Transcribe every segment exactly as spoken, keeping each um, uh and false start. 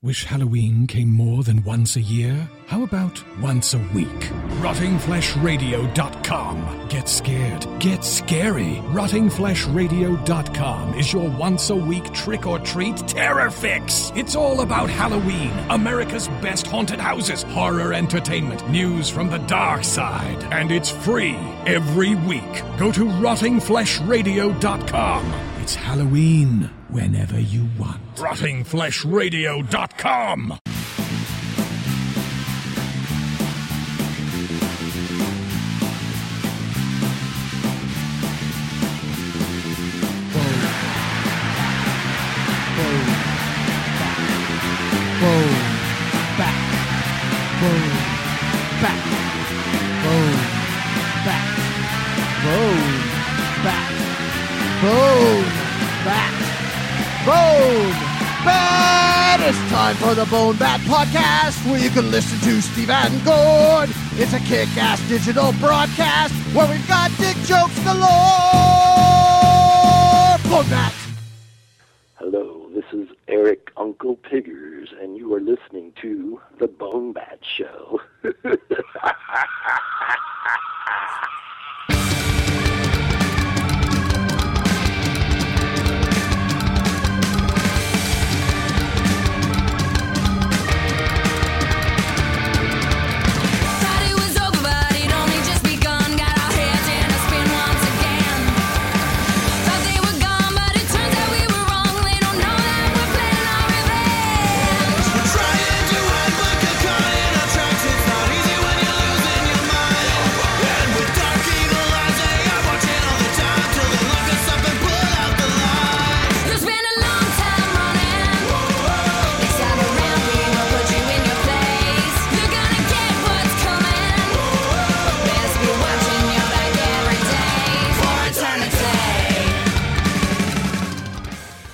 Wish Halloween came more than once a year? How about once a week? Rotting Flesh Radio dot com. Get scared. Get scary. Rotting Flesh Radio dot com is your once-a-week trick-or-treat terror fix. It's all about Halloween, America's best haunted houses, horror entertainment, news from the dark side. And it's free every week. Go to Rotting Flesh Radio dot com. It's Halloween whenever you want. Rotting Flesh Radio dot com. For the BoneBat Podcast, where you can listen to Steve and Gord. It's a kick-ass digital broadcast where we've got dick jokes galore. BoneBat. Hello, this is Eric Uncle Piggers, and you are listening to the BoneBat Show.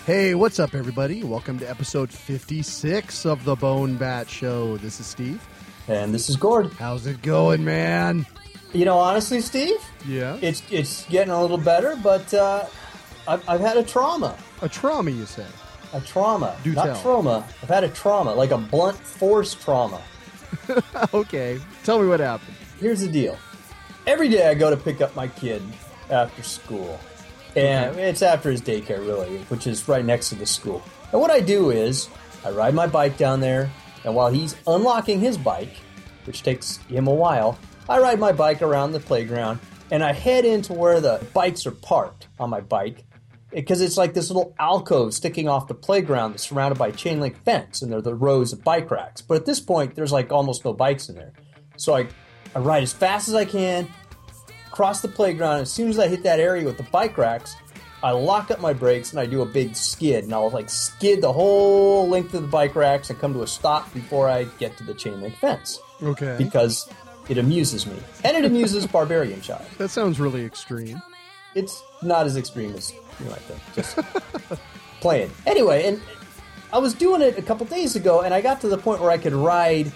Hey, what's up, everybody? Welcome to episode fifty-six of the BoneBat Show. This is Steve. And this is Gord. How's it going, man? You know, honestly, Steve? Yeah? It's it's getting a little better, but uh, I've, I've had a trauma. A trauma, you say? A trauma. Do Not tell. trauma. I've had a trauma, like a blunt force trauma. Okay. Tell me what happened. Here's the deal. Every day I go to pick up my kid after school. And it's after his daycare, really, which is right next to the school. And what I do is I ride my bike down there, and while he's unlocking his bike, which takes him a while, I ride my bike around the playground, and I head into where the bikes are parked on my bike, because it's like this little alcove sticking off the playground that's surrounded by chain link fence, and there are the rows of bike racks. But at this point, there's like almost no bikes in there. So I, I ride as fast as I can, across the playground, and as soon as I hit that area with the bike racks, I lock up my brakes and I do a big skid, and I'll like skid the whole length of the bike racks and come to a stop before I get to the chain link fence. Okay. Because it amuses me. And it amuses Barbarian Child. That sounds really extreme. It's not as extreme as you might think. Just playing. Anyway, and I was doing it a couple days ago, and I got to the point where I could ride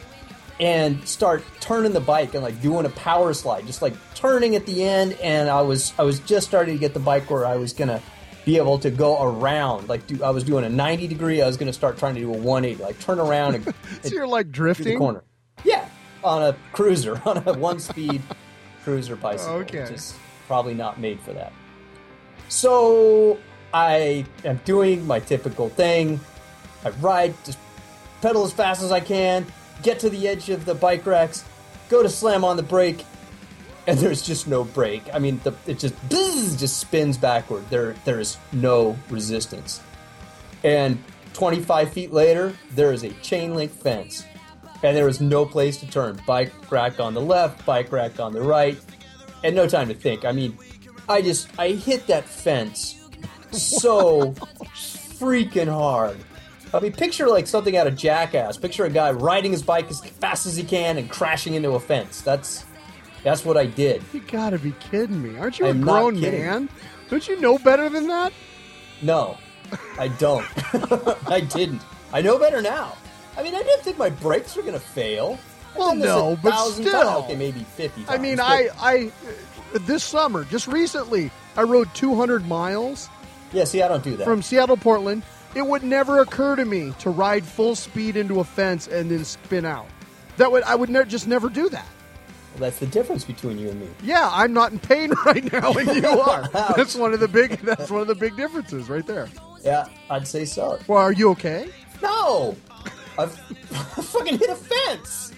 and start turning the bike and like doing a power slide, just like turning at the end, and I was I was just starting to get the bike where I was gonna be able to go around. Like do, I was doing a ninety degree, I was gonna start trying to do a one eighty, like turn around and so you're like drifting through the corner. Yeah, on a cruiser, on a one speed cruiser bicycle, okay. Which is probably not made for that. So I am doing my typical thing. I ride, just pedal as fast as I can, get to the edge of the bike racks, go to slam on the brake, and there's just no brake. I mean, the, it just bzz, just spins backward. There, there is no resistance. And twenty-five feet later, there is a chain link fence, and there is no place to turn. Bike rack on the left, bike rack on the right, and no time to think. I mean, I just, I hit that fence so freaking hard. I mean, picture like something out of Jackass. Picture a guy riding his bike as fast as he can and crashing into a fence. That's that's what I did. You gotta be kidding me. Aren't you I'm a grown man? Don't you know better than that? No, I don't. I didn't. I know better now. I mean, I didn't think my brakes were going to fail. Well, no, but still. Times. Okay, maybe fifty times. I mean, I, I, this summer, just recently, I rode two hundred miles. Yeah, see, I don't do that. From Seattle, Portland. It would never occur to me to ride full speed into a fence and then spin out. That would I would ne- just never do that. Well, that's the difference between you and me. Yeah, I'm not in pain right now, and you are. That's one of the big. That's one of the big differences right there. Yeah, I'd say so. Well, are you okay? No, I've fucking hit a fence.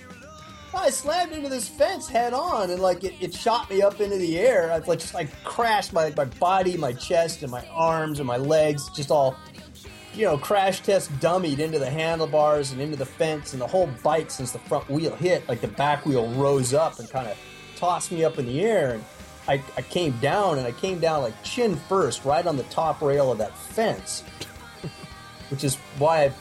I slammed into this fence head on, and like it, it shot me up into the air. I like just like crashed my my body, my chest, and my arms and my legs, just all, you know, crash test dummied into the handlebars and into the fence, and the whole bike, since the front wheel hit, like the back wheel rose up and kind of tossed me up in the air. And I, I came down, and I came down like chin first, right on the top rail of that fence, which is why I,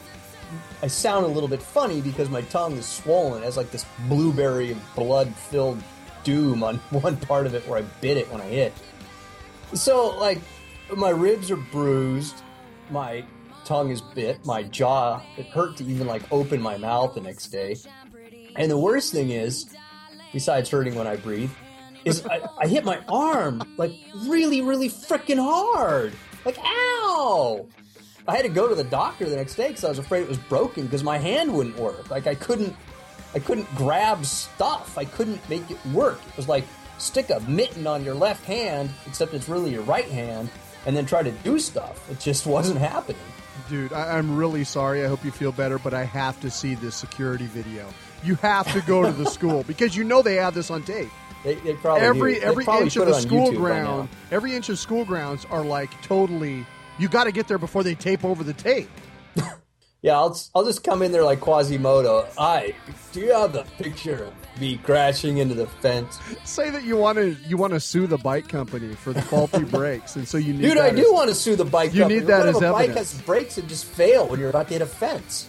I sound a little bit funny, because my tongue is swollen. It has like this blueberry blood-filled doom on one part of it where I bit it when I hit. So like my ribs are bruised, my tongue is bit, my jaw, it hurt to even like open my mouth the next day. And the worst thing is, besides hurting when I breathe, is I, I hit my arm like really, really freaking hard. Like, ow! I had to go to the doctor the next day because I was afraid it was broken, because my hand wouldn't work. Like I couldn't, I couldn't grab stuff. I couldn't make it work. It was like stick a mitten on your left hand, except it's really your right hand, and then try to do stuff. It just wasn't happening. Dude, I, I'm really sorry. I hope you feel better, but I have to see this security video. You have to go to the school, because you know they have this on tape. They, they probably every they every probably inch of the school YouTube ground, every inch of school grounds are like totally. You got to get there before they tape over the tape. Yeah, I'll I'll just come in there like Quasimodo. I do you have the picture of me crashing into the fence? Say that you want to you want to sue the bike company for the faulty brakes, and so you need. Dude, that I do as, want to sue the bike. You company. Need that what as if a evidence. Bike has brakes and just fail when you're about to hit a fence.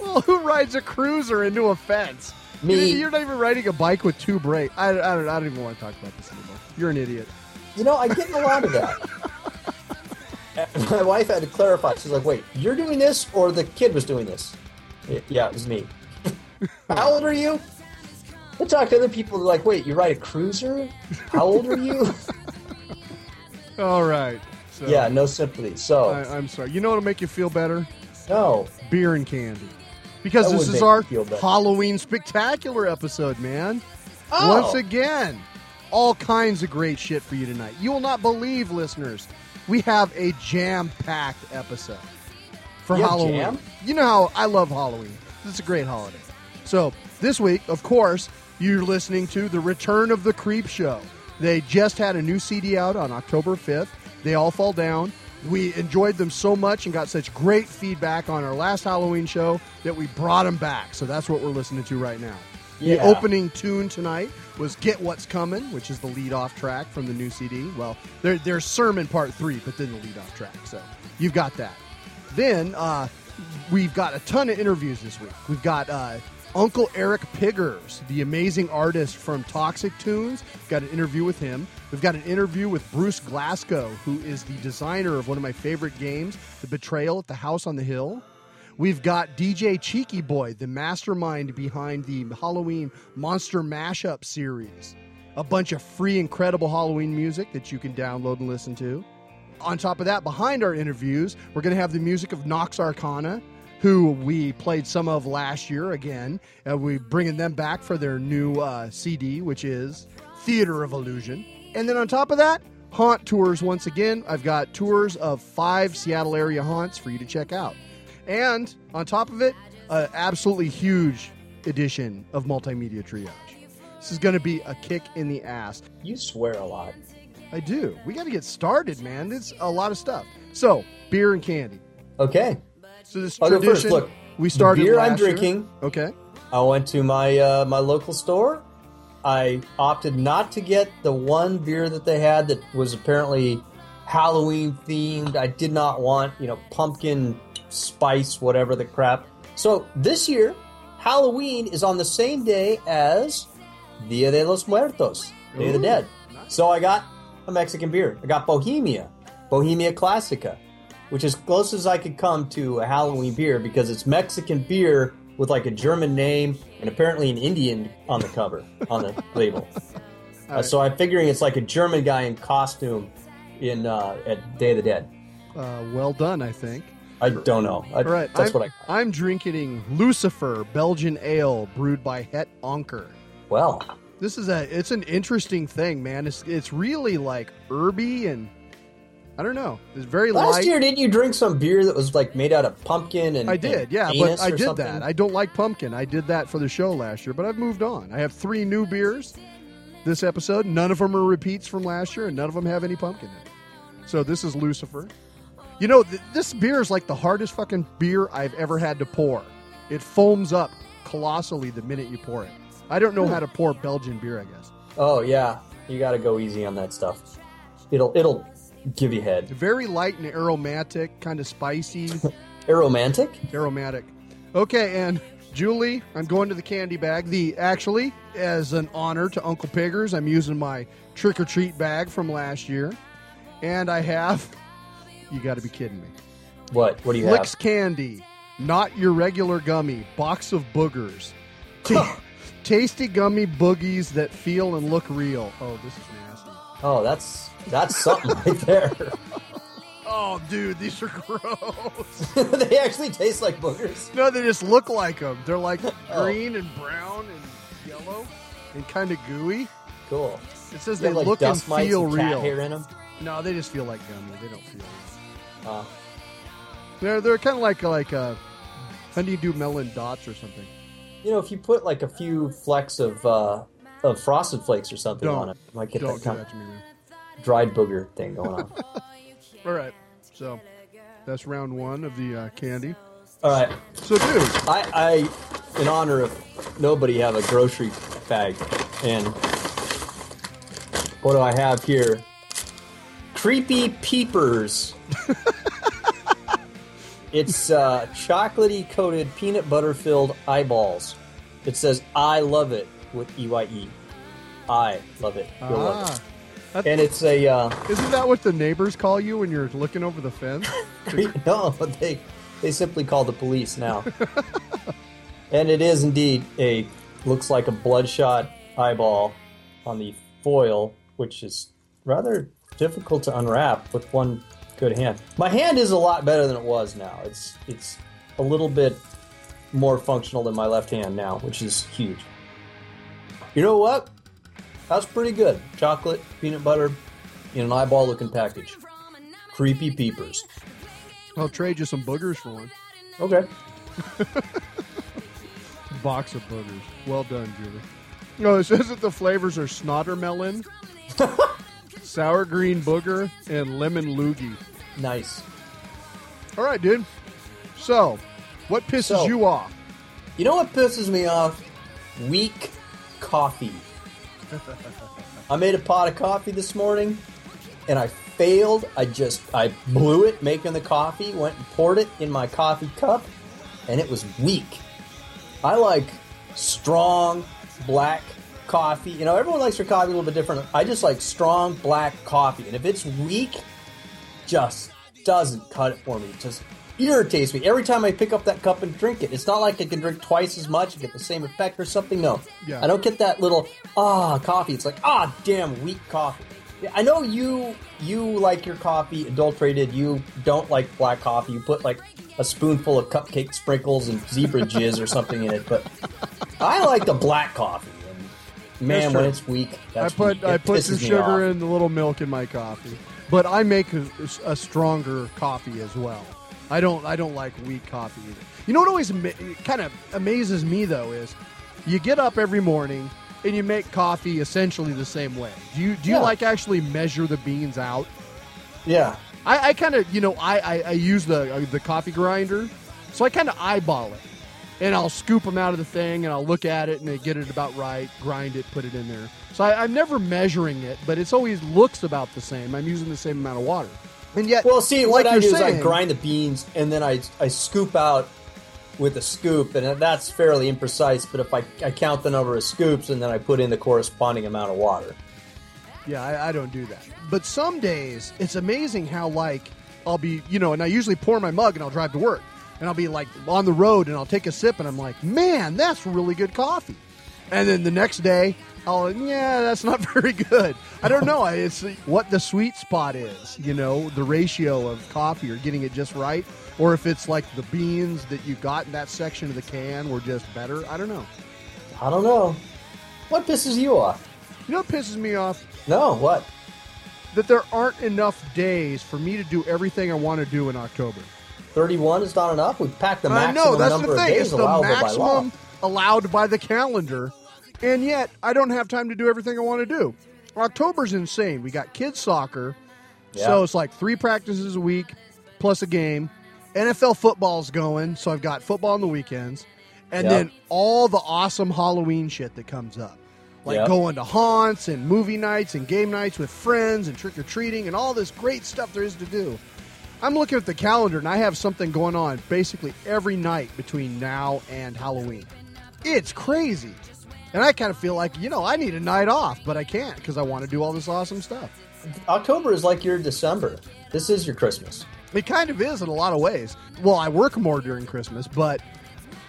Well, who rides a cruiser into a fence? Me. You're not even riding a bike with two brakes. I, I don't. I don't even want to talk about this anymore. You're an idiot. You know, I get in a lot of that. My wife had to clarify. She's like, wait, you're doing this or the kid was doing this? Yeah, it was me. How old are you? I talk to other people who are like, wait, you ride a cruiser? How old are you? All right. So, yeah, no sympathy. So I, I'm sorry. You know what will make you feel better? No. Beer and candy. Because that this is our Halloween Spectacular episode, man. Oh. Once again. All kinds of great shit for you tonight. You will not believe, listeners, we have a jam-packed episode for Halloween. Jam? You know how I love Halloween. It's a great holiday. So this week, of course, you're listening to the return of The Creep Show. They just had a new C D out on October fifth. They All Fall Down. We enjoyed them so much and got such great feedback on our last Halloween show that we brought them back. So that's what we're listening to right now. Yeah. The opening tune tonight was Get What's Coming, which is the lead-off track from the new C D. Well, there, there's Sermon Part three, but then the lead-off track. So you've got that. Then uh, we've got a ton of interviews this week. We've got uh, Uncle Eric Piggers, the amazing artist from Toxic Tunes. We've got an interview with him. We've got an interview with Bruce Glasgow, who is the designer of one of my favorite games, The Betrayal at the House on the Hill. We've got D J Cheeky Boy, the mastermind behind the Halloween Monster Mashup series. A bunch of free, incredible Halloween music that you can download and listen to. On top of that, behind our interviews, we're going to have the music of Nox Arcana, who we played some of last year again. And we're bringing them back for their new uh, C D, which is Theater of Illusion. And then on top of that, haunt tours once again. I've got tours of five Seattle area haunts for you to check out. And on top of it, an absolutely huge edition of Multimedia Triage. This is going to be a kick in the ass. You swear a lot. I do. We got to get started, man. It's a lot of stuff. So, beer and candy. Okay. So this I'll tradition, go first. Look, we started the beer last I'm drinking. Year. Okay. I went to my uh, my local store. I opted not to get the one beer that they had that was apparently Halloween themed. I did not want, you know, pumpkin spice, whatever the crap. So this year, Halloween is on the same day as Dia de los Muertos, Day Ooh, of the Dead. Nice. So I got a Mexican beer. I got Bohemia, Bohemia Classica, which is close as I could come to a Halloween beer because it's Mexican beer with like a German name and apparently an Indian on the cover, on the label. Uh, right. So I'm figuring it's like a German guy in costume in uh, at Day of the Dead. Uh, well done, I think. I don't know. I, right. That's I'm, what I. I'm drinking Lucifer Belgian Ale brewed by Het Onker. Well, this is a. It's an interesting thing, man. It's it's really like herby and. I don't know. It's very Last light. Last year, didn't you drink some beer that was like made out of pumpkin? And I did, and yeah, but I did something? that. I don't like pumpkin. I did that for the show last year, but I've moved on. I have three new beers this episode. None of them are repeats from last year, and none of them have any pumpkin in it. So this is Lucifer. You know, th- this beer is like the hardest fucking beer I've ever had to pour. It foams up colossally the minute you pour it. I don't know how to pour Belgian beer, I guess. Oh, yeah. You got to go easy on that stuff. It'll... it'll... give you head. Very light and aromatic, kind of spicy. Aromantic? Aromatic. Okay, and Julie, I'm going to the candy bag. The actually, as an honor to Uncle Piggers, I'm using my Trick or Treat bag from last year. And I have, you got to be kidding me. What? What do you Flicks have? Flicks candy, not your regular gummy, box of boogers. Huh. Tasty gummy boogies that feel and look real. Oh, this is nasty. Oh, that's... that's something right there. Oh, dude, these are gross. They actually taste like boogers. No, they just look like them. They're like oh. green and brown and yellow and kind of gooey. Cool. It says they, they like look and feel and real. Cat hair in them? No, they just feel like gummy. They don't feel real. Uh, they're they're kind of like like a honeydew melon dots or something. You know, if you put like a few flecks of uh, of Frosted Flakes or something don't, on it, you might get don't that do that to me, man. Dried booger thing going on. All right, so that's round one of the uh, candy. All right, so dude, I, I, in honor of nobody, have a grocery bag, and what do I have here? Creepy Peepers. It's uh, chocolatey coated peanut butter filled eyeballs. It says "I love it" with E Y E. I love it. You'll ah. love it. That's, and it's a... Uh, isn't that what the neighbors call you when you're looking over the fence? No, they they simply call the police now. And it is indeed a... looks like a bloodshot eyeball on the foil, which is rather difficult to unwrap with one good hand. My hand is a lot better than it was now. It's, it's a little bit more functional than my left hand now, which is huge. You know what? That's pretty good. Chocolate, peanut butter, in an eyeball-looking package. Creepy Peepers. I'll trade you some boogers for one. Okay. Box of boogers. Well done, Julie. No, it says that the flavors are snottermelon, sour green booger, and lemon loogie. Nice. All right, dude. So, what pisses so, you off? You know what pisses me off? Weak coffee. I made a pot of coffee this morning, and I failed. I just, I blew it making the coffee, went and poured it in my coffee cup, and it was weak. I like strong, black coffee. You know, everyone likes their coffee a little bit different. I just like strong, black coffee, and if it's weak, just doesn't cut it for me. It just irritates me. Every time I pick up that cup and drink it, it's not like I can drink twice as much and get the same effect or something. No. Yeah. I don't get that little, ah, coffee. It's like, ah, damn, weak coffee. I know you you like your coffee adulterated. You don't like black coffee. You put like a spoonful of cupcake sprinkles and zebra jizz or something in it. But I like the black coffee. And man, when it's weak, that's I put weak. I put some sugar and a little milk in my coffee. But I make a, a stronger coffee as well. I don't I don't like weak coffee either. You know what always ama- kind of amazes me, though, is you get up every morning and you make coffee essentially the same way. Do you, do you yeah. like, actually measure the beans out? Yeah. I, I kind of, you know, I, I, I use the uh, the coffee grinder, so I kind of eyeball it. And I'll scoop them out of the thing, and I'll look at it, and I get it about right, grind it, put it in there. So I, I'm never measuring it, but it's always looks about the same. I'm using the same amount of water. And yet, well, see, like what I do saying, is I grind the beans, and then I I scoop out with a scoop, and that's fairly imprecise, but if I, I count the number of scoops, and then I put in the corresponding amount of water. Yeah, I, I don't do that. But some days, it's amazing how, like, I'll be, you know, and I usually pour my mug, and I'll drive to work. and I'll be like on the road and I'll take a sip and I'm like, man, that's really good coffee. And then the next day, I'll, yeah, that's not very good. I don't know. It's what the sweet spot is, you know, the ratio of coffee or getting it just right. Or if it's like the beans that you got in that section of the can were just better. I don't know. I don't know. What pisses you off? You know what pisses me off? No, what? That there aren't enough days for me to do everything I want to do in October. thirty-one is not enough? We've packed the maximum number of days allowed by law. I know, that's the thing. It's the maximum allowed by the calendar. And yet, I don't have time to do everything I want to do. October's insane. We got kids soccer, yeah. So it's like three practices a week plus a game. N F L football's going, so I've got football on the weekends. And yep. Then all the awesome Halloween shit that comes up. Like yep. Going to haunts and movie nights and game nights with friends and trick-or-treating and all this great stuff there is to do. I'm looking at the calendar, and I have something going on basically every night between now and Halloween. It's crazy. And I kind of feel like, you know, I need a night off, but I can't because I want to do all this awesome stuff. October is like your December. This is your Christmas. It kind of is in a lot of ways. Well, I work more during Christmas, but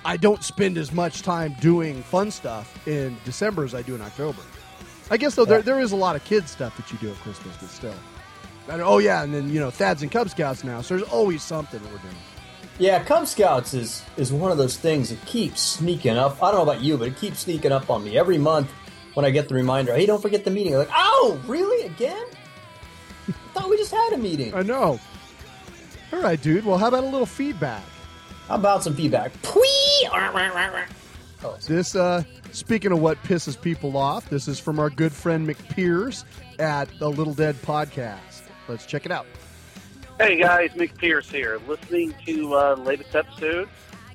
I don't spend as much time doing fun stuff in December as I do in October. I guess, though, yeah. there there is a lot of kid stuff that you do at Christmas, but still. And, oh, yeah, and then, you know, Thads and Cub Scouts now, so there's always something that we're doing. Yeah, Cub Scouts is, is one of those things that keeps sneaking up. I don't know about you, but it keeps sneaking up on me. Every month when I get the reminder, hey, don't forget the meeting. I'm like, oh, really? Again? I thought we just had a meeting. I know. All right, dude. Well, how about a little feedback? How about some feedback? Pwee! Oh, this, uh, speaking of what pisses people off, this is from our good friend McPears at the Little Dead Podcast. Let's check it out. Hey, guys. McPears here. Listening to uh, the latest episode.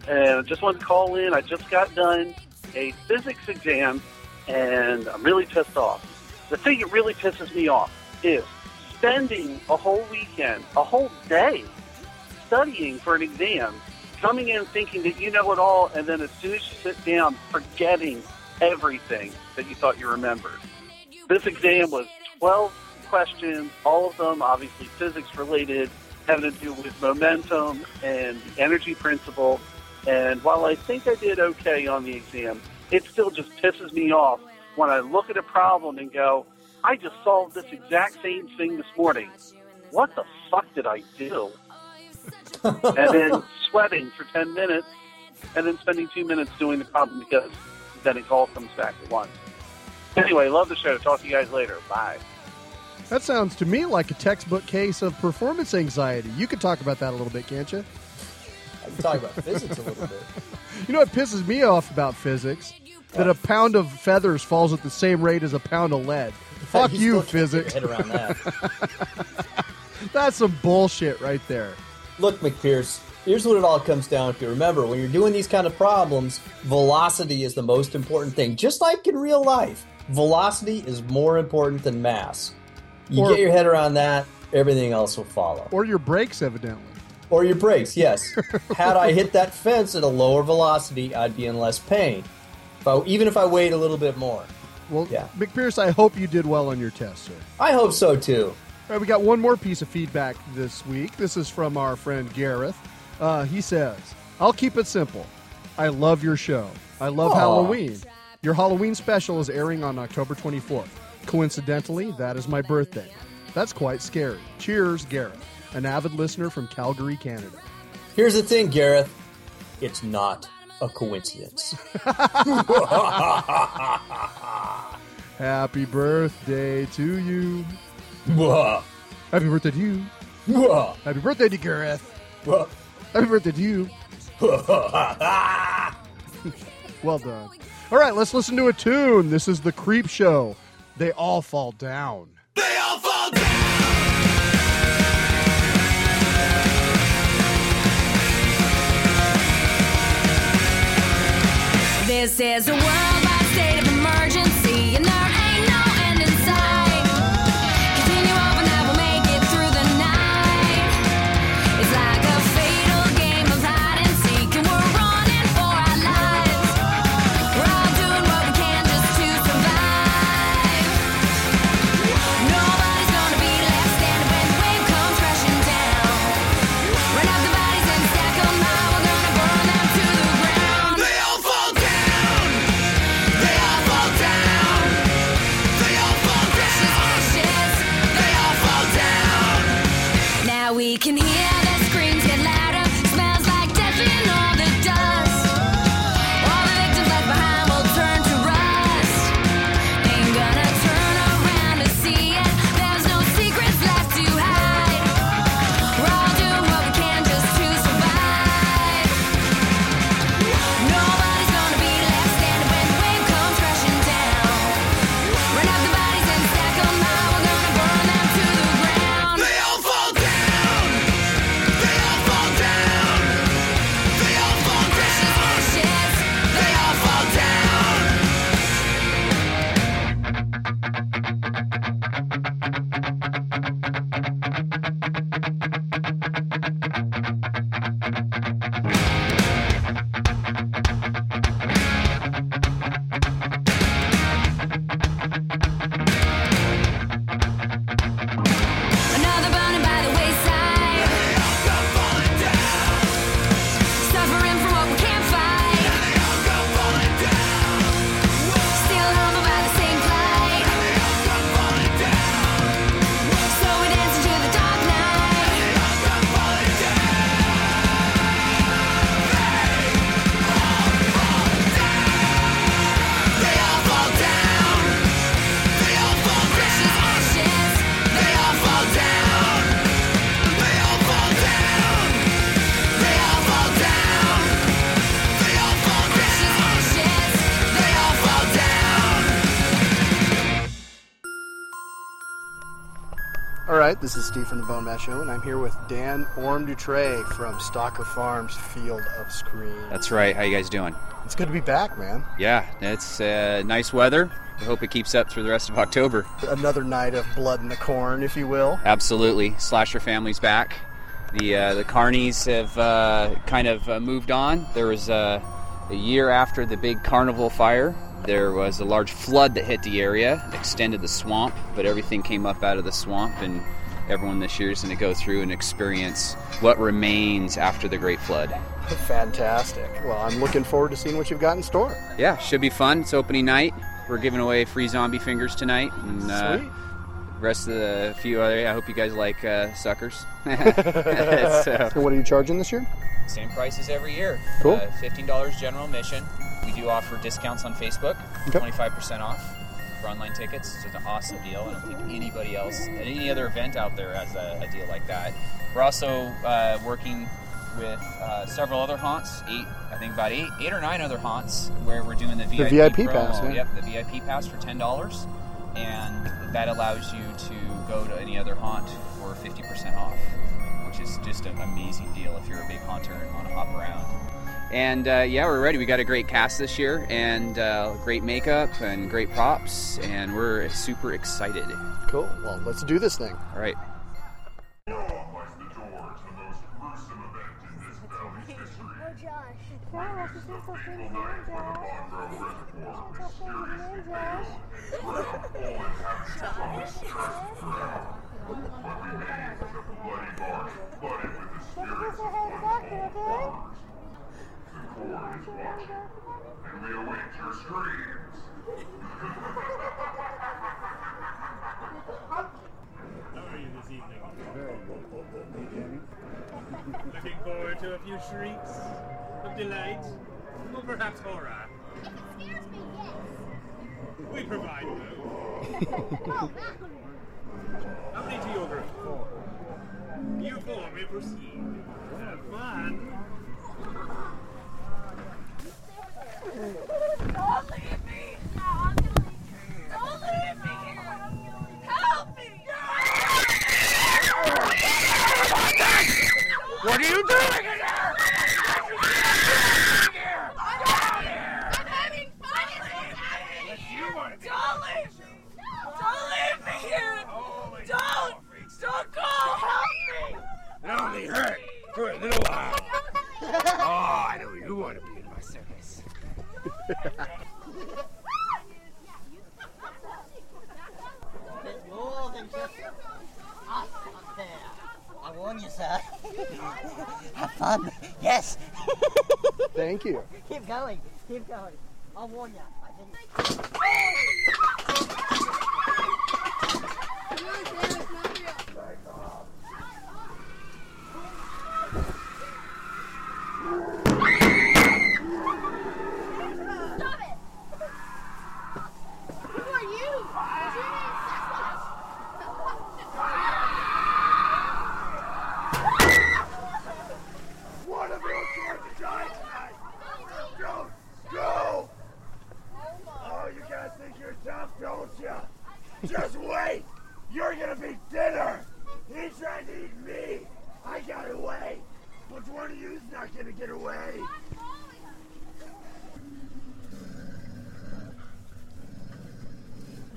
And I just wanted to call in. I just got done a physics exam, and I'm really pissed off. The thing that really pisses me off is spending a whole weekend, a whole day, studying for an exam, coming in thinking that you know it all, and then as soon as you sit down, forgetting everything that you thought you remembered. This exam was twelve questions, all of them obviously physics-related, having to do with momentum and the energy principle, and while I think I did okay on the exam, it still just pisses me off when I look at a problem and go, I just solved this exact same thing this morning. What the fuck did I do? And then sweating for ten minutes, and then spending two minutes doing the problem because then it all comes back at once. Anyway, love the show. Talk to you guys later. Bye. That sounds to me like a textbook case of performance anxiety. You could talk about that a little bit, can't you? I can talk about physics a little bit. You know what pisses me off about physics? That a pound of feathers falls at the same rate as a pound of lead. Fuck you, physics. Head around that. That's some bullshit right there. Look, McPears, here's what it all comes down to. Remember, when you're doing these kind of problems, velocity is the most important thing. Just like in real life, velocity is more important than mass. You or, get your head around that, everything else will follow. Or your brakes, evidently. Or your brakes, yes. Had I hit that fence at a lower velocity, I'd be in less pain. If I, even if I wait a little bit more. Well, yeah. McPears, I hope you did well on your test, sir. I hope so, too. All right, we got one more piece of feedback this week. This is from our friend Gareth. Uh, he says, I'll keep it simple. I love your show. I love Aww. Halloween. Your Halloween special is airing on October twenty-fourth. Coincidentally, that is my birthday. That's quite scary. Cheers, Gareth, an avid listener from Calgary, Canada. Here's the thing, Gareth. It's not a coincidence. Happy birthday to you. Happy birthday to you. Happy birthday to Gareth. Happy birthday to you. Well done. All right, let's listen to a tune. This is The Creep Show. They all fall down. They all fall down. This is a worldwide state of emergency, and there ain't no end in sight. Continue on, but I will make it through the night. It's like a fatal game of hide and seek, and we're running for our lives. We're all doing what we can just to survive. Nobody's gonna be left standing when the wave comes crashing down. Run up the bodies and stack them high. right, this is Steve from The BoneBat Show, and I'm here with Dan Orm Dutre from Stalker Farms Field of Scream. That's right. How you guys doing? It's good to be back, man. Yeah, it's uh, nice weather. I hope it keeps up through the rest of October. Another night of blood in the corn, if you will. Absolutely. Slasher family's back. The uh, the carnies have uh, kind of uh, moved on. There was uh, a year after the big carnival fire, there was a large flood that hit the area, extended the swamp, but everything came up out of the swamp, and everyone this year is going to go through and experience what remains after the Great Flood. Fantastic. Well, I'm looking forward to seeing what you've got in store. Yeah, should be fun. It's opening night. We're giving away free zombie fingers tonight. And, uh, Sweet. Rest of the few other, I hope you guys like uh, suckers. So, what are you charging this year? Same price as every year. Cool. Uh, fifteen dollars general admission. We do offer discounts on Facebook, okay. twenty-five percent off for online tickets. It's just an awesome deal. I don't think anybody else at any other event out there has a, a deal like that. We're also uh, working with uh, several other haunts, eight, I think about eight, eight or nine other haunts where we're doing the V I P, the V I P pass. Yeah. Yep, the V I P pass for ten dollars, and that allows you to go to any other haunt for fifty percent off, which is just an amazing deal if you're a big haunter and want to hop around. And uh, yeah, we're ready. We got a great cast this year, and uh, great makeup and great props, and we're super excited. Cool. Well, let's do this thing. All right. And we await your screams. How are you this evening? Very good. Looking forward to a few shrieks of delight, or perhaps horror. If it scares me, yes. We provide both. How many to your group? Four. You four may proceed. Have fun. Don't leave me! No, I'm gonna leave you. Don't leave me here! Help me! What are you doing in here? I'm having fun! Unless you want to be. Don't leave me! Don't leave me here! Don't! Don't go! Help me! It only hurt for a little while. Oh, I know you want to be in my service. It's more than just us up there. I warn you, sir. Have fun. Yes. Thank you. Keep going. Keep going. I warn you. I think.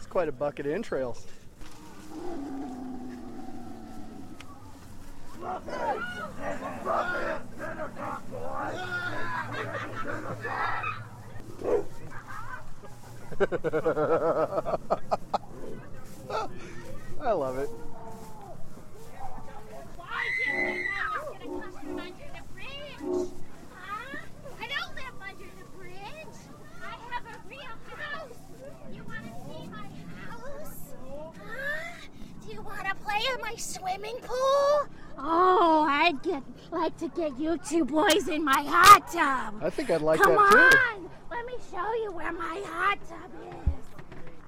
Quite a bucket of entrails. I love it. Swimming pool? Oh, I'd get, like to get you two boys in my hot tub. I think I'd like Come that too. Come on, let me show you where my hot tub is.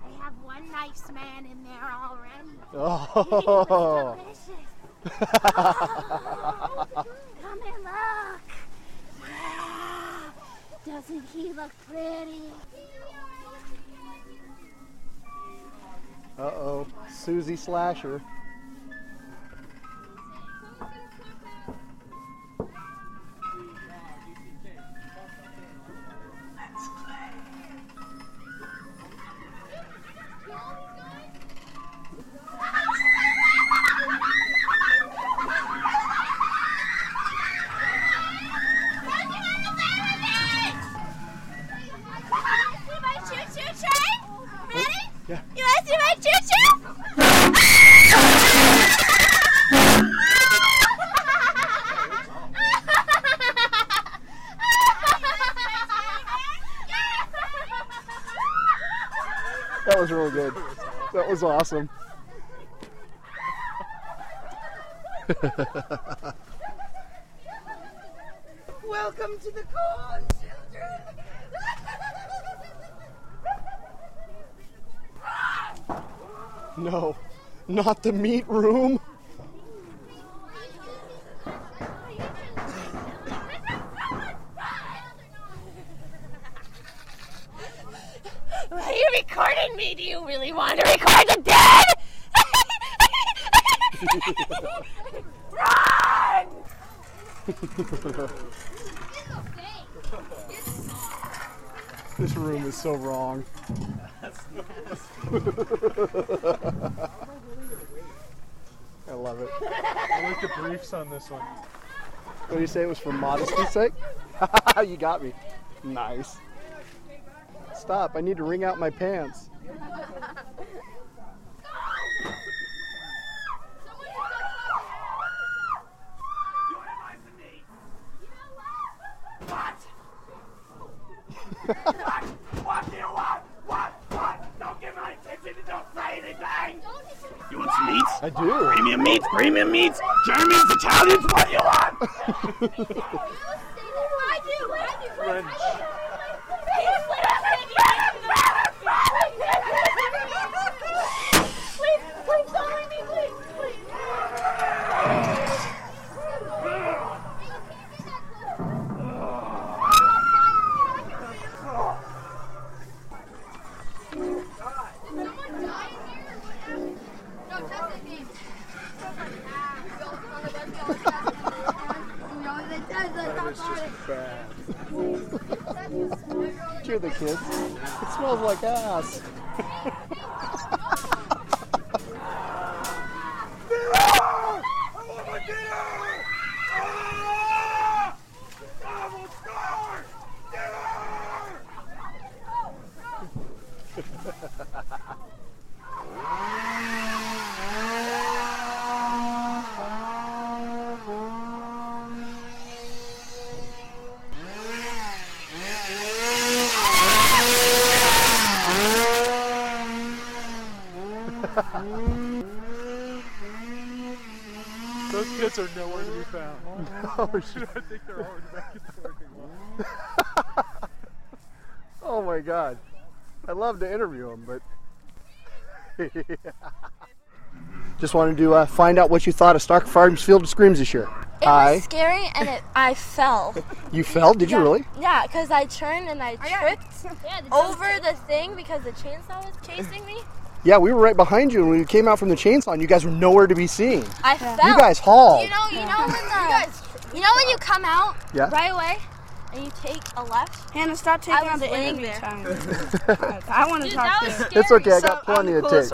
I have one nice man in there already. Oh, he was delicious. Oh, come and look. Yeah. Doesn't he look pretty? Uh oh, Susie Slasher. see my choo-choo? That was really good. That was awesome. Welcome to the corn, children. No, not the meat room. Why are you recording me? Do you really want to record the dead? Run! This room is so wrong. I love it. I like the briefs on this one. What do you say? It was for modesty's sake? You got me. Nice. Stop. I need to wring out my pants. What? What do you want? What? What? Don't give my attention and don't say anything! You want some meat? I do. Premium meat, premium meat, Germans, Italians, what do you want? I do, I do. French. Please, please don't let me, please, please. Cheer the kids. It smells like ass. Those kids are nowhere to be found. No, should I think they're already back in the parking lot. Oh my God! I'd love to interview them, but yeah. Just wanted to uh, find out what you thought of Stalker Farms Field of Screams this year. It Hi. was scary, and it, I fell. You fell? Did yeah. you really? Yeah, because I turned and I tripped yeah, the over the thing because the chainsaw was chasing me. Yeah, we were right behind you, and when you came out from the chainsaw, and you guys were nowhere to be seen. I yeah. fell. You guys hauled. You know, you yeah. know when the, you know when you come out yeah. right away, and you take a left. Hannah, stop taking out the interview time. I want to talk to you. It's okay. I got so plenty of tape.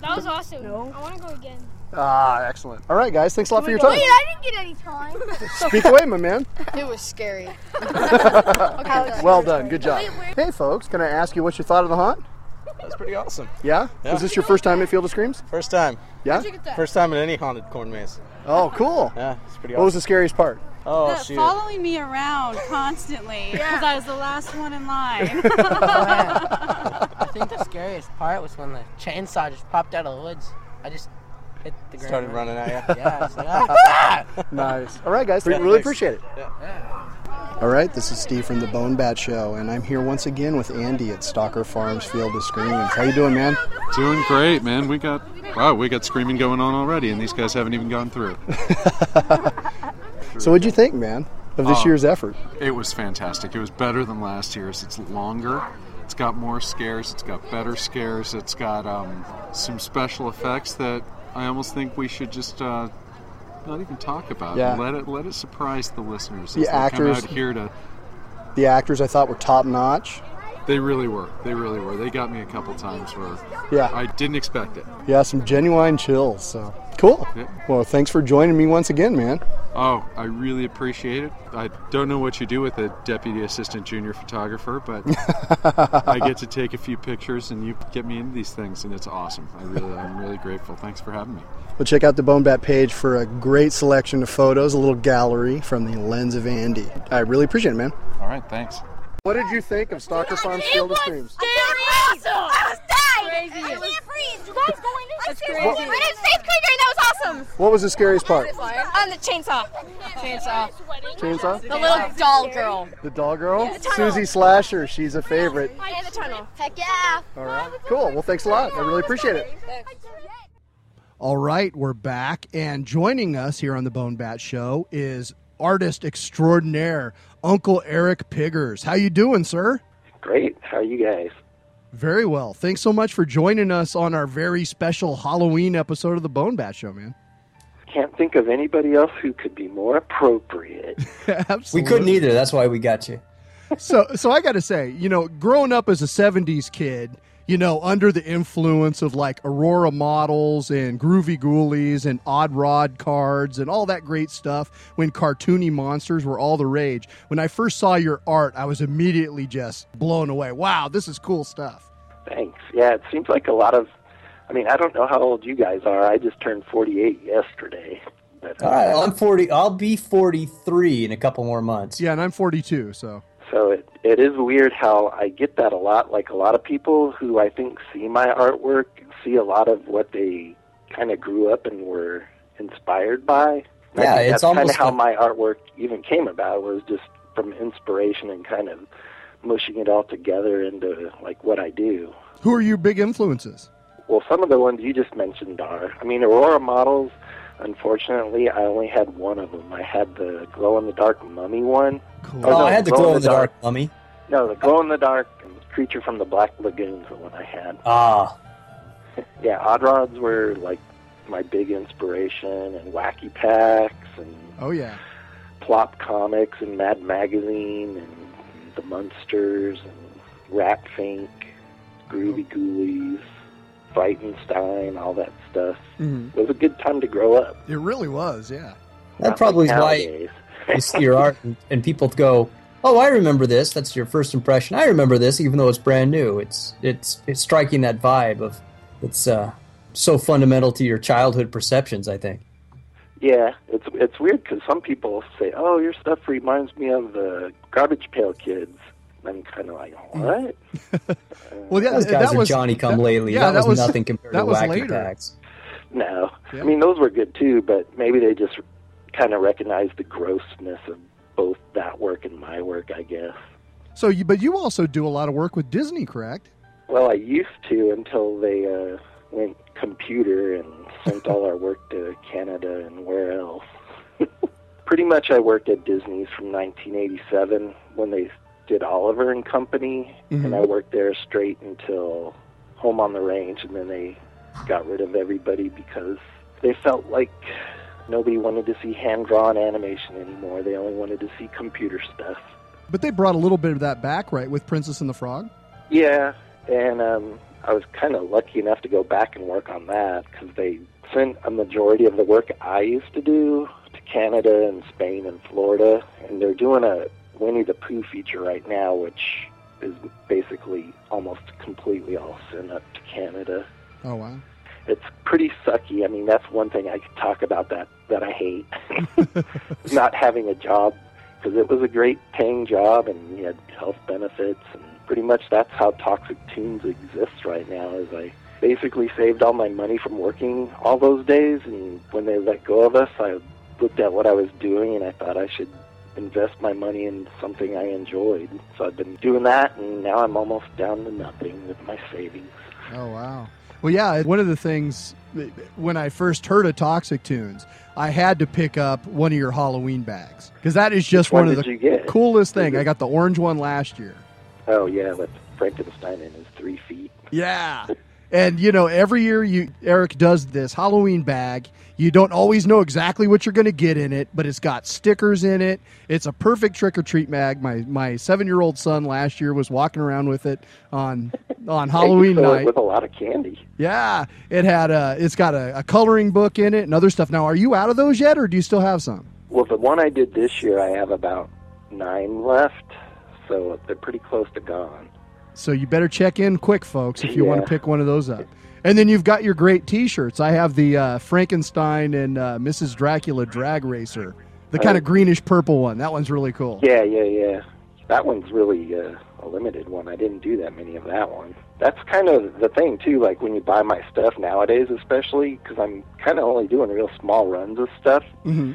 That was awesome. No. I want to go again. Ah, excellent. All right, guys, thanks a lot for your time. Wait, I didn't get any time. Speak away, my man. It was scary. Okay, well done. Good job. Hey, folks, can I ask you what you thought of the haunt? That's pretty awesome. Yeah? yeah? Was this your first time at Field of Screams? First time. Yeah? First time in any haunted corn maze. Oh, cool. Yeah, it's pretty awesome. What was the scariest part? Oh, the, shoot. Following me around constantly because yeah. I was the last one in line. I think the scariest part was when the chainsaw just popped out of the woods. I just hit the ground. Started running at you. Yeah, I was like, ah! Nice. All right, guys. We yeah, really thanks. appreciate it. Yeah. yeah. All right, this is Steve from The BoneBat Show, and I'm here once again with Andy at Stalker Farms Field of Screams. How you doing, man? Doing great, man. We got wow, we got screaming going on already, and these guys haven't even gone through. So what'd you think, man, of this uh, year's effort? It was fantastic. It was better than last year's. It's longer. It's got more scares. It's got better scares. It's got um, some special effects that I almost think we should just... Uh, Not even talk about yeah. it. Let it let it surprise the listeners. The actors come out here to... The actors I thought were top notch. They really were. They really were. They got me a couple times where yeah. I didn't expect it. Yeah, some genuine chills. So cool. Yeah. Well, thanks for joining me once again, man. Oh, I really appreciate it. I don't know what you do with a deputy assistant junior photographer, but I get to take a few pictures and you get me into these things, and it's awesome. I really, I'm really grateful. Thanks for having me. Well, check out the BoneBat page for a great selection of photos, a little gallery from the lens of Andy. I really appreciate it, man. All right, thanks. What did you think of Stalker Farms Field of Scream? I was awesome! I was dying! Crazy. I can't breathe! You guys go in there? That's crazy. What? I did sixth grade and that was awesome! What was the scariest part? Um, the chainsaw. Chainsaw. Chainsaw? The little doll girl. The doll girl? Yeah, the Susie Slasher, she's a favorite. And the tunnel. Heck yeah! All right, cool. Well, thanks a lot. I really appreciate it. All right, we're back, and joining us here on the BoneBat Show is artist extraordinaire, Uncle Eric Piggers. How you doing, sir? Great. How are you guys? Very well. Thanks so much for joining us on our very special Halloween episode of the BoneBat Show, man. Can't think of anybody else who could be more appropriate. Absolutely. We couldn't either. That's why we got you. so, so I got to say, you know, growing up as a seventies kid, you know, under the influence of like Aurora models and Groovy Ghoulies and Odd Rod cards and all that great stuff when cartoony monsters were all the rage. When I first saw your art, I was immediately just blown away. Wow, this is cool stuff. Thanks. Yeah, it seems like a lot of, I mean, I don't know how old you guys are. I just turned forty-eight yesterday. But, uh, all right, I'm forty. I'll be forty-three in a couple more months. Yeah, and I'm forty-two, so. So it, it is weird how I get that a lot. Like a lot of people who I think see my artwork see a lot of what they kind of grew up and were inspired by. And yeah, it's that's kind of how like... my artwork even came about, was just from inspiration and kind of mushing it all together into like what I do. Who are your big influences? Well, some of the ones you just mentioned are, I mean, Aurora models. Unfortunately, I only had one of them. I had the glow-in-the-dark mummy one. Cool. Oh, no, I had the glow-in-the-dark glow mummy. No, the glow-in-the-dark creature from the Black Lagoon's the one I had. Ah. Yeah, Odd Rods were, like, my big inspiration, and Wacky Packs, and oh, yeah. Plop Comics, and Mad Magazine, and The Munsters, and Rat Fink, Groovy Ghoulies. Frightenstein, all that stuff. Mm-hmm. It was a good time to grow up. It really was, yeah. That Not probably like is why you see your art and, and people go, oh, I remember this. That's your first impression. I remember this, even though it's brand new. It's it's it's striking that vibe of it's uh, so fundamental to your childhood perceptions, I think. Yeah, it's, it's weird because some people say, oh, your stuff reminds me of the Garbage Pail Kids. I'm kind of like, what? Well, yeah, those guys that are was, Johnny Come Lately. Yeah, that, that was, was nothing compared to Wacky Packs. No. Yeah. I mean, those were good, too, but maybe they just kind of recognized the grossness of both that work and my work, I guess. So, you, but you also do a lot of work with Disney, correct? Well, I used to until they uh, went computer and sent all our work to Canada and where else. Pretty much I worked at Disney's from nineteen eighty-seven when they did Oliver and Company, mm-hmm. and I worked there straight until Home on the Range, and then they got rid of everybody because they felt like nobody wanted to see hand-drawn animation anymore. They only wanted to see computer stuff. But they brought a little bit of that back, right, with Princess and the Frog? Yeah, and um, I was kind of lucky enough to go back and work on that because they sent a majority of the work I used to do to Canada and Spain and Florida, and they're doing a Winnie the Pooh feature right now, which is basically almost completely all sent up to Canada. Oh, wow. It's pretty sucky. I mean, that's one thing I could talk about that, that I hate. Not having a job, because it was a great paying job, and you had health benefits, and pretty much that's how Toxic Tunes exists right now, is I basically saved all my money from working all those days, and when they let go of us, I looked at what I was doing, and I thought I should invest my money in something I enjoyed. So I've been doing that, and now I'm almost down to nothing with my savings. Oh, wow. Well, yeah, one of the things, when I first heard of Toxic Tunes, I had to pick up one of your Halloween bags, because that is just one, one of the coolest thing. I got the orange one last year. Oh, yeah, with Frankenstein and his three feet. Yeah. And, you know, every year you Eric does this Halloween bag. You don't always know exactly what you're going to get in it, but it's got stickers in it. It's a perfect trick-or-treat bag. My my seven-year-old son last year was walking around with it on on Halloween night. It with a lot of candy. Yeah. It had a, it's got a, a coloring book in it and other stuff. Now, are you out of those yet, or do you still have some? Well, the one I did this year, I have about nine left, so they're pretty close to gone. So you better check in quick, folks, if you yeah. want to pick one of those up. And then you've got your great T-shirts. I have the uh, Frankenstein and uh, Missus Dracula drag racer, the kind uh, of greenish-purple one. That one's really cool. Yeah, yeah, yeah. That one's really uh, a limited one. I didn't do that many of that one. That's kind of the thing, too, like when you buy my stuff nowadays, especially, because I'm kind of only doing real small runs of stuff. Mm-hmm.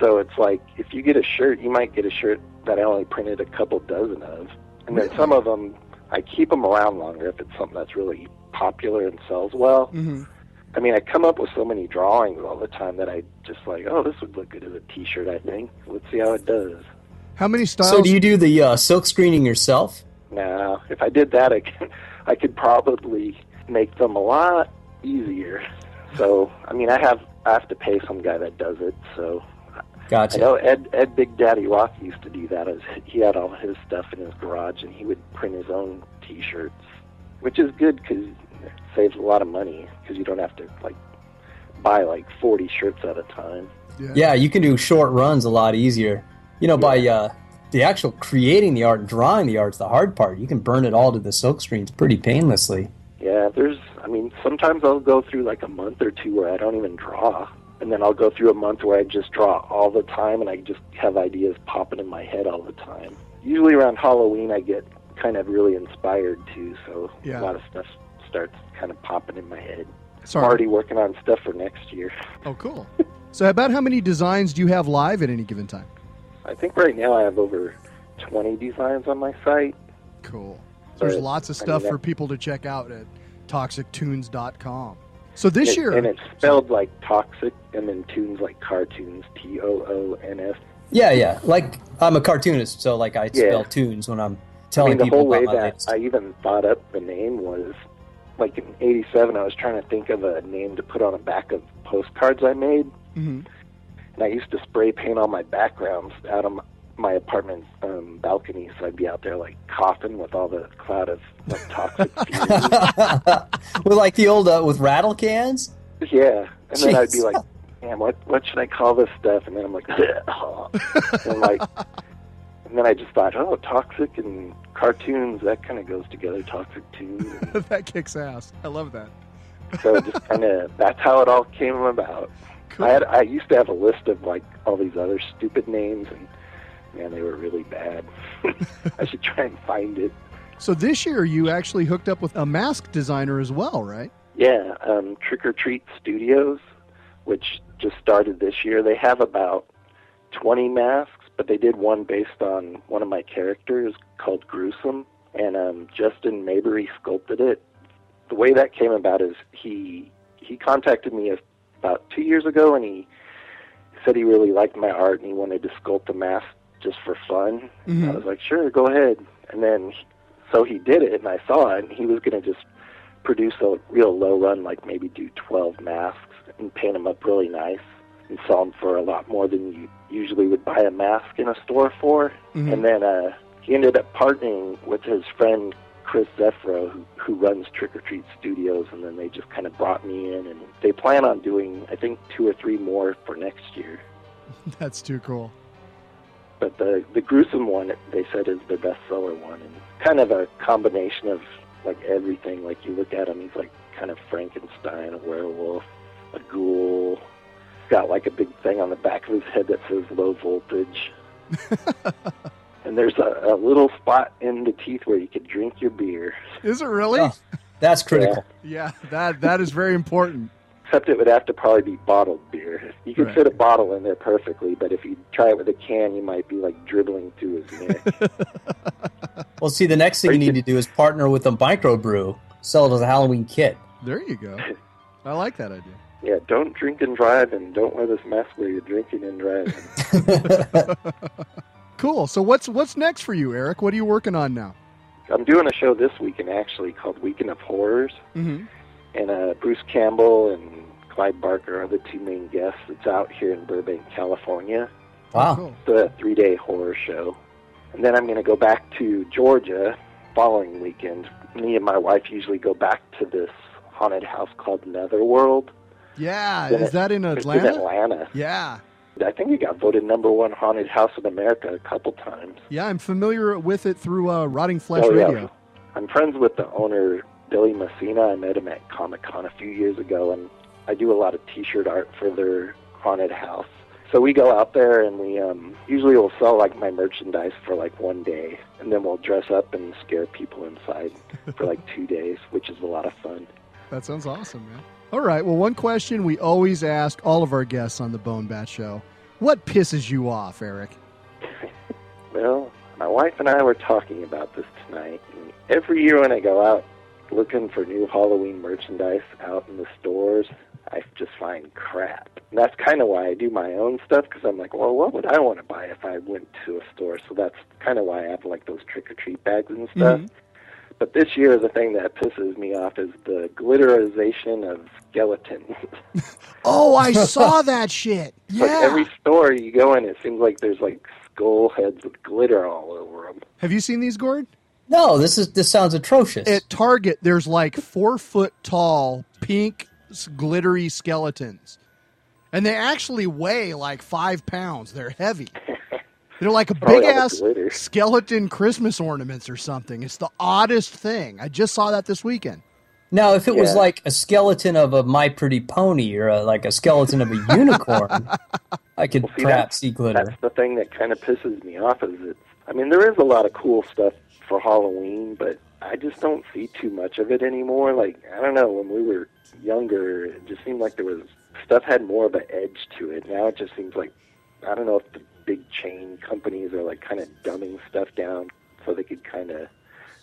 So it's like if you get a shirt, you might get a shirt that I only printed a couple dozen of. And then really? Some of them, I keep them around longer if it's something that's really popular and sells well. Mm-hmm. I mean, I come up with so many drawings all the time that I just like, oh, this would look good as a T-shirt, I think. Let's see how it does. How many styles? So do you do the uh, silk screening yourself? No. If I did that, I could, I could probably make them a lot easier. So, I mean, I have I have to pay some guy that does it, so... Gotcha. I know Ed, Ed Big Daddy Rock used to do that. He had all his stuff in his garage, and he would print his own T-shirts, which is good because it saves a lot of money because you don't have to like buy like forty shirts at a time. Yeah, yeah, you can do short runs a lot easier. You know, yeah. by uh, the actual creating the art and drawing the art's the hard part. You can burn it all to the silk screens pretty painlessly. Yeah, there's. I mean, sometimes I'll go through like a month or two where I don't even draw. And then I'll go through a month where I just draw all the time, and I just have ideas popping in my head all the time. Usually around Halloween, I get kind of really inspired, too, so yeah. a lot of stuff starts kind of popping in my head. Sorry. I'm already working on stuff for next year. Oh, cool. So about how many designs do you have live at any given time? I think right now I have over twenty designs on my site. Cool. So there's lots of stuff I mean, for people to check out at toxic tunes dot com. So this it, year... And it's spelled like toxic and then tunes like cartoons, T O O N S. Yeah, yeah. Like, I'm a cartoonist, so like I yeah. spell tunes when I'm telling I mean, people about my the whole way that latest. I even thought up the name was, like in eighty-seven, I was trying to think of a name to put on the back of postcards I made. Mm-hmm. And I used to spray paint all my backgrounds out of my apartment um, balcony, so I'd be out there like coughing with all the cloud of like, toxic fumes. With like the old uh, with rattle cans. Yeah, and Jeez. Then I'd be like, "Damn, what what should I call this stuff?" And then I'm like, oh. and like, and then I just thought, "Oh, toxic and cartoons, that kind of goes together. Toxic tunes." That kicks ass. I love that. So just kind of that's how it all came about. Cool. I had I used to have a list of like all these other stupid names and. Man, they were really bad. I should try and find it. So this year you actually hooked up with a mask designer as well, right? Yeah, um, Trick or Treat Studios, which just started this year. They have about twenty masks, but they did one based on one of my characters called Gruesome, and um, Justin Mabry sculpted it. The way that came about is he he contacted me about two years ago, and he said he really liked my art and he wanted to sculpt a mask just for fun. Mm-hmm. I was like, sure, go ahead. And then, so he did it, and I saw it, and he was going to just produce a real low run, like maybe do twelve masks and paint them up really nice and sell them for a lot more than you usually would buy a mask in a store for. Mm-hmm. And then uh, he ended up partnering with his friend Chris Zeffro, who, who runs Trick or Treat Studios, and then they just kind of brought me in, and they plan on doing, I think, two or three more for next year. That's too cool. But the, the gruesome one, they said, is the bestseller one. And kind of a combination of, like, everything. Like, you look at him, he's, like, kind of Frankenstein, a werewolf, a ghoul. Got, like, a big thing on the back of his head that says low voltage. And there's a, a little spot in the teeth where you could drink your beer. Is it really? Oh, that's critical. Yeah, yeah that that is very important. Except it would have to probably be bottled beer. You could right. fit a bottle in there perfectly, but if you try it with a can, you might be like dribbling through his neck. Well, see, the next thing you, you need could... to do is partner with a microbrew, sell it as a Halloween kit. There you go. I like that idea. Yeah, don't drink and drive, and don't wear this mask while you're drinking and driving. Cool. So what's what's next for you, Eric? What are you working on now? I'm doing a show this weekend, actually, called Weekend of Horrors. Mm-hmm. and uh, Bruce Campbell and Clyde Barker are the two main guests. It's out here in Burbank, California. Wow. It's a three-day horror show. And then I'm going to go back to Georgia following weekend. Me and my wife usually go back to this haunted house called Netherworld. Yeah, is that in Atlanta? It's in Atlanta. Yeah. I think it got voted number one haunted house in America a couple times. Yeah, I'm familiar with it through uh, Rotting Flesh oh, Radio. Yeah. I'm friends with the owner, Billy Messina. I met him at Comic-Con a few years ago, and I do a lot of T-shirt art for their haunted house. So we go out there, and we um, usually will sell like my merchandise for like one day, and then we'll dress up and scare people inside for like two days, which is a lot of fun. That sounds awesome, man. All right, well, one question we always ask all of our guests on the BoneBat Show. What pisses you off, Eric? Well, my wife and I were talking about this tonight. And every year when I go out looking for new Halloween merchandise out in the stores, I just find crap. And that's kind of why I do my own stuff, because I'm like, well, what would I want to buy if I went to a store? So that's kind of why I have like those trick-or-treat bags and stuff. Mm-hmm. But this year, the thing that pisses me off is the glitterization of skeletons. Oh, I saw that shit. Yeah. Like every store you go in, it seems like there's like skull heads with glitter all over them. Have you seen these, Gord? No, this is this sounds atrocious. At Target, there's like four foot tall pink glittery skeletons, and they actually weigh like five pounds. They're heavy. They're like a big-ass skeleton Christmas ornaments or something. It's the oddest thing. I just saw that this weekend. Now, if it yeah. was like a skeleton of a My Pretty Pony or a, like a skeleton of a unicorn, I could well, see, perhaps see glitter. That's the thing that kind of pisses me off. Is it? I mean, there is a lot of cool stuff for Halloween, but I just don't see too much of it anymore. Like, I don't know, when we were younger, it just seemed like there was stuff had more of an edge to it. Now it just seems like, I don't know if the big chain companies are like kind of dumbing stuff down so they could kind of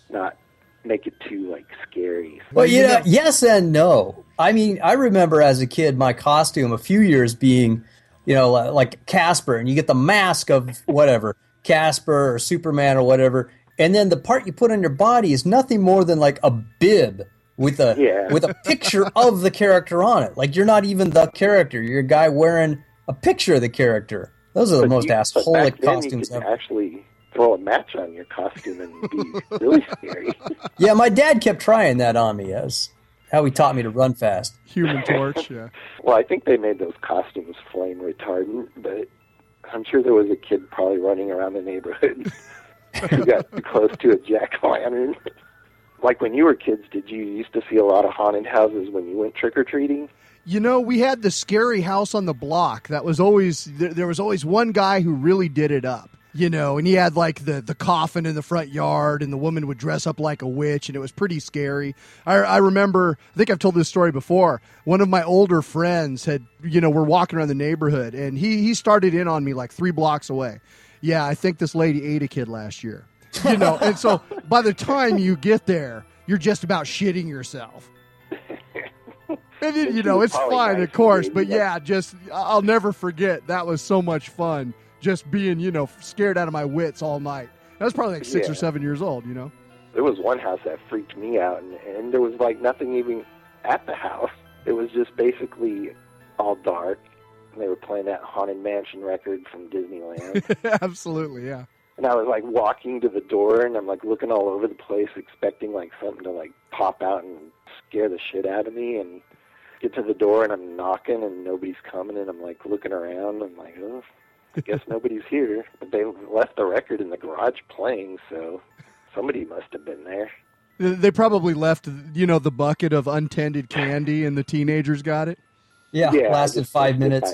not make it too like scary. Well, you know, yes and no. I mean, I remember as a kid my costume a few years being, you know, like Casper, and you get the mask of whatever, Casper or Superman or whatever, and then the part you put on your body is nothing more than like a bib with a yeah. with a picture of the character on it. Like, you're not even the character. You're a guy wearing a picture of the character. Those are the but most you, assholic costumes you could ever. Actually, throw a match on your costume and be really scary. Yeah, my dad kept trying that on me. That's how he taught me to run fast. Human Torch. Yeah. Well, I think they made those costumes flame retardant, but I'm sure there was a kid probably running around the neighborhood who got too close to a jack o' lantern. Like when you were kids, did you used to see a lot of haunted houses when you went trick or treating? You know, we had the scary house on the block. That was always there, there was always one guy who really did it up, you know, and he had like the, the coffin in the front yard, and the woman would dress up like a witch, and it was pretty scary. I, I remember, I think I've told this story before. One of my older friends had, you know, we're walking around the neighborhood, and he he started in on me like three blocks away. Yeah, I think this lady ate a kid last year, you know, and so by the time you get there, you're just about shitting yourself. And then, you know, it's fine, of course, but yeah, just, I'll never forget. That was so much fun, just being, you know, scared out of my wits all night. I was probably like six yeah. or seven years old, you know. There was one house that freaked me out, and, and there was like nothing even at the house. It was just basically all dark, and they were playing that Haunted Mansion record from Disneyland. Absolutely, yeah. And I was like walking to the door, and I'm like looking all over the place, expecting like something to like pop out and scare the shit out of me, and get to the door, and I'm knocking, and nobody's coming, and I'm like looking around, and I'm like, oh, I guess nobody's here. But they left the record in the garage playing, so somebody must have been there. They probably left, you know, the bucket of untended candy, and the teenagers got it. Yeah, yeah, lasted five minutes.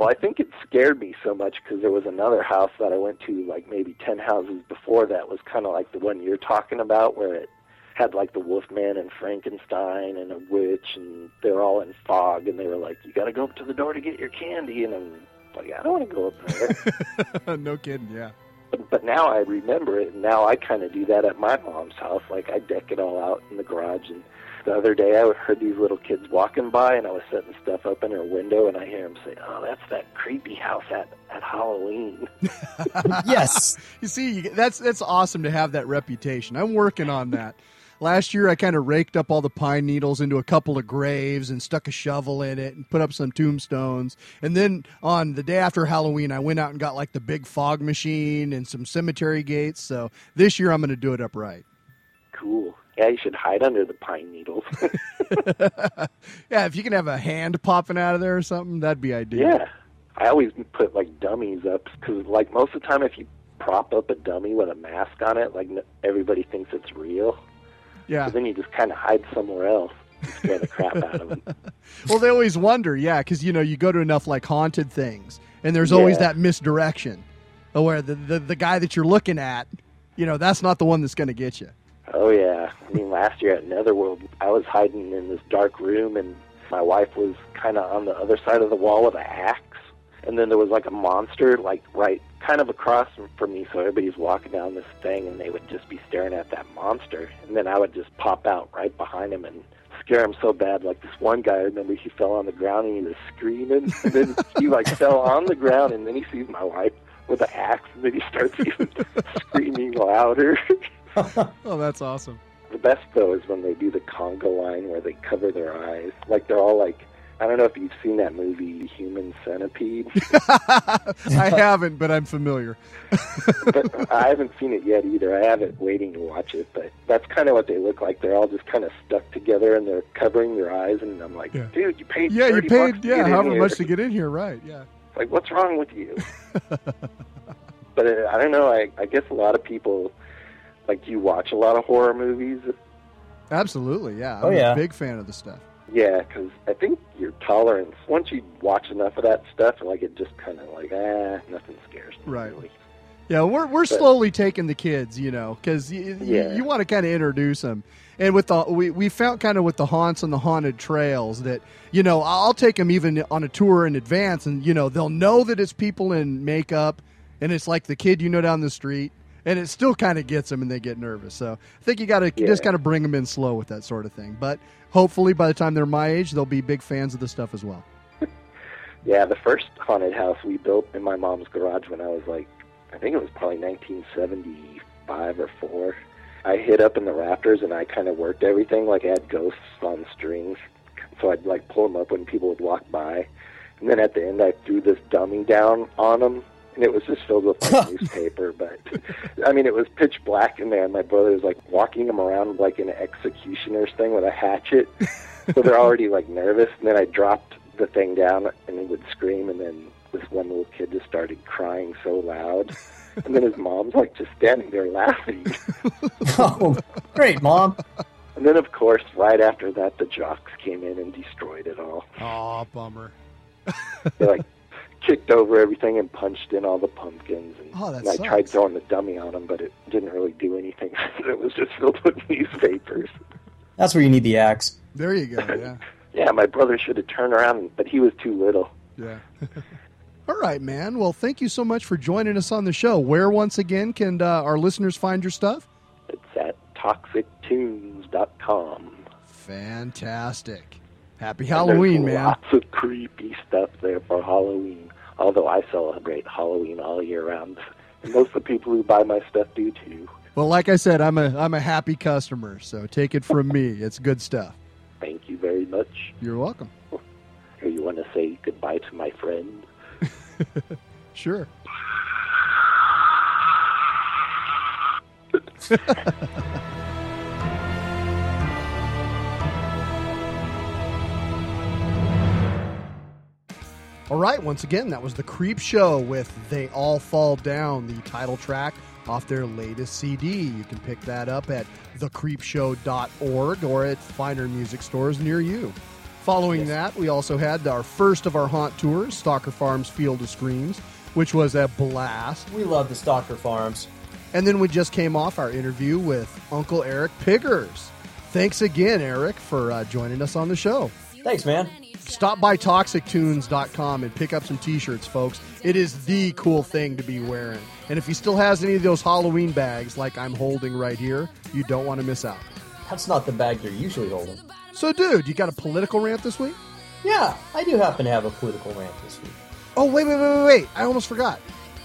Well, I think it scared me so much because there was another house that I went to like maybe ten houses before that was kind of like the one you're talking about, where it had like the Wolfman and Frankenstein and a witch, and they're all in fog, and they were like, you got to go up to the door to get your candy, and I'm like, I don't want to go up there. No kidding, yeah. But, but now I remember it, and now I kind of do that at my mom's house. Like, I deck it all out in the garage, and the other day I heard these little kids walking by, and I was setting stuff up in her window, and I hear them say, oh, that's that creepy house at, at Halloween. Yes. You see, that's that's awesome to have that reputation. I'm working on that. Last year, I kind of raked up all the pine needles into a couple of graves and stuck a shovel in it and put up some tombstones. And then on the day after Halloween, I went out and got like the big fog machine and some cemetery gates. So this year, I'm going to do it upright. Cool. Yeah, you should hide under the pine needles. Yeah, if you can have a hand popping out of there or something, that'd be ideal. Yeah. I always put like dummies up because like most of the time if you prop up a dummy with a mask on it, like everybody thinks it's real. Yeah. So then you just kind of hide somewhere else and scare the crap out of them. Well, they always wonder, yeah, because, you know, you go to enough like haunted things and there's yeah. always that misdirection where the, the, the guy that you're looking at, you know, that's not the one that's going to get you. Oh, yeah. I mean, last year at Netherworld, I was hiding in this dark room and my wife was kind of on the other side of the wall with an axe. And then there was like a monster, like right kind of across from me. So everybody's walking down this thing and they would just be staring at that monster. And then I would just pop out right behind him and scare him so bad. Like this one guy, I remember he fell on the ground and he was screaming. And then he like fell on the ground and then he sees my wife with an axe and then he starts even screaming louder. Oh, that's awesome. The best, though, is when they do the conga line where they cover their eyes. Like, they're all like, I don't know if you've seen that movie, Human Centipede. I haven't, but I'm familiar. But I haven't seen it yet either. I have it waiting to watch it, but that's kind of what they look like. They're all just kind of stuck together, and they're covering their eyes, and I'm like, yeah. dude, you paid yeah, you paid, yeah, however much to get in here, right, yeah. It's like, what's wrong with you? But uh, I don't know, I, I guess a lot of people... Like, do you watch a lot of horror movies? Absolutely, yeah. I'm oh, yeah. a big fan of the stuff. Yeah, because I think your tolerance, once you watch enough of that stuff, like, it just kind of like, ah, nothing scares me, right. really. Yeah, we're we're but, slowly taking the kids, you know, because y- yeah. y- you want to kind of introduce them. And with the we, we found kind of with the haunts and the haunted trails that, you know, I'll take them even on a tour in advance, and, you know, they'll know that it's people in makeup, and it's like the kid you know down the street. And it still kind of gets them and they get nervous. So I think you got to yeah. just kind of bring them in slow with that sort of thing. But hopefully by the time they're my age, they'll be big fans of the stuff as well. Yeah, the first haunted house we built in my mom's garage when I was like, I think it was probably nineteen seventy-five or four. I hid up in the rafters and I kind of worked everything. Like I had ghosts on strings. So I'd like pull them up when people would walk by. And then at the end, I threw this dummy down on them. And it was just filled with like newspaper, but I mean, it was pitch black in there. And my brother was like walking them around like an executioner's thing with a hatchet. So they're already like nervous. And then I dropped the thing down and he would scream. And then this one little kid just started crying so loud. And then his mom's like just standing there laughing. Oh, great, Mom. And then, of course, right after that, the jocks came in and destroyed it all. Aw, bummer. They're like, kicked over everything and punched in all the pumpkins. And, oh, that and I sucks. tried throwing the dummy on them, but it didn't really do anything. It was just filled with newspapers. That's where you need the axe. There you go, yeah. Yeah, my brother should have turned around, but he was too little. Yeah. All right, man. Well, thank you so much for joining us on the show. Where, once again, can uh, our listeners find your stuff? It's at toxic tunes dot com. Fantastic. Happy Halloween, man. Lots of creepy stuff there for Halloween. Although I celebrate Halloween all year round. And most of the people who buy my stuff do too. Well, like I said, I'm a I'm a happy customer, so take it from me. It's good stuff. Thank you very much. You're welcome. Or you want to say goodbye to my friend? Sure. All right, once again, that was The Creep Show with They All Fall Down, the title track off their latest C D. You can pick that up at the creep show dot org or at finer music stores near you. Following yes. that, we also had our first of our haunt tours, Stalker Farms Field of Screams, which was a blast. We love the Stalker Farms. And then we just came off our interview with Uncle Eric Piggers. Thanks again, Eric, for uh, joining us on the show. Thanks, man. Stop by toxic tunes dot com and pick up some t-shirts, folks. It is the cool thing to be wearing. And if he still has any of those Halloween bags like I'm holding right here, you don't want to miss out. That's not the bag you're usually holding. So, dude, you got a political rant this week? Yeah, I do happen to have a political rant this week. Oh, wait, wait, wait, wait, wait. I almost forgot.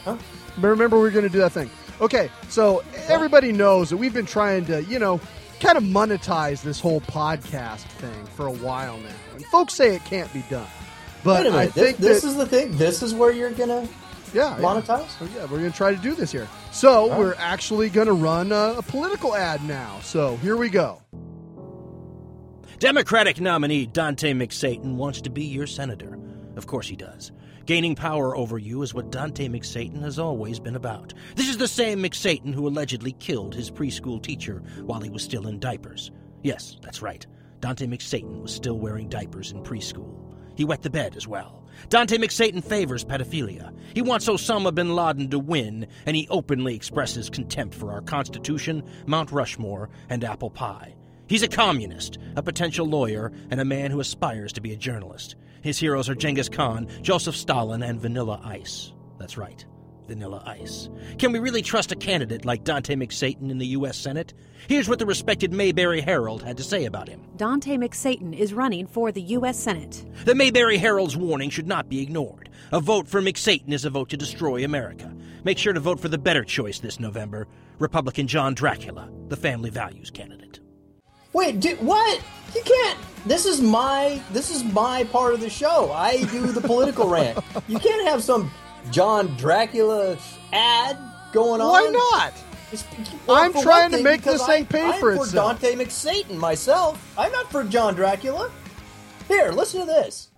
Huh? Remember we were going to do that thing. Okay, so everybody knows that we've been trying to, you know, kind of monetize this whole podcast thing for a while now. And folks say it can't be done. But Wait a minute, I think this, this that, is the thing. This is where you're going to yeah, monetize? Yeah. yeah, we're going to try to do this here. So oh. we're actually going to run a, a political ad now. So here we go. Democratic nominee Dante McSatan wants to be your senator. Of course he does. Gaining power over you is what Dante McSatan has always been about. This is the same McSatan who allegedly killed his preschool teacher while he was still in diapers. Yes, that's right. Dante McSatan was still wearing diapers in preschool. He wet the bed as well. Dante McSatan favors pedophilia. He wants Osama bin Laden to win, and he openly expresses contempt for our Constitution, Mount Rushmore, and apple pie. He's a communist, a potential lawyer, and a man who aspires to be a journalist. His heroes are Genghis Khan, Joseph Stalin, and Vanilla Ice. That's right, Vanilla Ice. Can we really trust a candidate like Dante McSatan in the U S Senate? Here's what the respected Mayberry Herald had to say about him. Dante McSatan is running for the U S Senate. The Mayberry Herald's warning should not be ignored. A vote for McSatan is a vote to destroy America. Make sure to vote for the better choice this November, Republican John Dracula, the family values candidate. Wait, do, what? You can't. This is my this is my part of the show. I do the political rant. You can't have some John Dracula ad going on. Why not? It's, well, I'm trying to make this thing pay for itself. I'm for Dante McSatan myself. I'm not for John Dracula. Here, listen to this.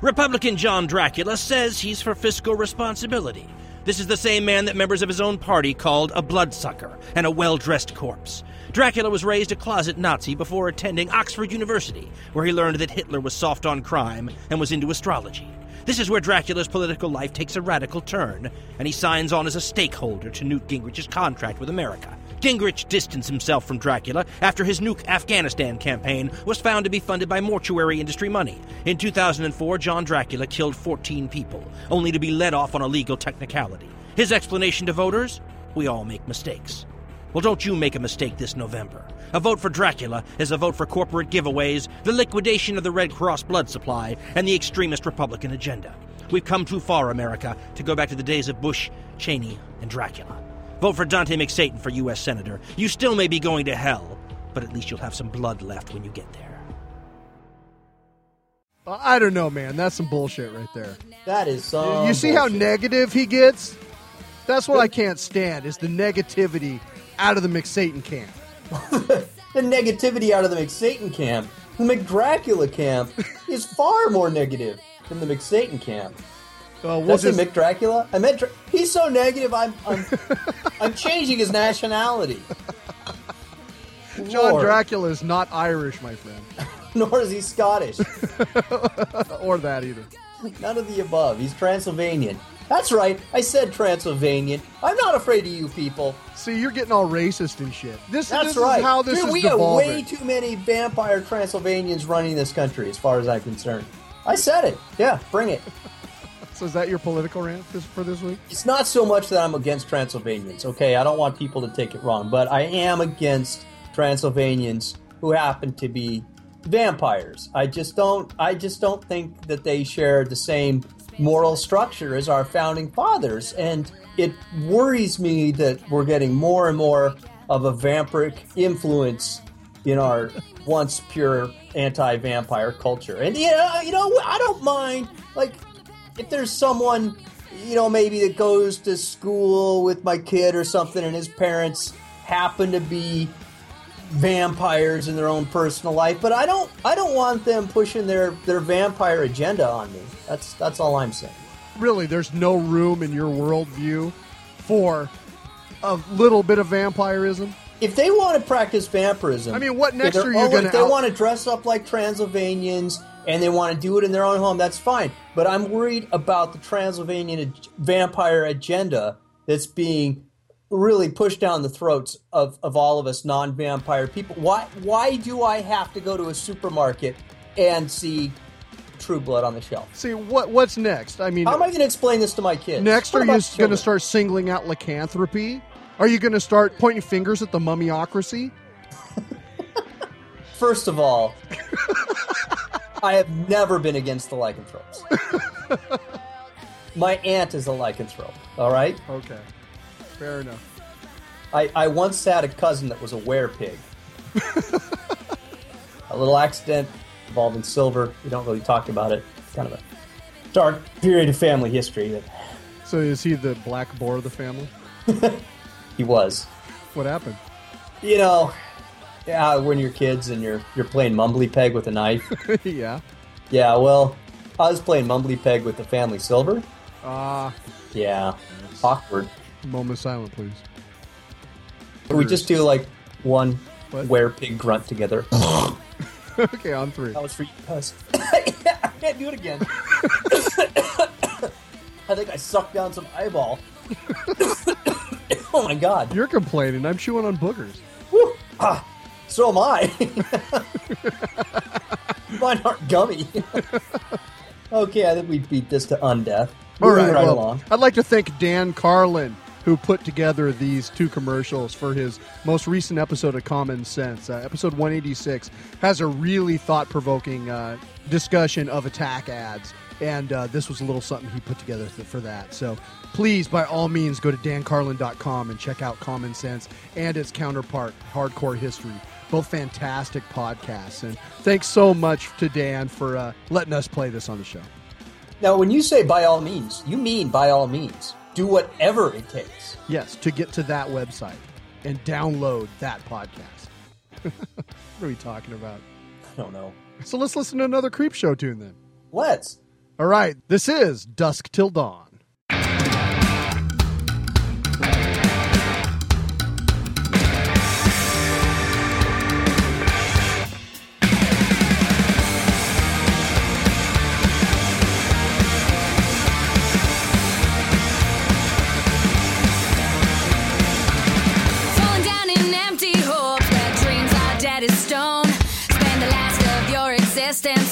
Republican John Dracula says he's for fiscal responsibility. This is the same man that members of his own party called a bloodsucker and a well-dressed corpse. Dracula was raised a closet Nazi before attending Oxford University, where he learned that Hitler was soft on crime and was into astrology. This is where Dracula's political life takes a radical turn, and he signs on as a stakeholder to Newt Gingrich's contract with America. Gingrich distanced himself from Dracula after his Nuke Afghanistan campaign was found to be funded by mortuary industry money. In two thousand four, John Dracula killed fourteen people, only to be let off on a legal technicality. His explanation to voters? We all make mistakes. Well, don't you make a mistake this November. A vote for Dracula is a vote for corporate giveaways, the liquidation of the Red Cross blood supply, and the extremist Republican agenda. We've come too far, America, to go back to the days of Bush, Cheney, and Dracula. Vote for Dante McSatan for U S Senator. You still may be going to hell, but at least you'll have some blood left when you get there. I don't know, man. That's some bullshit right there. That is some You see bullshit. How negative he gets? That's what I can't stand, is the negativity out of the McSatan camp. The negativity out of the McSatan camp. The McDracula camp is far more negative than the McSatan camp. Uh, we'll That's just... Mick Dracula? I meant Dra- he's so negative. I'm I'm, I'm changing his nationality. John Lord. Dracula is not Irish, my friend. Nor is he Scottish, or that either. None of the above. He's Transylvanian. That's right. I said Transylvanian. I'm not afraid of you people. See, you're getting all racist and shit. This, That's this right. is how this Dude, is we devolving. We have way too many vampire Transylvanians running this country, as far as I'm concerned. I said it. Yeah, bring it. So is that your political rant this, for this week? It's not so much that I'm against Transylvanians, okay? I don't want people to take it wrong, but I am against Transylvanians who happen to be vampires. I just don't I just don't think that they share the same moral structure as our founding fathers, and it worries me that we're getting more and more of a vampiric influence in our once pure anti-vampire culture. And yeah, you know, I don't mind, like, if there's someone, you know, maybe that goes to school with my kid or something and his parents happen to be vampires in their own personal life, but I don't I don't want them pushing their, their vampire agenda on me. That's that's all I'm saying. Really, there's no room in your worldview for a little bit of vampirism? If they want to practice vampirism... I mean, what next are you going to... If they out- want to dress up like Transylvanians... and they want to do it in their own home, that's fine. But I'm worried about the Transylvanian ag- vampire agenda that's being really pushed down the throats of, of all of us non-vampire people. Why why do I have to go to a supermarket and see True Blood on the shelf? See, what what's next? I mean, how am I going to explain this to my kids? Next, what are you going to start singling out lycanthropy? Are you going to start pointing fingers at the mummyocracy? First of all... I have never been against the lycanthropes. My aunt is a lycanthrope, all right? Okay, fair enough. I, I once had a cousin that was a werepig. A little accident involving silver. We don't really talk about it. It's kind of a dark period of family history. That... So is he the black boar of the family? He was. What happened? You know, yeah, when you're kids and you're you're playing mumbly peg with a knife. Yeah. Yeah, well, I was playing mumbly peg with the family silver. Ah. Uh, yeah. Nice. Awkward. Moment of silence, please. Can we just do like one what? werepig grunt together? Okay, on three. That was for you, cuz. Yeah, I can't do it again. I think I sucked down some eyeball. Oh my god. You're complaining. I'm chewing on boogers. Woo! Ah, so am I. Mine aren't gummy. Okay, I think we beat this to undeath. All right, right well, along. I'd like to thank Dan Carlin, who put together these two commercials for his most recent episode of Common Sense. Uh, episode one eighty-six has a really thought-provoking uh, discussion of attack ads, and uh, this was a little something he put together th- for that. So please, by all means, go to dan carlin dot com and check out Common Sense and its counterpart, Hardcore History. Both fantastic podcasts. And thanks so much to Dan for uh, letting us play this on the show. Now, when you say by all means, you mean by all means. Do whatever it takes. Yes, to get to that website and download that podcast. What are we talking about? I don't know. So let's listen to another Creep Show tune then. Let's. All right. This is Dusk Till Dawn.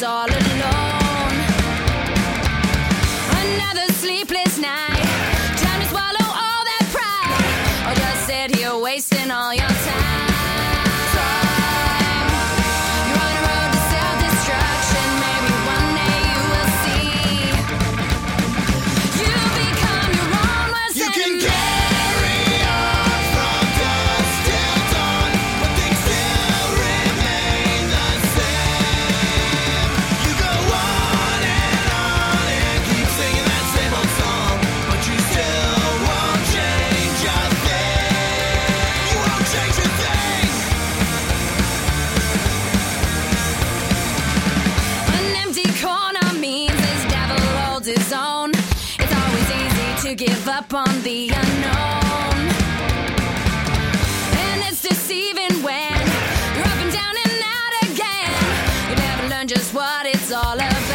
All alone, another sleepless night, time to swallow all that pride, or just sit here wasting all your time. Give up on the unknown, and it's deceiving when you're up and down and out again. You never learn just what it's all about.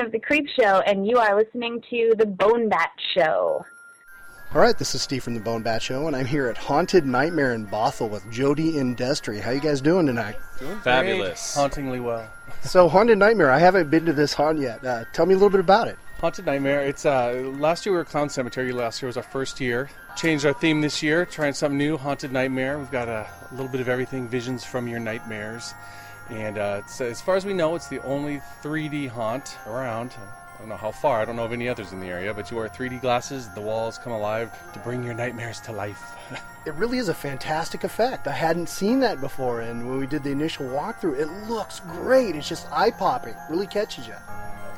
Of The Creep Show, and you are listening to The BoneBat Show. All right, this is Steve from The BoneBat Show, and I'm here at Haunted Nightmare in Bothell with Jody and Destry. How you guys doing tonight? Doing fabulous. Great. Hauntingly well. So, Haunted Nightmare, I haven't been to this haunt yet. Uh, tell me a little bit about it. Haunted Nightmare, it's uh, last year we were Clown Cemetery. Last year was our first year. Changed our theme this year, trying something new, Haunted Nightmare. We've got a, a little bit of everything, visions from your nightmares. And uh, so as far as we know, it's the only three D haunt around. I don't know how far. I don't know of any others in the area, but you wear three D glasses. The walls come alive to bring your nightmares to life. It really is a fantastic effect. I hadn't seen that before, and when we did the initial walkthrough, it looks great. It's just eye-popping. It really catches you.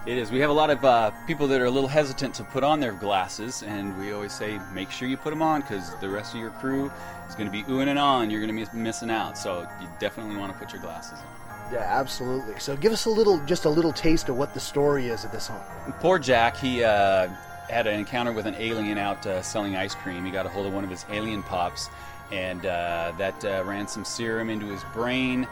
It is. We have a lot of uh, people that are a little hesitant to put on their glasses, and we always say, make sure you put them on, because the rest of your crew is going to be oohing and ahhing. You're going to be missing out, so you definitely want to put your glasses on. Yeah, absolutely. So give us a little, just a little taste of what the story is at this home. Poor Jack, he uh, had an encounter with an alien out uh, selling ice cream. He got a hold of one of his alien pops, and uh, that uh, ran some serum into his brain,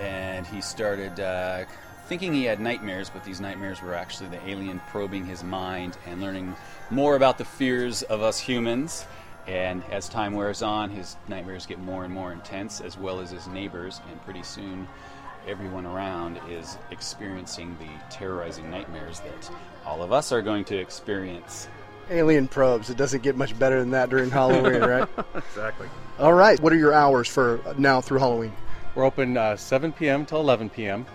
and he started... Uh, thinking he had nightmares, but these nightmares were actually the alien probing his mind and learning more about the fears of us humans. And as time wears on, his nightmares get more and more intense, as well as his neighbors, and pretty soon everyone around is experiencing the terrorizing nightmares that all of us are going to experience. Alien probes. It doesn't get much better than that during Halloween, right? Exactly. All right. What are your hours for now through Halloween? We're open uh, seven p.m. till eleven p.m.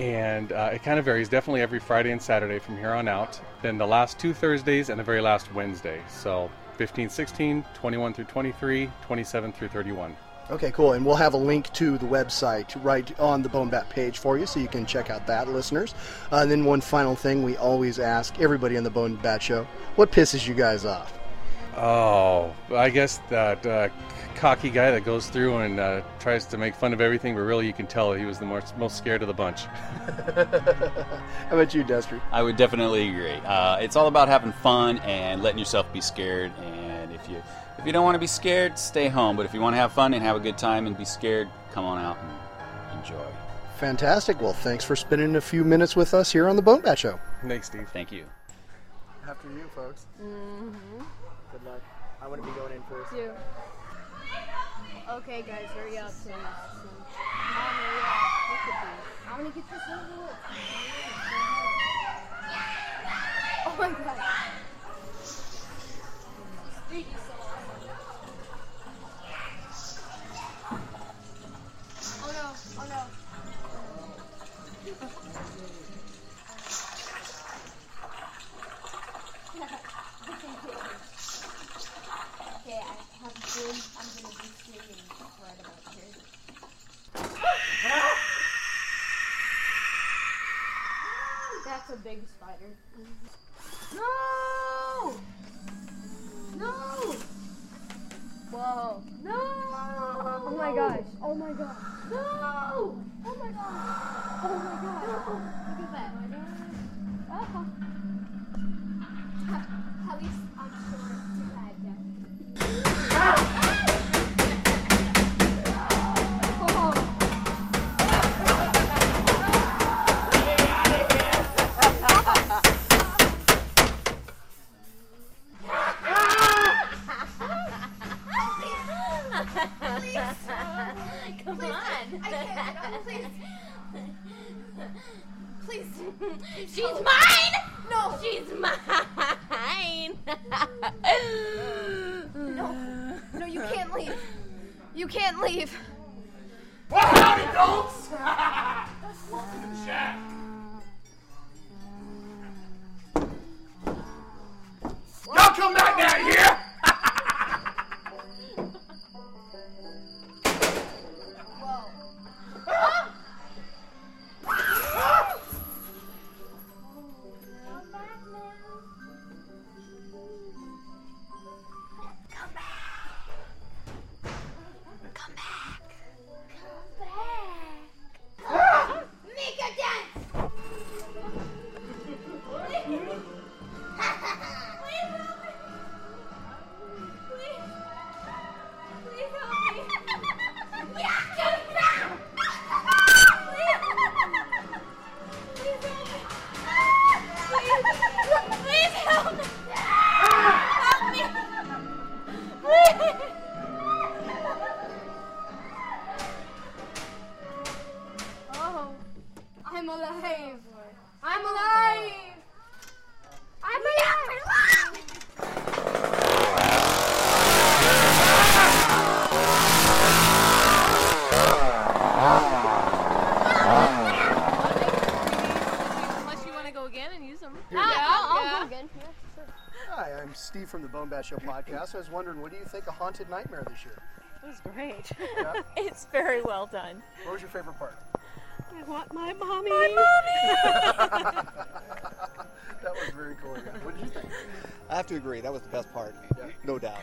And uh, it kind of varies, definitely every Friday and Saturday from here on out. Then the last two Thursdays and the very last Wednesday. So fifteen, sixteen, twenty-one through twenty-three, twenty-seven through thirty-one. Okay, cool. And we'll have a link to the website right on the BoneBat page for you, so you can check out that, listeners. Uh, and then one final thing we always ask everybody on the BoneBat show, what pisses you guys off? Oh, I guess that uh, cocky guy that goes through and uh, tries to make fun of everything, but really you can tell he was the most, most scared of the bunch. How about you, Destry? I would definitely agree. Uh, it's all about having fun and letting yourself be scared. And if you if you don't want to be scared, stay home. But if you want to have fun and have a good time and be scared, come on out and enjoy. Fantastic. Well, thanks for spending a few minutes with us here on the BoneBat Show. Thanks, Steve. Thank you. After you, folks. Mm-hmm. Good luck. I want to be going in first. You. Okay, guys, hurry up. Mom, hurry up. I'm going to get this over with. Oh, my God. Thank you so much. Oh, no. Oh, no. I'm going to be sleeping right about here. That's a big spider. No! No! Whoa. No! Oh my gosh. Oh my gosh. No! Oh my gosh. Oh my gosh. No. Look at that. Oh. At least I'm sure. Come please, on. I can't. Oh, please. Please. She's oh. mine! No. She's mine. No. No, you can't leave. You can't leave. Well, howdy, adults! Welcome to the shack. Don't come back down here! Come back! Come back! Make a dance! I'm good. Yeah, sure. Hi, I'm Steve from the BoneBat Show podcast. I was wondering, what do you think of Haunted Nightmare this year? It was great. Yeah. It's very well done. What was your favorite part? I want my mommy. My mommy! That was very cool. Yeah. What did you think? I have to agree. That was the best part. Yeah. No doubt.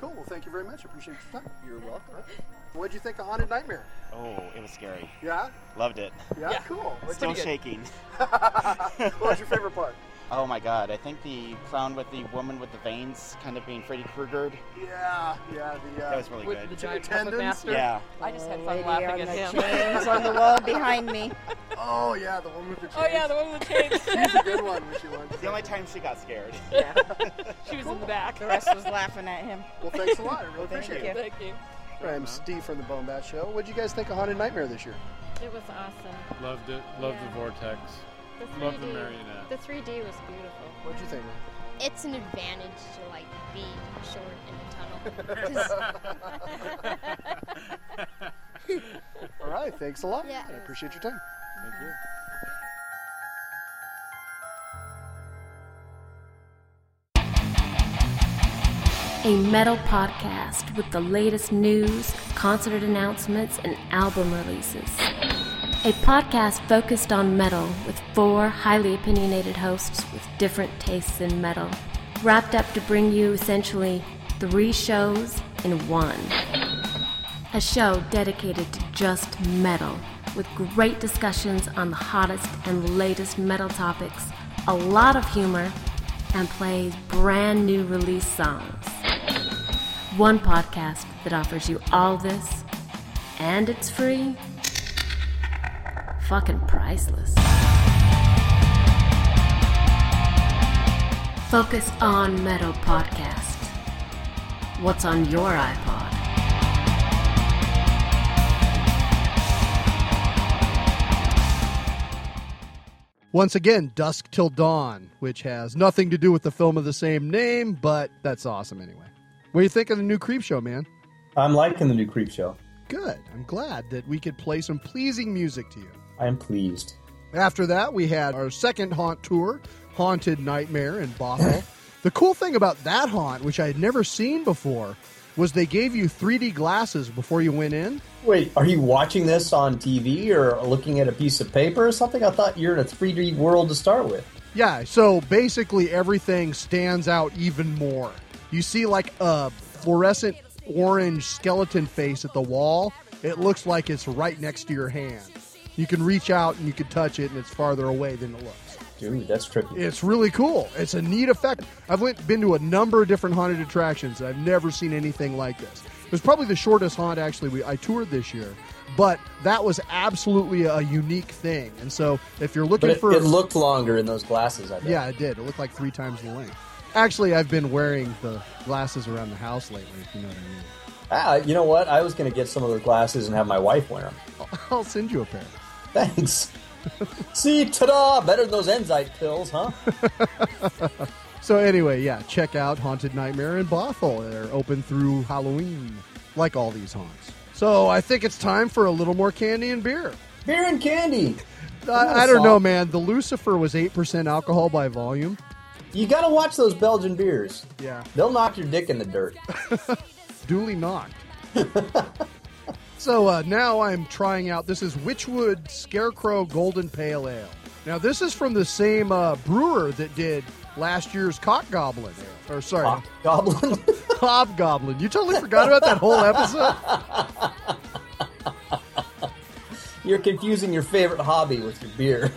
Cool. Well, thank you very much. I appreciate your time. You're welcome. Right. What did you think of Haunted Nightmare? Oh, it was scary. Yeah? Loved it. Yeah? Yeah. Cool. What's Still shaking. What was your favorite part? Oh, my God. I think the clown with the woman with the veins kind of being Freddy Krueger'd. Yeah. Yeah. The, uh, that was really with good. With the giant puppet master. Yeah. I just had fun oh, laughing at him. The chains on the wall behind me. Oh, yeah. The woman with the chains. Oh, yeah. The woman with the chains. She's a good one when she went. It's the only time she got scared. Yeah. She was cool. In the back. The rest was laughing at him. Well, thanks a lot. I really appreciate it. Thank you. Right, I'm Steve from the BoneBat Show. What did you guys think of Haunted Nightmare this year? It was awesome. Loved it. Loved yeah. the vortex. The Love the marionette. The three D was beautiful. What'd you think? It's an advantage to like be short in the tunnel. All right, thanks a lot. Yeah, I appreciate your time. Thank you. A metal podcast with the latest news, concert announcements, and album releases. A podcast focused on metal with four highly opinionated hosts with different tastes in metal, wrapped up to bring you essentially three shows in one. A show dedicated to just metal with great discussions on the hottest and latest metal topics, a lot of humor, and plays brand new release songs. One podcast that offers you all this, and it's free. Fucking priceless. Focus on Metal Podcast. What's on your iPod? Once again, Dusk Till Dawn, which has nothing to do with the film of the same name, but that's awesome anyway. What do you think of the new Creep Show, man? I'm liking the new Creep Show. Good. I'm glad that we could play some pleasing music to you. I'm pleased. After that, we had our second haunt tour, Haunted Nightmare in Bothell. The cool thing about that haunt, which I had never seen before, was they gave you three D glasses before you went in. Wait, are you watching this on T V or looking at a piece of paper or something? I thought you were in a three D world to start with. Yeah, so basically everything stands out even more. You see like a fluorescent orange skeleton face at the wall. It looks like it's right next to your hand. You can reach out and you can touch it, and it's farther away than it looks. Dude, that's tricky. It's really cool. It's a neat effect. I've went, been to a number of different haunted attractions, and I've never seen anything like this. It was probably the shortest haunt, actually, we, I toured this year, but that was absolutely a unique thing. And so if you're looking but it, for... It looked longer in those glasses, I bet. Yeah, it did. It looked like three times the length. Actually, I've been wearing the glasses around the house lately, if you know what I mean. Ah, you know what? I was going to get some of those glasses and have my wife wear them. I'll send you a pair. Thanks. See, ta-da! Better than those Enzyte pills, huh? So anyway, yeah, check out Haunted Nightmare in Bothell. They're open through Halloween, like all these haunts. So I think it's time for a little more candy and beer. Beer and candy! I, I don't know, man. The Lucifer was eight percent alcohol by volume. You got to watch those Belgian beers. Yeah. They'll knock your dick in the dirt. Duly knocked. So uh, now I'm trying out, this is Witchwood Scarecrow Golden Pale Ale. Now this is from the same uh, brewer that did last year's Cock Goblin Ale. Or sorry. Cock Goblin? Hobgoblin. You totally forgot about that whole episode? You're confusing your favorite hobby with your beer.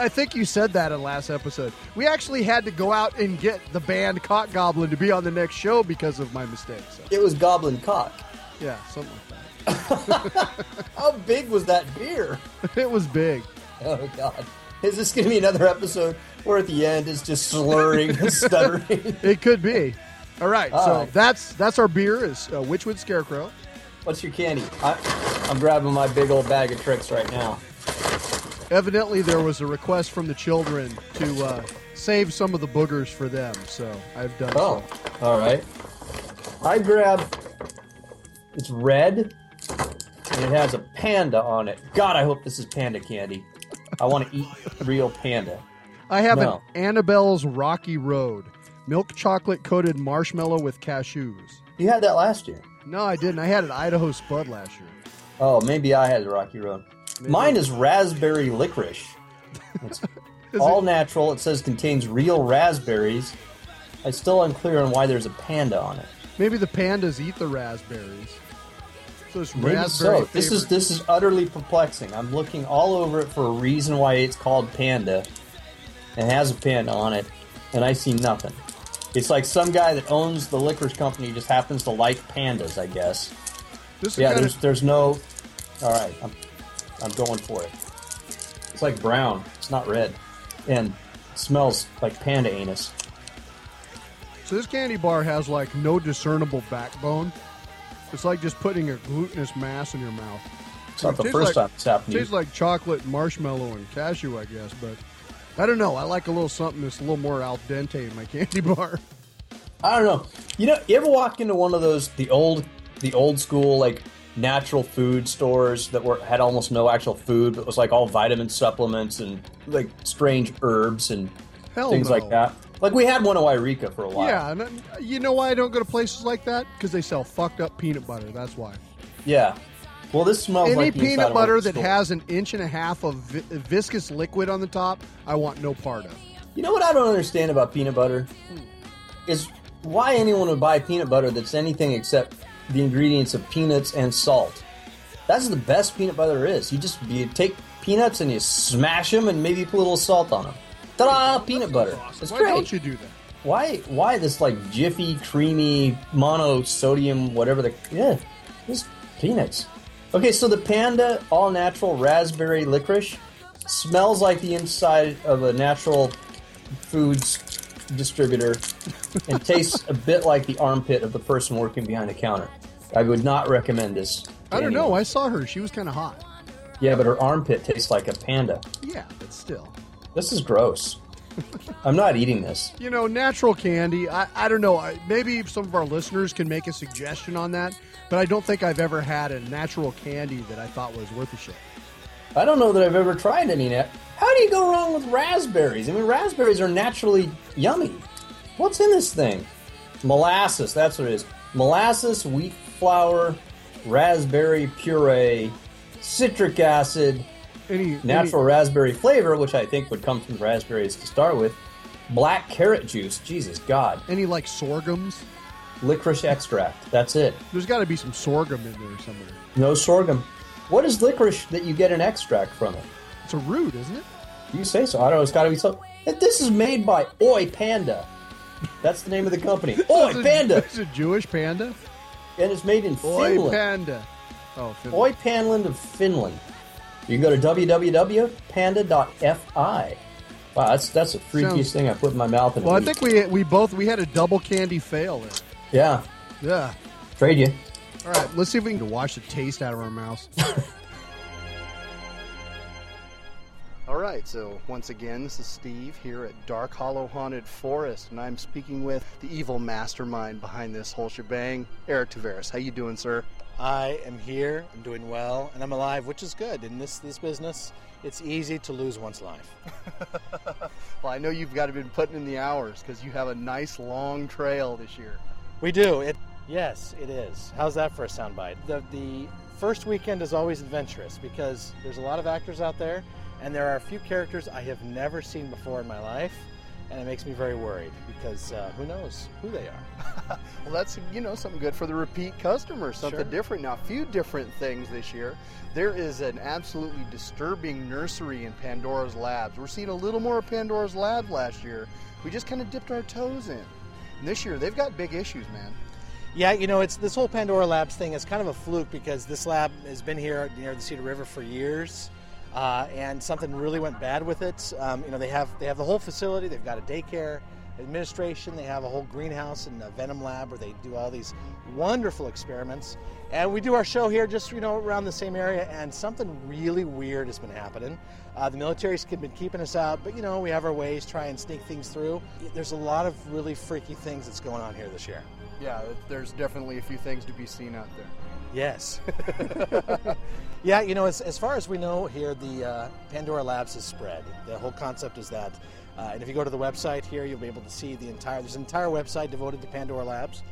I think you said that in last episode. We actually had to go out and get the band Cock Goblin to be on the next show because of my mistake. So. It was Goblin Cock. Yeah, something like that. How big was that beer? It was big. Oh, God. Is this going to be another episode where at the end it's just slurring and stuttering? It could be. All right, All so right. that's that's our beer is uh, Witchwood Scarecrow. What's your candy? I, I'm grabbing my big old bag of tricks right now. Evidently, there was a request from the children to uh, save some of the boogers for them, so I've done oh, so. Oh, all right. I grabbed... It's red, and it has a panda on it. God, I hope this is panda candy. I want to eat real panda. I have no. an Annabelle's Rocky Road milk chocolate coated marshmallow with cashews. You had that last year. No, I didn't. I had an Idaho Spud last year. Oh, maybe I had the Rocky Road. Maybe. Mine is raspberry licorice. It's all it? natural. It says contains real raspberries. I'm still unclear on why there's a panda on it. Maybe the pandas eat the raspberries. So it's maybe raspberry. So. This is this is utterly perplexing. I'm looking all over it for a reason why it's called Panda, and has a panda on it, and I see nothing. It's like some guy that owns the licorice company just happens to like pandas, I guess. This yeah, there's, of... there's no... All right, I'm, I'm going for it. It's like brown. It's not red. And it smells like panda anus. So this candy bar has, like, no discernible backbone. It's like just putting a glutinous mass in your mouth. It's not it the first like, time it's happened. It tastes like chocolate, marshmallow, and cashew, I guess, but... I don't know. I like a little something that's a little more al dente in my candy bar. I don't know. You know, you ever walk into one of those the old, the old school like natural food stores that were had almost no actual food, but it was like all vitamin supplements and like strange herbs and Hell things no. like that. Like we had one in Wairika for a while. Yeah, and you know why I don't go to places like that? Because they sell fucked up peanut butter. That's why. Yeah. Well, this smells Any like peanut butter that store. has an inch and a half of vi- viscous liquid on the top, I want no part of. You know what I don't understand about peanut butter? Mm. Is why anyone would buy peanut butter that's anything except the ingredients of peanuts and salt. That's the best peanut butter there is. You just you take peanuts and you smash them and maybe put a little salt on them. Ta-da! That's peanut butter. Awesome. It's why great. Why don't you do that? Why, why this like jiffy, creamy, monosodium, whatever the... Yeah, just peanuts. Okay, so the Panda all-natural raspberry licorice smells like the inside of a natural foods distributor and tastes a bit like the armpit of the person working behind the counter. I would not recommend this to I don't anyone. know. I saw her. She was kind of hot. Yeah, but her armpit tastes like a panda. Yeah, but still. This is gross. I'm not eating this. You know, natural candy, I, I don't know. I, maybe some of our listeners can make a suggestion on that. But I don't think I've ever had a natural candy that I thought was worth a shit. I don't know that I've ever tried any nat. How do you go wrong with raspberries? I mean, raspberries are naturally yummy. What's in this thing? Molasses, that's what it is. Molasses, wheat flour, raspberry puree, citric acid, any, natural any... raspberry flavor, which I think would come from raspberries to start with, black carrot juice, Jesus God. Any, like, sorghums? Licorice extract. That's it. There's got to be some sorghum in there somewhere. No sorghum. What is licorice that you get an extract from it? It's a root, isn't it? You say so. I don't know. It's got to be something. This is made by Oy Panda. That's the name of the company. Oy it's Panda. A, it's a Jewish panda. And it's made in Oy Finland. Oy Panda. Oh, Finland. Oy Panda of Finland. You can go to w w w dot panda dot f i. Wow, that's that's the freakiest Sounds... thing I put in my mouth in a Well, week. I think we we both we had a double candy fail there. Yeah. Yeah. Trade you. All right, let's see if we can wash the taste out of our mouths. All right, so once again, this is Steve here at Dark Hollow Haunted Forest, and I'm speaking with the evil mastermind behind this whole shebang, Eric Taveras. How you doing, sir? I am here, I'm doing well, and I'm alive, which is good. In this, this business, it's easy to lose one's life. Well, I know you've got to been putting in the hours because you have a nice long trail this year. We do. It yes, it is. How's that for a soundbite? The the first weekend is always adventurous because there's a lot of actors out there, and there are a few characters I have never seen before in my life, and it makes me very worried because uh, who knows who they are. Well, that's you know something good for the repeat customer, something sure. different. Now, a few different things this year. There is an absolutely disturbing nursery in Pandora's Labs. We're seeing a little more of Pandora's Labs last year. We just kind of dipped our toes in. And this year, they've got big issues, man. Yeah, you know, it's this whole Pandora Labs thing is kind of a fluke because this lab has been here near the Cedar River for years, uh, and something really went bad with it. Um, you know, they have they have the whole facility. They've got a daycare administration. They have a whole greenhouse and a venom lab where they do all these wonderful experiments. And we do our show here just, you know, around the same area, and something really weird has been happening. Uh, the military's been keeping us out, but, you know, we have our ways, try and sneak things through. There's a lot of really freaky things that's going on here this year. Yeah, there's definitely a few things to be seen out there. Yes. Yeah, you know, as, as far as we know here, the uh, Pandora Labs has spread. The whole concept is that Uh, and if you go to the website here, you'll be able to see the entire, there's an entire website devoted to Pandora Labs.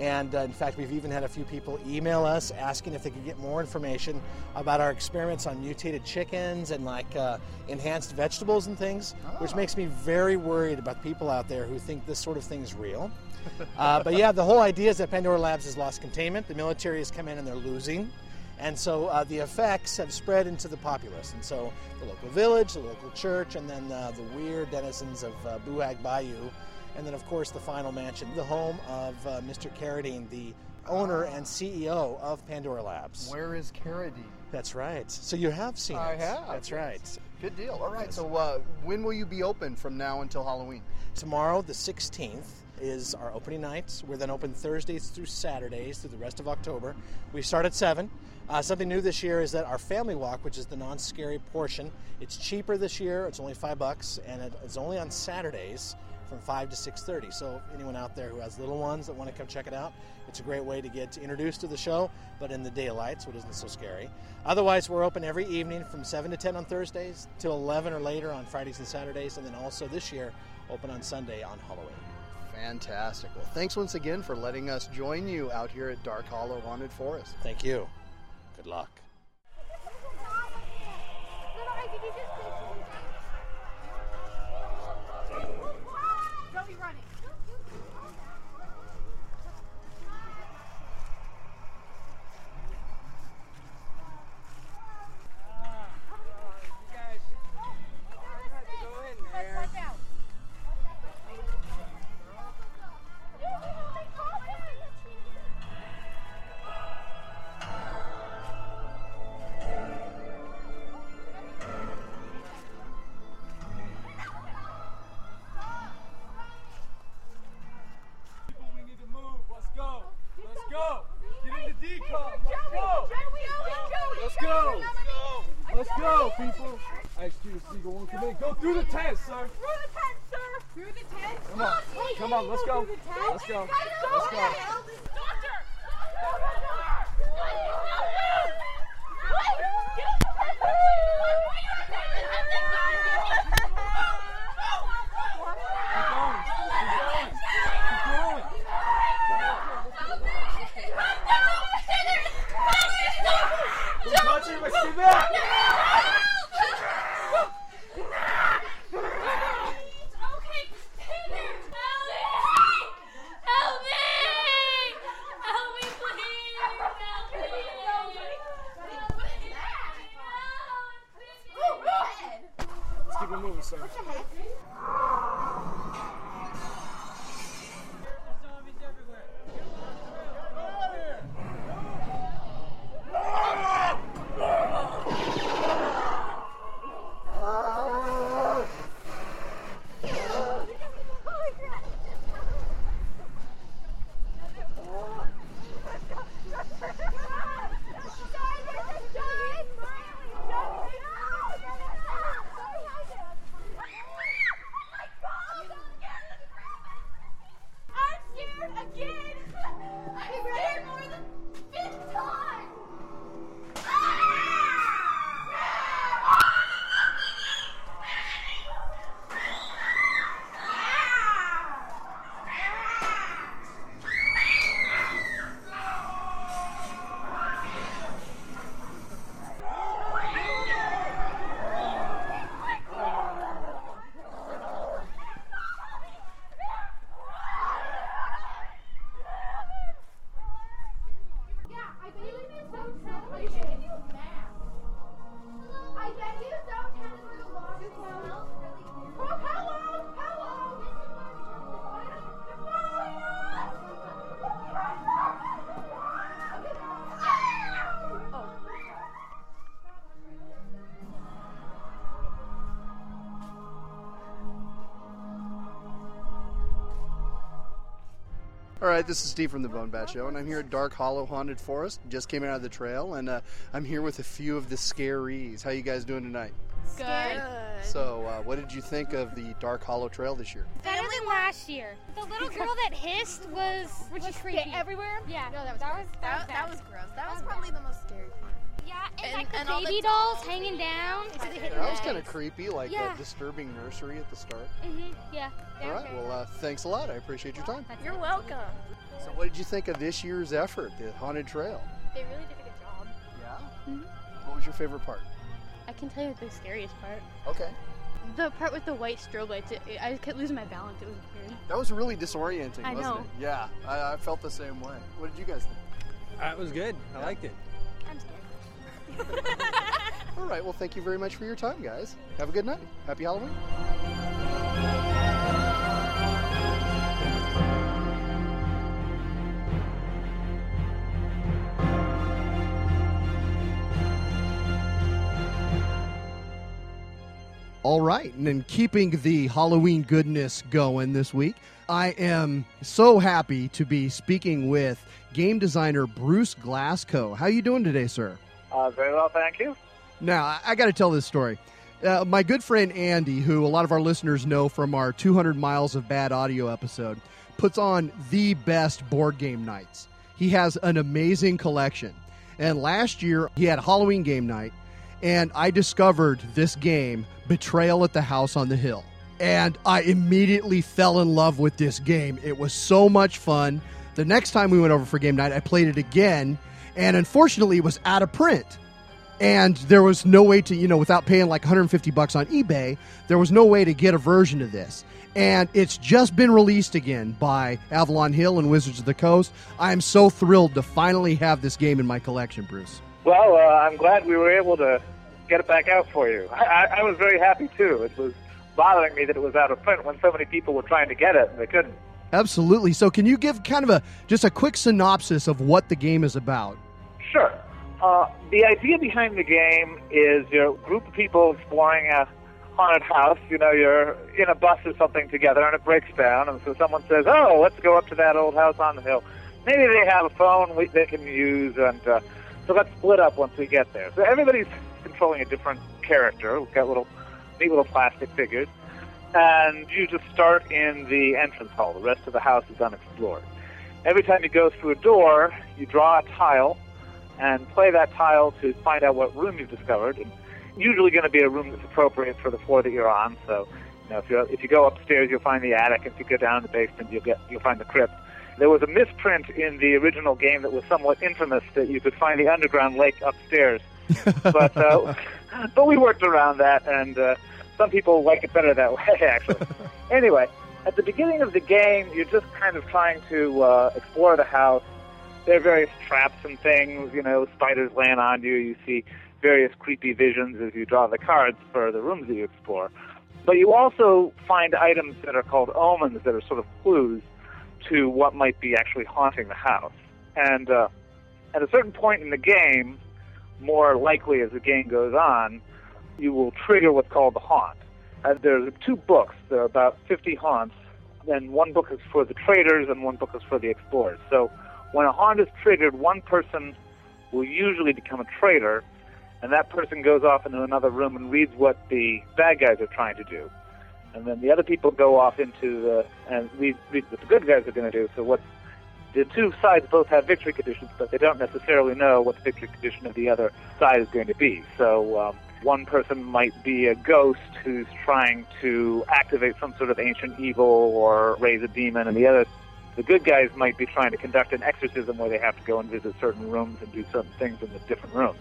And uh, in fact, we've even had a few people email us asking if they could get more information about our experiments on mutated chickens and like uh, enhanced vegetables and things, oh. which makes me very worried about people out there who think this sort of thing is real. Uh, but yeah, the whole idea is that Pandora Labs has lost containment. The military has come in and they're losing. And so uh, the effects have spread into the populace. And so the local village, the local church, and then uh, the weird denizens of uh, Buhag Bayou. And then, of course, the final mansion, the home of uh, Mister Carradine, the owner and C E O of Pandora Labs. Where is Carradine? That's right. So you have seen I it. I have. That's yes. right. Good deal. All right. Yes. So uh, when will you be open from now until Halloween? Tomorrow, the sixteenth, is our opening night. We're then open Thursdays through Saturdays through the rest of October. We start at seven. Uh, something new this year is that our family walk, which is the non-scary portion, it's cheaper this year. It's only five bucks, and it, it's only on Saturdays from five to six thirty. So anyone out there who has little ones that want to come check it out, it's a great way to get introduced to the show, but in the daylight, so it isn't so scary. Otherwise, we're open every evening from seven to ten on Thursdays, till eleven or later on Fridays and Saturdays, and then also this year, open on Sunday on Halloween. Fantastic. Well, thanks once again for letting us join you out here at Dark Hollow Haunted Forest. Thank you. Good luck. All right, this is Steve from The BoneBat Show, and I'm here at Dark Hollow Haunted Forest. Just came out of the trail, and uh, I'm here with a few of the scarees. How you guys doing tonight? Good. So, uh, what did you think of the Dark Hollow Trail this year? Better than last year. The little girl that hissed was, was creepy. Everywhere? Yeah. No, that was that was, that, that was, that was gross. That, that was, was probably bad. The most scary part. Yeah, and, and like the and baby the dolls, dolls hanging down. That was kind of creepy, like yeah. that disturbing nursery at the start. Mm-hmm. Yeah. All right. Well, uh, thanks a lot. I appreciate your time. That's You're nice. welcome. So, what did you think of this year's effort, the Haunted Trail? They really did a good job. Yeah. Mm-hmm. What was your favorite part? I can tell you the scariest part. Okay. The part with the white strobe lights, it, it, I kept losing my balance. It was weird. That was really disorienting, I wasn't know. it? Yeah, I, I felt the same way. What did you guys think? Uh, it was good. I yeah. liked it. I'm scared. All right, well, thank you very much for your time, guys. Have a good night. Happy Halloween. All right, and in keeping the Halloween goodness going this week, I am so happy to be speaking with game designer Bruce Glasgow. How are you doing today, sir? Uh, very well, thank you. Now, I, I got to tell this story. Uh, my good friend Andy, who a lot of our listeners know from our two hundred miles of Bad Audio episode, puts on the best board game nights. He has an amazing collection. And last year, he had Halloween game night, and I discovered this game, Betrayal at the House on the Hill. And I immediately fell in love with this game. It was so much fun. The next time we went over for game night, I played it again, and unfortunately, it was out of print. And there was no way to, you know, without paying like one hundred fifty bucks on eBay, there was no way to get a version of this. And it's just been released again by Avalon Hill and Wizards of the Coast. I am so thrilled to finally have this game in my collection, Bruce. Well, uh, I'm glad we were able to get it back out for you. I, I, I was very happy, too. It was bothering me that it was out of print when so many people were trying to get it, and they couldn't. Absolutely. So can you give kind of a just a quick synopsis of what the game is about? Sure. Uh, the idea behind the game is you're a group of people exploring a haunted house. You know, you're in a bus or something together, and it breaks down, and so someone says, oh, let's go up to that old house on the hill. Maybe they have a phone we, they can use, and uh, so let's split up once we get there. So everybody's controlling a different character. We've got little, neat little plastic figures. And you just start in the entrance hall. The rest of the house is unexplored. Every time you go through a door, you draw a tile and play that tile to find out what room you've discovered. And usually going to be a room that's appropriate for the floor that you're on. So, you know, if you if you go upstairs, you'll find the attic. If you go down to the basement, you'll get you'll find the crypt. There was a misprint in the original game that was somewhat infamous that you could find the underground lake upstairs. but uh, but we worked around that, and uh, some people like it better that way, actually. Anyway, at the beginning of the game, you're just kind of trying to uh, explore the house. There are various traps and things. You know, spiders land on you. You see various creepy visions as you draw the cards for the rooms that you explore. But you also find items that are called omens that are sort of clues to what might be actually haunting the house. And uh, at a certain point in the game, more likely as the game goes on, you will trigger what's called the haunt. Uh, there's two books. There are about fifty haunts, and one book is for the traders and one book is for the explorers. So when a haunt is triggered, one person will usually become a trader, and that person goes off into another room and reads what the bad guys are trying to do. And then the other people go off into the and read, read what the good guys are going to do. So what's The two sides both have victory conditions, but they don't necessarily know what the victory condition of the other side is going to be. So um, one person might be a ghost who's trying to activate some sort of ancient evil or raise a demon, and the other, the good guys might be trying to conduct an exorcism where they have to go and visit certain rooms and do certain things in the different rooms.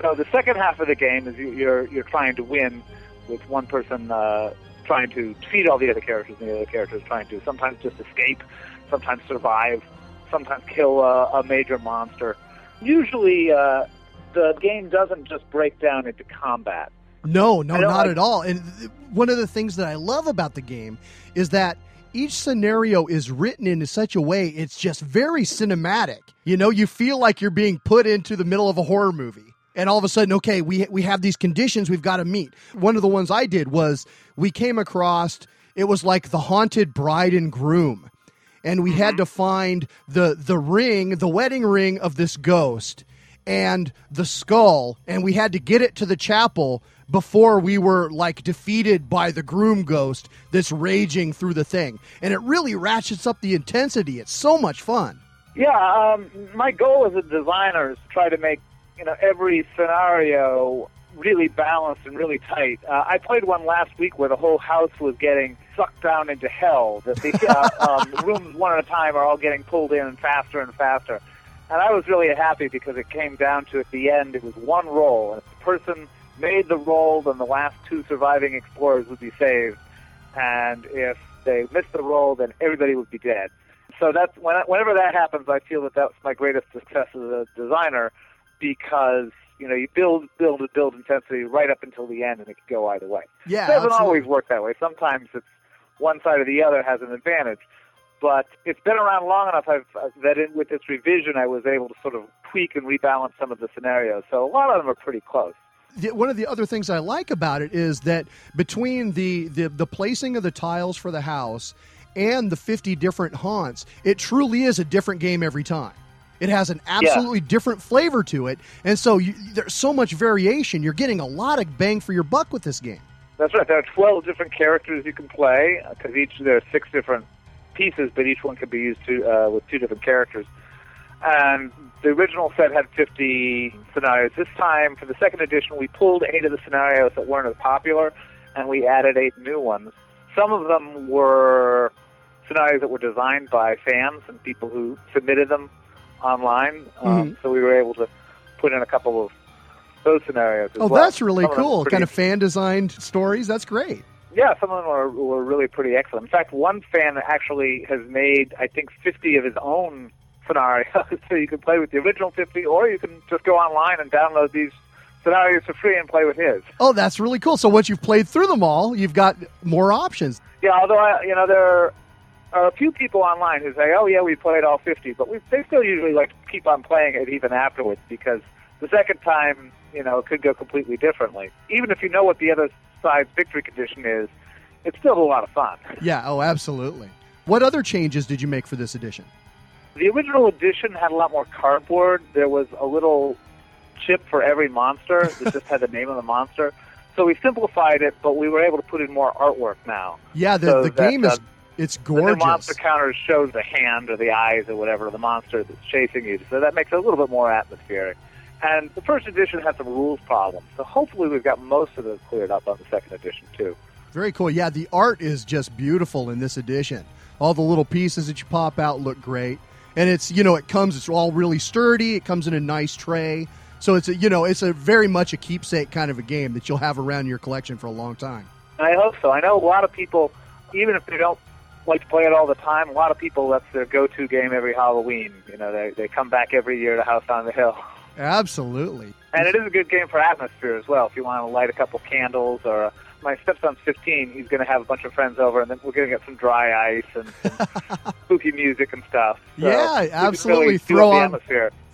So the second half of the game is you're you're trying to win with one person uh, trying to defeat all the other characters, and the other characters trying to sometimes just escape, sometimes survive, sometimes kill a, a major monster. Usually, uh, the game doesn't just break down into combat. No, no, not like- at all. And th- one of the things that I love about the game is that each scenario is written in such a way it's just very cinematic. You know, you feel like you're being put into the middle of a horror movie. And all of a sudden, okay, we we have these conditions we've got to meet. One of the ones I did was we came across, it was like the haunted bride and groom. And we had to find the the ring, the wedding ring of this ghost and the skull. And we had to get it to the chapel before we were, like, defeated by the groom ghost that's raging through the thing. And it really ratchets up the intensity. It's so much fun. Yeah, um, my goal as a designer is to try to make you know, every scenario really balanced and really tight. Uh, I played one last week where the whole house was getting sucked down into hell. That the uh, um, the rooms one at a time are all getting pulled in faster and faster. And I was really happy because it came down to, at the end, it was one roll. And if the person made the roll, then the last two surviving explorers would be saved. And if they missed the roll, then everybody would be dead. So that's when I, whenever that happens, I feel that that's my greatest success as a designer, because, you know, you build, build, build intensity right up until the end, and it can go either way. Yeah, it doesn't absolutely. always work that way. Sometimes it's one side or the other has an advantage. But it's been around long enough I've, that in, with this revision, I was able to sort of tweak and rebalance some of the scenarios. So a lot of them are pretty close. One of the other things I like about it is that between the, the, the placing of the tiles for the house and the fifty different haunts, it truly is a different game every time. It has an absolutely yeah. different flavor to it. And so you, there's so much variation. You're getting a lot of bang for your buck with this game. That's right. There are twelve different characters you can play, because each there are six different pieces, but each one could be used to, uh, with two different characters. And the original set had fifty scenarios. This time, for the second edition, we pulled eight of the scenarios that weren't as popular, and we added eight new ones. Some of them were scenarios that were designed by fans and people who submitted them online, mm-hmm. um, so we were able to put in a couple of those scenarios as oh, well. That's really Some cool. Of kind of fan-designed stories. That's great. Yeah, some of them were, were really pretty excellent. In fact, one fan actually has made, I think, fifty of his own scenarios. So you can play with the original fifty, or you can just go online and download these scenarios for free and play with his. Oh, that's really cool. So once you've played through them all, you've got more options. Yeah, although, I, you know, there are a few people online who say, oh, yeah, we played all fifty. But we, they still usually like to keep on playing it even afterwards, because the second time, you know, it could go completely differently. Even if you know what the other side's victory condition is, it's still a lot of fun. Yeah, oh, absolutely. What other changes did you make for this edition? The original edition had a lot more cardboard. There was a little chip for every monster that just had the name of the monster. So we simplified it, but we were able to put in more artwork now. Yeah, the, so the that, game is uh, it's gorgeous. The monster counter shows the hand or the eyes or whatever of the monster that's chasing you. So that makes it a little bit more atmospheric. And the first edition had some rules problems, so hopefully we've got most of those cleared up on the second edition, too. Very cool. Yeah, the art is just beautiful in this edition. All the little pieces that you pop out look great. And it's, you know, it comes, it's all really sturdy. It comes in a nice tray. So it's, a, you know, it's a very much a keepsake kind of a game that you'll have around your collection for a long time. I hope so. I know a lot of people, even if they don't like to play it all the time, a lot of people, that's their go-to game every Halloween. You know, they, they come back every year to House on the Hill. Absolutely. And it is a good game for atmosphere as well. If you want to light a couple candles, or uh, my stepson's fifteen, he's going to have a bunch of friends over, and then we're going to get some dry ice and, and spooky music and stuff. So yeah, absolutely. Really throw on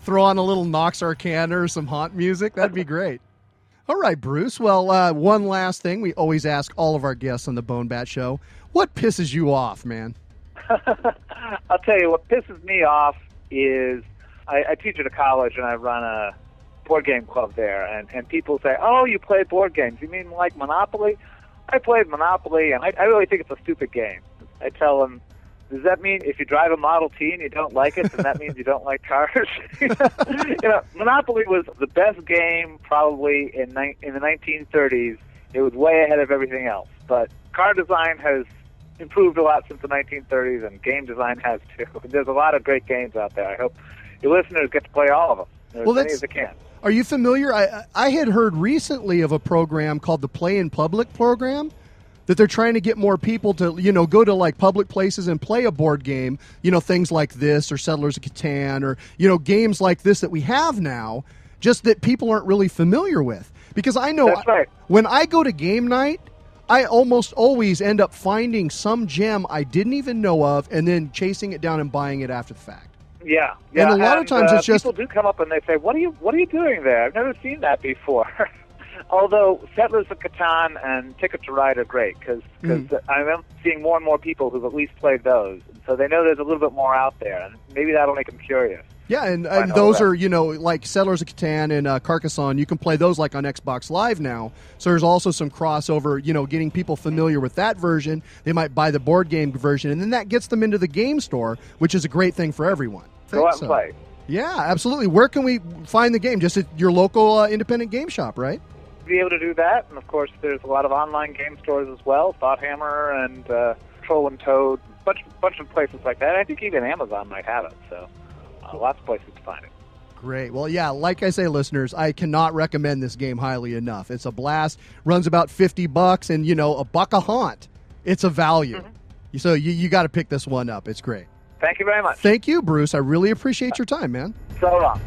throw on a little Nox Arcana or some haunt music. That'd be great. All right, Bruce. Well, uh, one last thing we always ask all of our guests on the BoneBat Show: what pisses you off, man? I'll tell you what pisses me off is. I, I teach at a college, and I run a board game club there. And, and people say, oh, you play board games. You mean like Monopoly? I played Monopoly, and I, I really think it's a stupid game. I tell them, does that mean if you drive a Model T and you don't like it, then that means you don't like cars? You know, Monopoly was the best game probably in, ni- in the nineteen thirties. It was way ahead of everything else. But car design has improved a lot since the nineteen thirties, and game design has too. There's a lot of great games out there. I hope your listeners get to play all of them, as well, many as they can. Are you familiar? I I had heard recently of a program called the Play in Public program, that they're trying to get more people to, you know, go to, like, public places and play a board game, you know, things like this or Settlers of Catan or, you know, games like this that we have now, just that people aren't really familiar with. Because I know That's right. I, when I go to game night, I almost always end up finding some gem I didn't even know of and then chasing it down and buying it after the fact. Yeah, yeah, and a lot and, of times uh, it's just people do come up and they say, "What are you? What are you doing there? I've never seen that before." Although Settlers of Catan and Ticket to Ride are great, because mm. I'm seeing more and more people who've at least played those, and so they know there's a little bit more out there, and maybe that'll make them curious. Yeah, and, and those are, you know, like Settlers of Catan and uh, Carcassonne, you can play those like on Xbox Live now. So there's also some crossover, you know, getting people familiar with that version. They might buy the board game version, and then that gets them into the game store, which is a great thing for everyone. Go out and play. Yeah, absolutely. Where can we find the game? Just at your local uh, independent game shop, right? Be able to do that, and of course there's a lot of online game stores as well, Thoughthammer and uh, Troll and Toad, bunch bunch of places like that. I think even Amazon might have it, so uh, lots of places to find it. Great. Well, yeah, like I say, listeners, I cannot recommend this game highly enough. It's a blast. Runs about fifty bucks, and you know, a buck a haunt. It's a value. Mm-hmm. So you you got to pick this one up. It's great. Thank you very much. Thank you, Bruce. I really appreciate your time, man. So long.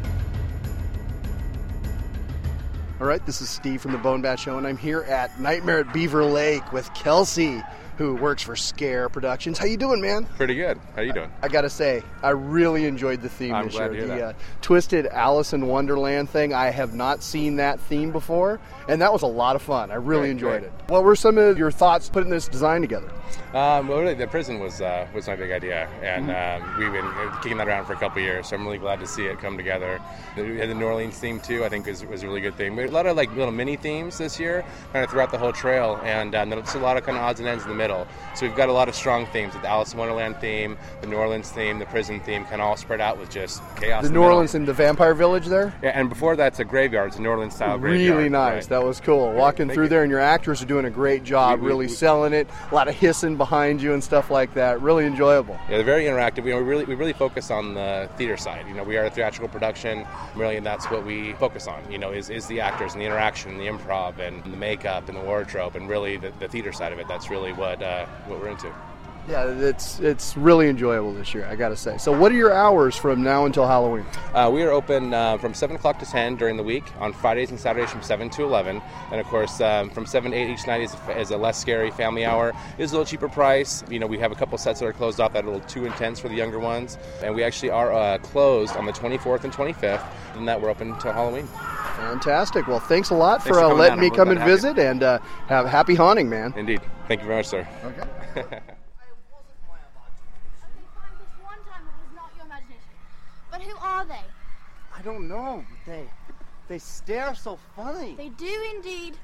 All right, this is Steve from The BoneBat Show, and I'm here at Nightmare at Beaver Lake with Kelsey, who works for Scare Productions. How you doing, man? Pretty good. How you doing? I, I got to say, I really enjoyed the theme I'm this glad year. To hear the that. Uh, Twisted Alice in Wonderland thing. I have not seen that theme before, and that was a lot of fun. I really great, enjoyed great. it. What were some of your thoughts putting this design together? Um, well, really, the prison was uh, was my big idea, and mm-hmm. um, we've been kicking that around for a couple of years, so I'm really glad to see it come together. We had the New Orleans theme, too, I think was, was a really good thing. We had a lot of like little mini themes this year, kind of throughout the whole trail, and um, there's a lot of kind of odds and ends in the middle. So we've got a lot of strong themes, the Alice in Wonderland theme, the New Orleans theme, the prison theme, kind of all spread out with just chaos. The, the New middle. Orleans and the vampire village there? Yeah, and before that's a graveyard. It's a New Orleans style graveyard. Really nice. Right? That was cool. Yeah, Walking through you. there, and your actors are doing a great job, we, we, really we, selling it. A lot of hissing behind you and stuff like that. Really enjoyable. Yeah, they're very interactive. We really we really focus on the theater side. You know, we are a theatrical production, really, and that's what we focus on, you know, is, is the actors and the interaction and the improv and the makeup and the wardrobe and really the, the theater side of it. That's really what uh, what we're into. Yeah, it's it's really enjoyable this year, I got to say. So what are your hours from now until Halloween? Uh, we are open uh, from seven o'clock to ten during the week, on Fridays and Saturdays from seven to eleven. And, of course, um, from seven to eight each night is, is a less scary family hour. It is a little cheaper price. You know, we have a couple sets that are closed off that are a little too intense for the younger ones. And we actually are uh, closed on the twenty-fourth and twenty-fifth, and that we're open until Halloween. Fantastic. Well, thanks a lot thanks for, uh, for letting me come and visit, and uh, have happy haunting, man. Indeed. Thank you very much, sir. Okay. Who are they? I don't know. They they stare so funny. They do indeed.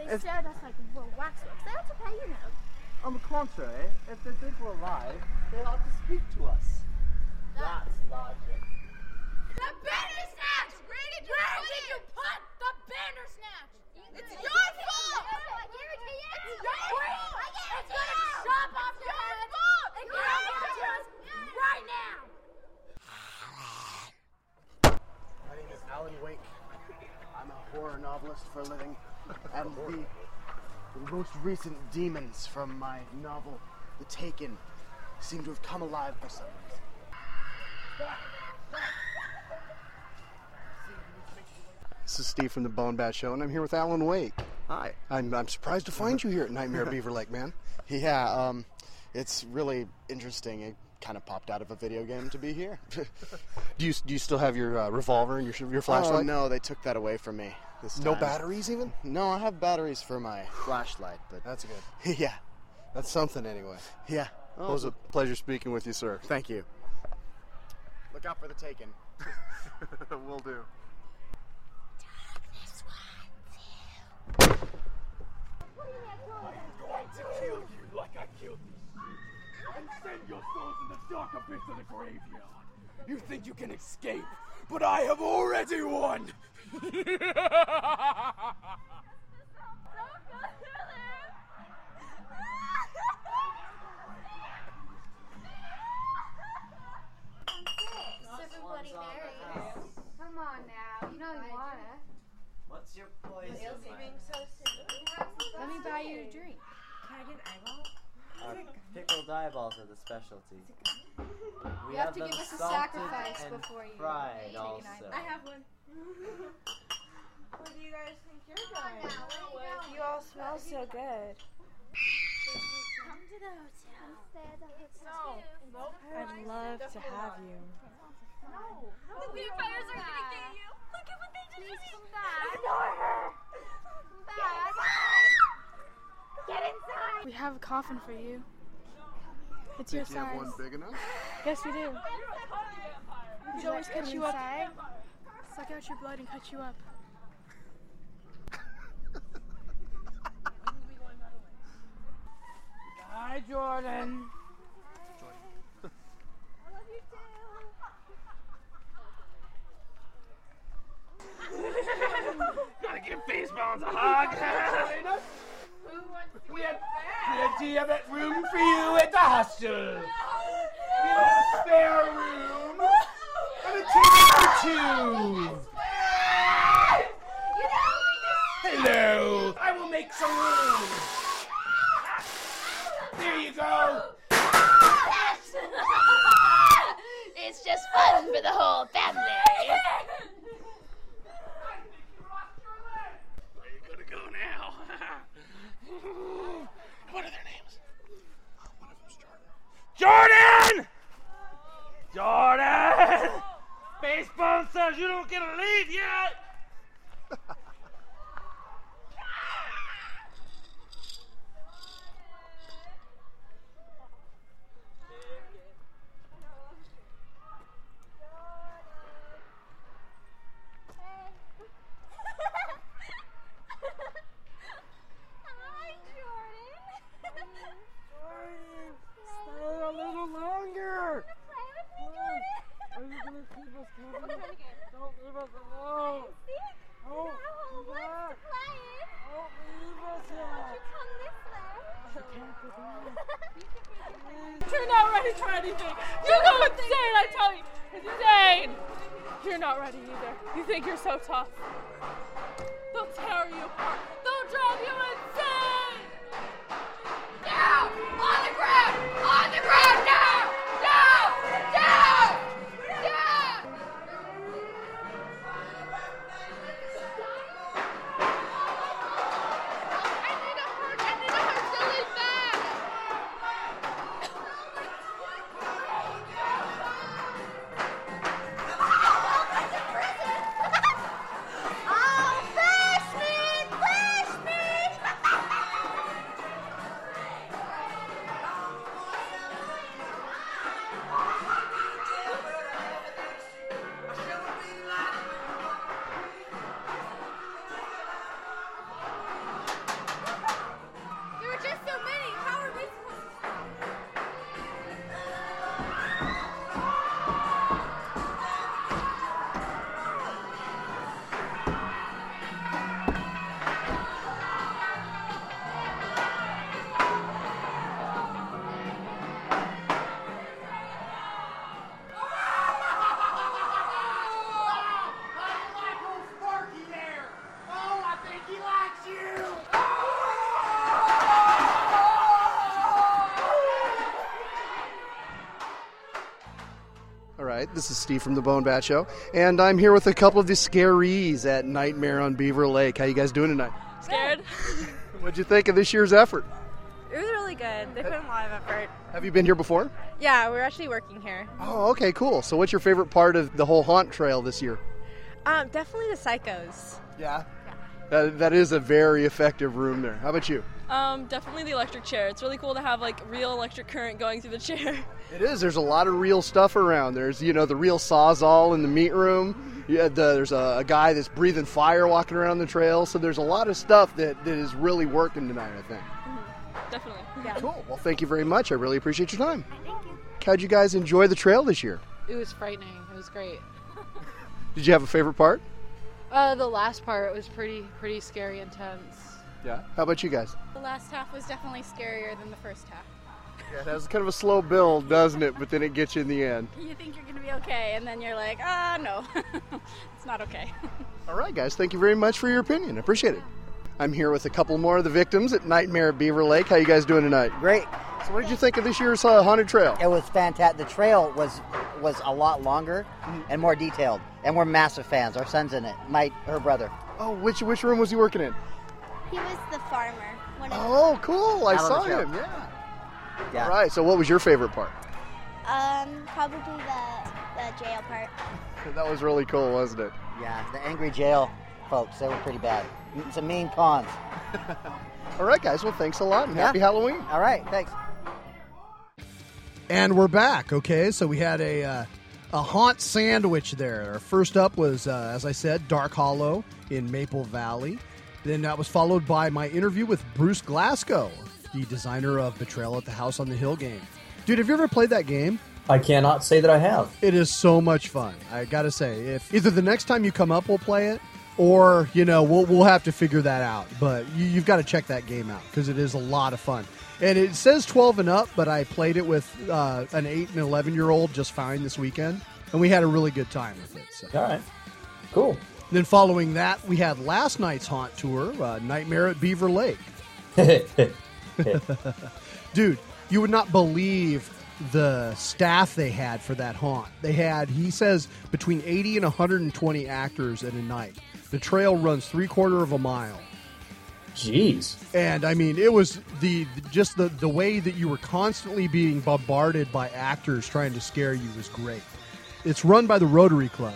They if, stared at us like we were waxworks. They ought to pay, you know. On the contrary, if they think we're alive, they ought to speak to us. That's, That's logic. The Bandersnatch! Where did you, Where did you put the Bandersnatch? It's your fault! It's your fault! It's gonna chop off your head! It's gonna come to us right now! My name is Alan Wake. I'm a horror novelist for a living, and the, the most recent demons from my novel, The Taken, seem to have come alive for some reason. This is Steve from The BoneBat Show, and I'm here with Alan Wake. Hi. I'm, I'm surprised to find you here at Nightmare at Beaver Lake, man. Yeah, um, it's really interesting. It, kind of popped out of a video game to be here. do you do you still have your uh, revolver and your your flashlight? Oh, no, they took that away from me this time. No batteries even? No, I have batteries for my flashlight, but that's good. Yeah. That's something anyway. Yeah. Oh. Well, it was a pleasure speaking with you, sir. Thank you. Look out for the Taken. Will do. Darkness wants you. I'm going to kill you like I killed you. And send your souls in the dark abyss of the graveyard. You think you can escape, but I have already won! Everybody married. Come on now, you know you wanna. What's your poison? So Let me buy you a drink. Can I get an eyeball? Our pickled eyeballs are the specialty. We you have, have to give us a sacrifice before you fried also. I have one. What do you guys think you're going? Oh, you, you all smell so good. Come to the hotel. No. I'd love to have you. No. The vampires are going to get you. Look at what they did to you. Ignore her. Come back. Get inside! We have a coffin for you. It's Did your size. You have one big enough? Yes, we do. We always cut you inside? up. Suck out your blood and cut you up. Hi, Jordan. Jordan. I love you too. Arcana! We have, we have that room for you at the hostel. We have a spare room and a table for two. Hello. I will make some room. There you go. It's just fun for the whole family. What are their names? Oh, one of them's Jordan. Jordan! Jordan! Baseball says you don't get a leave yet! Tough. They'll tear you apart. They'll drive you insane! Now! On the ground! On the ground! Now! Now! Now! Now! I need a heart! I need a heart to lead back! Welcome to prison! This is Steve from The BoneBat Show, and I'm here with a couple of the scarees at Nightmare on Beaver Lake. How you guys doing tonight? Scared. What'd you think of this year's effort? It was really good. They put in a lot of effort. Have you been here before? Yeah, we're actually working here. Oh, okay, cool. So what's your favorite part of the whole haunt trail this year? Um, definitely the psychos. Yeah? Yeah. That, that is a very effective room there. How about you? Um, definitely the electric chair. It's really cool to have like real electric current going through the chair. It is. There's a lot of real stuff around. There's, you know, the real Sawzall in the meat room. You had the, there's a, a guy that's breathing fire walking around the trail. So there's a lot of stuff that, that is really working tonight, I think. Mm-hmm. Definitely. Yeah. Cool. Well, thank you very much. I really appreciate your time. Thank you. How'd you guys enjoy the trail this year? It was frightening. It was great. Did you have a favorite part? Uh, the last part was pretty, pretty scary and tense. Yeah. How about you guys? The last half was definitely scarier than the first half. Yeah, that was kind of a slow build, doesn't it? But then it gets you in the end. You think you're going to be okay, and then you're like, ah, no. It's not okay. All right, guys. Thank you very much for your opinion. I appreciate it. I'm here with a couple more of the victims at Nightmare at Beaver Lake. How you guys doing tonight? Great. So what did you think of this year's uh, Haunted Trail? It was fantastic. The trail was was a lot longer mm-hmm. and more detailed, and we're massive fans. Our son's in it. My her brother. Oh, which which room was he working in? He was the farmer. Oh, cool. I saw him, yeah. yeah. All right, so what was your favorite part? Um, probably the, the jail part. That was really cool, wasn't it? Yeah, the angry jail folks, they were pretty bad. Some mean cons. All right, guys, well, thanks a lot, and yeah. happy Halloween. All right, thanks. And we're back, okay? So we had a... Uh, A haunt sandwich there. First up was, uh, as I said, Dark Hollow in Maple Valley. Then that was followed by my interview with Bruce Glasgow, the designer of Betrayal at the House on the Hill game. Dude, have you ever played that game? I cannot say that I have. It is so much fun. I gotta say, if either the next time you come up we'll play it, Or, you know, we'll we'll have to figure that out. But you, you've got to check that game out because it is a lot of fun. And it says twelve and up, but I played it with uh, an eight and eleven-year-old just fine this weekend. And we had a really good time with it. So. All right. Cool. Then following that, we had last night's Haunt Tour, uh, Nightmare at Beaver Lake. Dude, you would not believe the staff they had for that haunt. They had, he says, between eighty and one hundred twenty actors in a night. The trail runs three-quarter of a mile. Jeez. And, I mean, it was the just the, the way that you were constantly being bombarded by actors trying to scare you was great. It's run by the Rotary Club.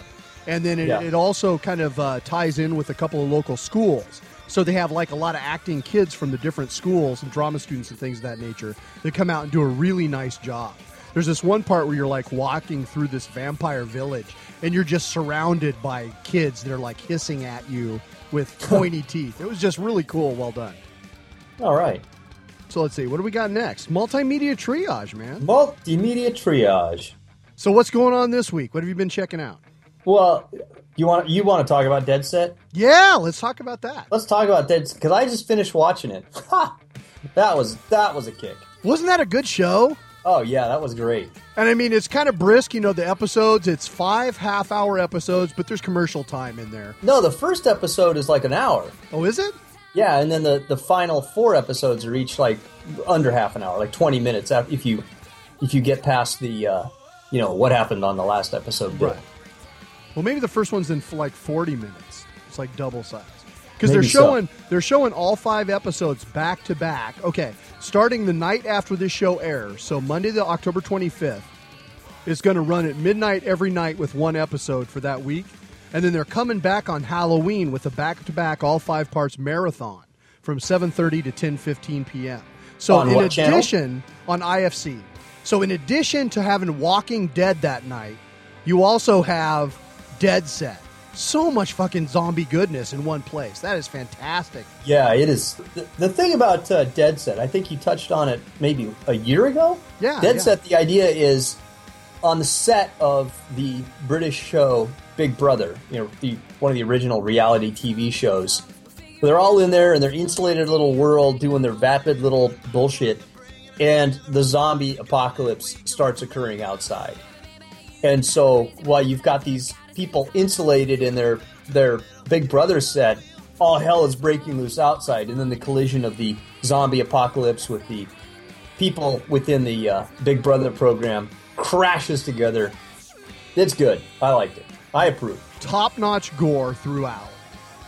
And then it, yeah. it also kind of uh, ties in with a couple of local schools. So they have, like, a lot of acting kids from the different schools and drama students and things of that nature that come out and do a really nice job. There's this one part where you're, like, walking through this vampire village, and you're just surrounded by kids that are, like, hissing at you with pointy teeth. It was just really cool. Well done. All right. So let's see. What do we got next? Multimedia Triage, man. Multimedia Triage. So what's going on this week? What have you been checking out? Well, you want you want to talk about Dead Set? Yeah, let's talk about that. Let's talk about Dead Set because I just finished watching it. Ha! That was that was a kick. Wasn't that a good show? Oh yeah, that was great. And I mean, it's kind of brisk, you know, the episodes. It's five half-hour episodes, but there's commercial time in there. No, the first episode is like an hour. Oh, is it? Yeah, and then the the final four episodes are each like under half an hour, like twenty minutes. If you if you get past the uh, you know what happened on the last episode, right? Well, maybe the first one's in like forty minutes. It's like double size because they're showing so. they're showing all five episodes back to back. Okay, starting the night after this show airs, so Monday, the October twenty-fifth, it's going to run at midnight every night with one episode for that week, and then they're coming back on Halloween with a back to back all five parts marathon from seven thirty to ten fifteen p.m. So on in addition channel? on I F C. So in addition to having Walking Dead that night, you also have Dead Set. So much fucking zombie goodness in one place. That is fantastic. Yeah, it is. The, the thing about uh, Dead Set, I think you touched on it maybe a year ago? Yeah. Dead yeah. Set, the idea is on the set of the British show Big Brother, you know, the, one of the original reality T V shows. They're all in there in their insulated little world doing their vapid little bullshit, and the zombie apocalypse starts occurring outside. And so while you've got these people insulated in their their Big Brother set, all hell is breaking loose outside, and then the collision of the zombie apocalypse with the people within the uh, Big Brother program crashes together. It's good. I liked it. I approve. Top-notch gore throughout.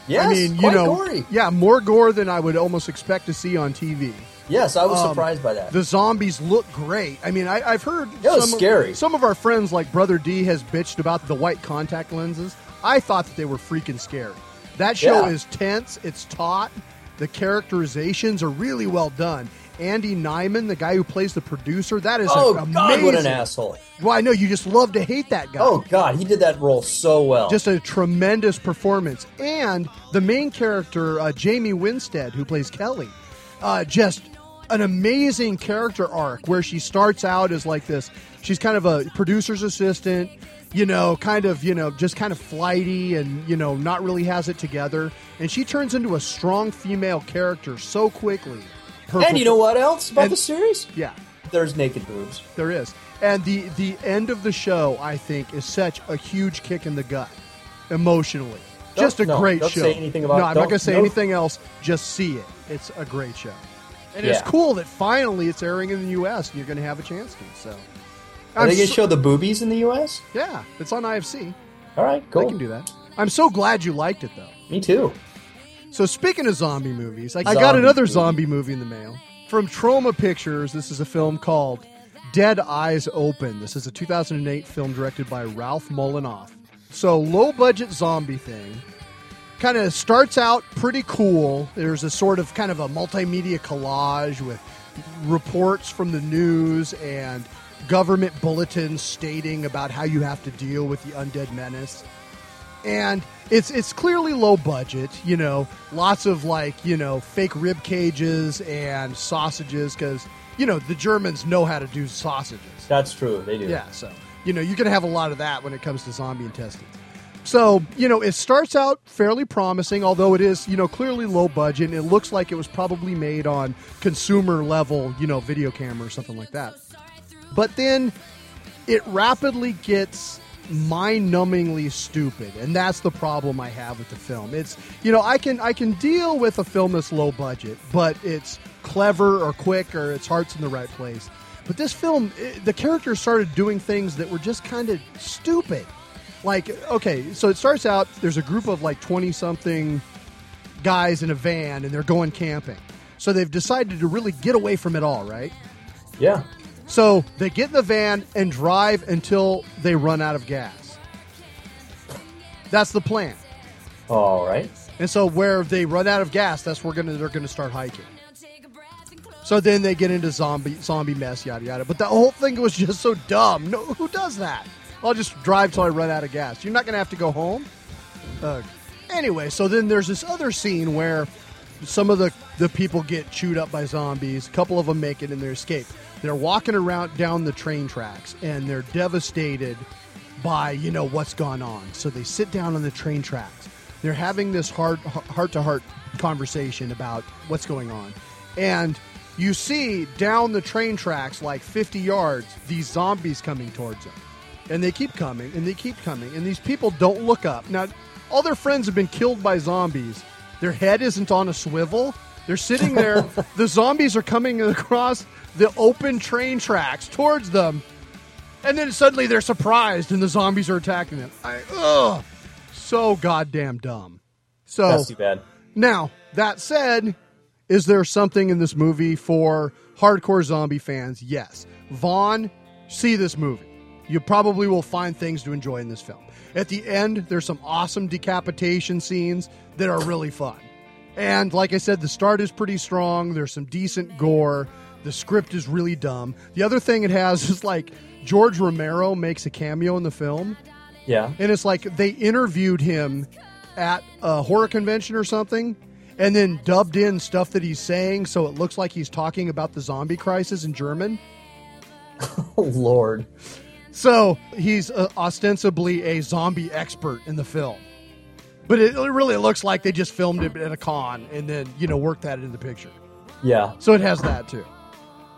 Yes, I mean, you quite know, gory. Yeah, more gore than I would almost expect to see on T V. Yes, I was um, surprised by that. The zombies look great. I mean, I, I've heard it was some, scary. Of, some of our friends, like Brother D, has bitched about the white contact lenses. I thought that they were freaking scary. That show yeah. is tense. It's taut. The characterizations are really well done. Andy Nyman, the guy who plays the producer, that is oh, a, amazing. Oh, God, what an asshole. Well, I know. You just love to hate that guy. Oh, God, he did that role so well. Just a tremendous performance. And the main character, uh, Jamie Winstead, who plays Kelly, uh, just... an amazing character arc where she starts out as like this. She's kind of a producer's assistant, you know, kind of, you know, just kind of flighty and, you know, not really has it together. And she turns into a strong female character so quickly. Her and you know what else about and, the series? Yeah. There's naked boobs. There is. And the, the end of the show, I think, is such a huge kick in the gut emotionally. Don't, just a no, great don't show. Don't say anything about it. No, I'm not going to say no. anything else. Just see it. It's a great show. And yeah. it's cool that finally it's airing in the U S and you're going to have a chance to. So, Are I'm they going to so- show the boobies in the U S? Yeah, it's on I F C. All right, cool. They can do that. I'm so glad you liked it, though. Me too. So speaking of zombie movies, I, zombie I got another movie. zombie movie in the mail. From Troma Pictures, this is a film called Dead Eyes Open. This is a two thousand eight film directed by Ralph Molinoff. So low-budget zombie thing. Kind of starts out pretty cool. There's a sort of kind of a multimedia collage with reports from the news and government bulletins stating about how you have to deal with the undead menace. And it's it's clearly low budget, you know, lots of like, you know, fake rib cages and sausages because, you know, the Germans know how to do sausages. That's true. They do. Yeah. So, you know, you're going to have a lot of that when it comes to zombie intestines. So, you know, it starts out fairly promising, although it is, you know, clearly low budget. And it looks like it was probably made on consumer level, you know, video camera or something like that. But then it rapidly gets mind-numbingly stupid, and that's the problem I have with the film. It's, you know, I can I can deal with a film that's low budget, but it's clever or quick or its heart's in the right place. But this film, it, the characters started doing things that were just kind of stupid. Like, okay, so it starts out, there's a group of like twenty-something guys in a van, and they're going camping. So they've decided to really get away from it all, right? Yeah. So they get in the van and drive until they run out of gas. That's the plan. All right. And so where they run out of gas, that's where gonna, they're going to start hiking. So then they get into zombie zombie mess, yada, yada. But the whole thing was just so dumb. No, who does that? I'll just drive till I run out of gas. You're not going to have to go home? Uh, anyway, so then there's this other scene where some of the, the people get chewed up by zombies. A couple of them make it and they escape. They're walking around down the train tracks, and they're devastated by, you know, what's gone on. So they sit down on the train tracks. They're having this heart, heart-to-heart conversation about what's going on. And you see down the train tracks, like fifty yards, these zombies coming towards them. And they keep coming, and they keep coming, and these people don't look up. Now, all their friends have been killed by zombies. Their head isn't on a swivel. They're sitting there. The zombies are coming across the open train tracks towards them. And then suddenly they're surprised and the zombies are attacking them. I, ugh, so goddamn dumb. So, that's too bad. Now, that said, is there something in this movie for hardcore zombie fans? Yes. Vaughn, see this movie. You probably will find things to enjoy in this film. At the end, there's some awesome decapitation scenes that are really fun. And like I said, the start is pretty strong. There's some decent gore. The script is really dumb. The other thing it has is, like, George Romero makes a cameo in the film. Yeah. And it's like they interviewed him at a horror convention or something and then dubbed in stuff that he's saying so it looks like he's talking about the zombie crisis in German. Oh, Lord. So he's uh, ostensibly a zombie expert in the film. But it really looks like they just filmed it at a con and then, you know, worked that into the picture. Yeah. So it has that, too.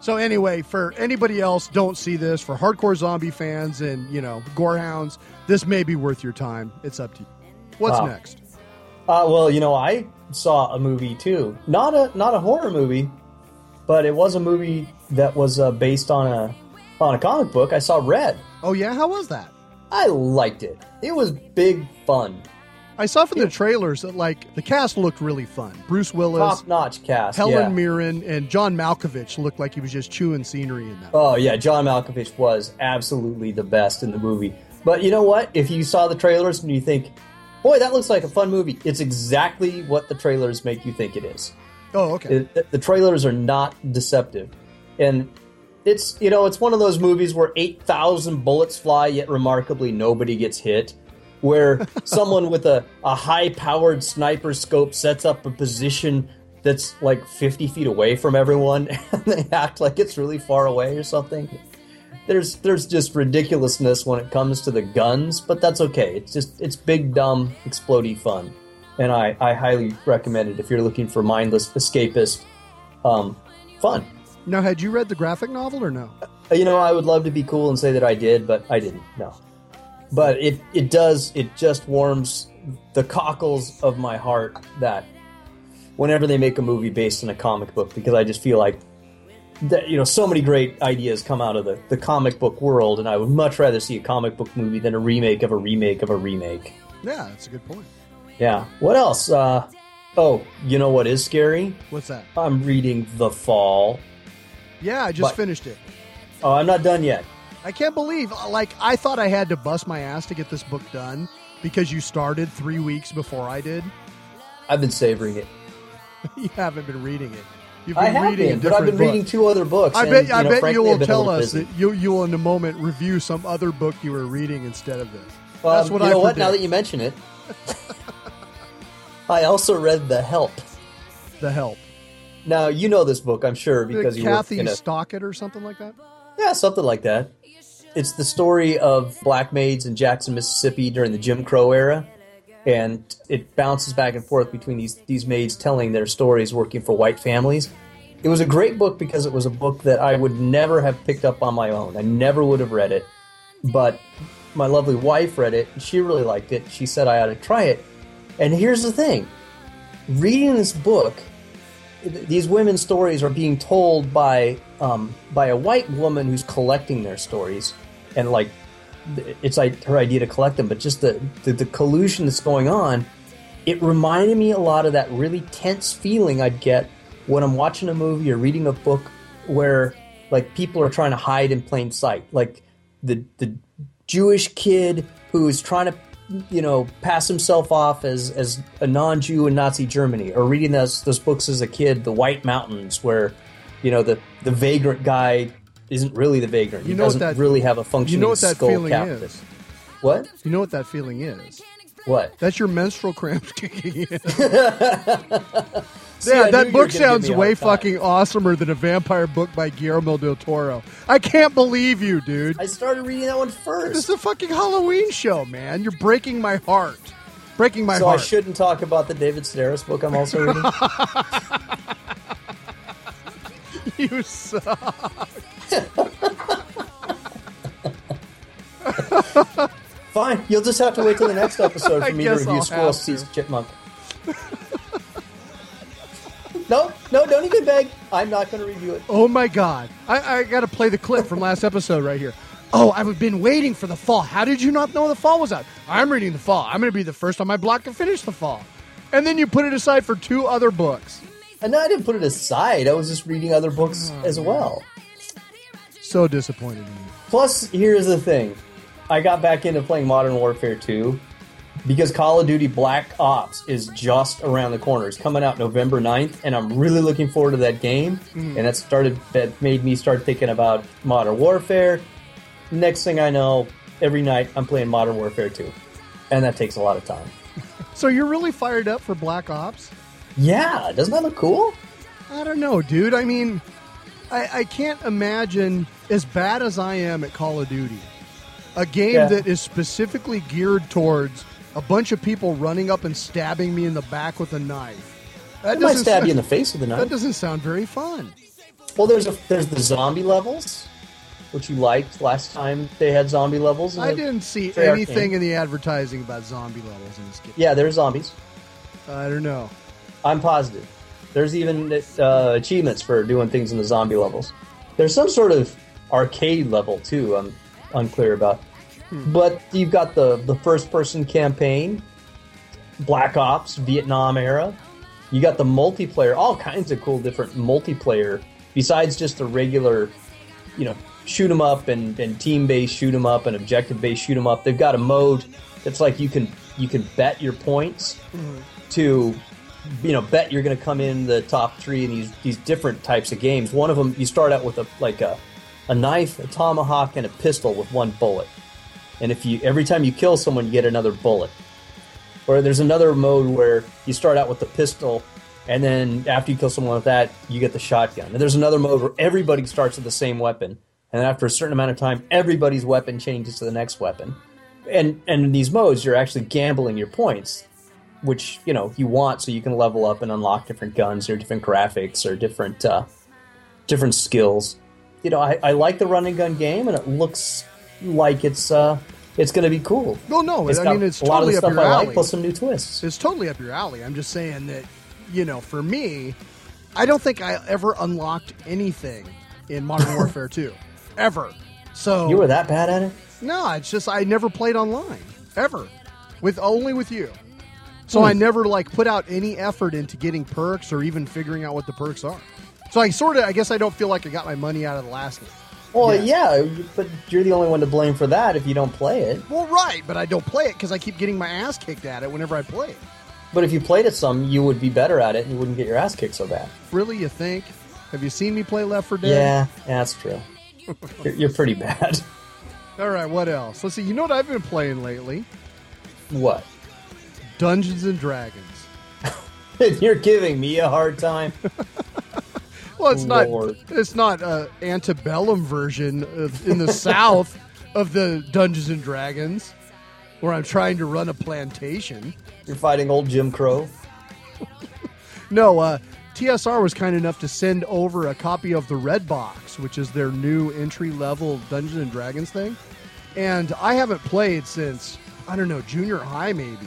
So anyway, for anybody else, don't see this. For hardcore zombie fans and, you know, gorehounds, this may be worth your time. It's up to you. What's uh, next? Uh, well, you know, I saw a movie, too. Not a not a horror movie, but it was a movie that was uh, based on a on a comic book. I saw Red. Oh, yeah? How was that? I liked it. It was big fun. I saw from the trailers that, like, the cast looked really fun. Bruce Willis. Top-notch cast, Helen yeah. Mirren and John Malkovich looked like he was just chewing scenery in that. Oh, yeah. John Malkovich was absolutely the best in the movie. But you know what? If you saw the trailers and you think, boy, that looks like a fun movie, it's exactly what the trailers make you think it is. Oh, okay. It, the trailers are not deceptive. And it's, you know, it's one of those movies where eight thousand bullets fly, yet remarkably nobody gets hit. Where someone with a, a high-powered sniper scope sets up a position that's like fifty feet away from everyone, and they act like it's really far away or something. There's there's just ridiculousness when it comes to the guns, but that's okay. It's just it's big, dumb, explodey fun, and I, I highly recommend it if you're looking for mindless, escapist um, fun. Now, had you read the graphic novel or no? You know, I would love to be cool and say that I did, but I didn't, no. But it, it does, it just warms the cockles of my heart that whenever they make a movie based on a comic book, because I just feel like, that, you know, so many great ideas come out of the, the comic book world, and I would much rather see a comic book movie than a remake of a remake of a remake. Yeah, that's a good point. Yeah. What else? Uh, oh, you know what is scary? What's that? I'm reading The Fall. Yeah, I just but, finished it. Oh, I'm not done yet. I can't believe, like, I thought I had to bust my ass to get this book done because you started three weeks before I did. I've been savoring it. You haven't been reading it. You've been I have reading been, but I've been books. reading two other books. I bet, and, you, I know, bet frankly, you will tell us busy. that you, you will in a moment review some other book you were reading instead of this. Well, That's um, what you I know what, now that you mention it, I also read The Help. The Help. Now, you know this book, I'm sure, because you were Kathy Stockett or something like that? Yeah, something like that. It's the story of black maids in Jackson, Mississippi during the Jim Crow era. And it bounces back and forth between these, these maids telling their stories working for white families. It was a great book because it was a book that I would never have picked up on my own. I never would have read it. But my lovely wife read it, and she really liked it. She said I ought to try it. And here's the thing. Reading this book, these women's stories are being told by um, by a white woman who's collecting their stories. And, like, it's like her idea to collect them, but just the, the, the collusion that's going on, it reminded me a lot of that really tense feeling I'd get when I'm watching a movie or reading a book where, like, people are trying to hide in plain sight. Like, the the Jewish kid who is trying to, you know, pass himself off as, as a non-Jew in Nazi Germany, or reading those, those books as a kid, The White Mountains, where, you know, the, the vagrant guy isn't really the vagrant. You he know doesn't that, really have a functioning you know what that skull feeling captive. Is. What? You know what that feeling is? What? That's your menstrual cramps kicking in. See, yeah, I that book sounds way fucking awesomer than a vampire book by Guillermo del Toro. I can't believe you, dude. I started reading that one first. This is a fucking Halloween show, man. You're breaking my heart. Breaking my so heart. So I shouldn't talk about the David Sedaris book I'm also reading? You suck. Fine, you'll just have to wait till the next episode for me to review Squirrel Sees Chipmunk. No, no, don't even beg. I'm not going to review it. Oh my god, I, I got to play the clip from last episode right here. Oh, I've been waiting for The Fall. How did you not know The Fall was out? I'm reading The Fall. I'm going to be the first on my block to finish The Fall. And then you put it aside for two other books. And no, I didn't put it aside. I was just reading other books oh, as man. well. So disappointed in you. Plus, here's the thing. I got back into playing Modern Warfare two because Call of Duty Black Ops is just around the corner. It's coming out November ninth, and I'm really looking forward to that game. Mm. And that started that made me start thinking about Modern Warfare. Next thing I know, every night I'm playing Modern Warfare two. And that takes a lot of time. So you're really fired up for Black Ops? Yeah, doesn't that look cool? I don't know, dude. I mean, I, I can't imagine, as bad as I am at Call of Duty, a game yeah. that is specifically geared towards a bunch of people running up and stabbing me in the back with a knife. That they doesn't might stab sound, you in the face with a knife. That doesn't sound very fun. Well, there's a, there's the zombie levels, which you liked last time they had zombie levels. In I didn't see anything game. in the advertising about zombie levels in this game. Yeah, there's zombies. I don't know. I'm positive. There's even uh, achievements for doing things in the zombie levels. There's some sort of arcade level, too, I'm unclear about. Hmm. But you've got the, the first-person campaign, Black Ops, Vietnam era. You got the multiplayer, all kinds of cool different multiplayer, besides just the regular, you know, shoot 'em up and, and team-based shoot 'em up and objective-based shoot 'em up. They've got a mode that's like you can, you can bet your points hmm. to... you know, bet you're going to come in the top three in these these different types of games. One of them, you start out with a like a, a knife, a tomahawk, and a pistol with one bullet. And if you every time you kill someone, you get another bullet. Or there's another mode where you start out with the pistol, and then after you kill someone with that, you get the shotgun. And there's another mode where everybody starts with the same weapon, and after a certain amount of time, everybody's weapon changes to the next weapon. And and in these modes, you're actually gambling your points, which, you know, you want so you can level up and unlock different guns or different graphics or different uh, different skills. You know, I, I like the run and gun game, and it looks like it's uh, it's going to be cool. No, no, it's I mean, it's totally up your alley. A lot of the stuff I like, plus some new twists. It's totally up your alley. I'm just saying that, you know, for me, I don't think I ever unlocked anything in Modern Warfare two. Ever. So you were that bad at it? No, it's just I never played online. Ever. With only with you. So I never, like, put out any effort into getting perks or even figuring out what the perks are. So I sort of, I guess I don't feel like I got my money out of the last one. Well, yeah. yeah, but you're the only one to blame for that if you don't play it. Well, right, but I don't play it because I keep getting my ass kicked at it whenever I play it. But if you played it some, you would be better at it and you wouldn't get your ass kicked so bad. Really, you think? Have you seen me play Left four Dead? Yeah, that's true. you're, you're pretty bad. All right, what else? Let's see. You know what I've been playing lately? What? Dungeons and Dragons. You're giving me a hard time. Well, it's Lord. not it's not an uh, antebellum version of, in the South of the Dungeons and Dragons, where I'm trying to run a plantation. You're fighting old Jim Crow? No, uh, T S R was kind enough to send over a copy of the Red Box, which is their new entry-level Dungeons and Dragons thing. And I haven't played since, I don't know, junior high maybe.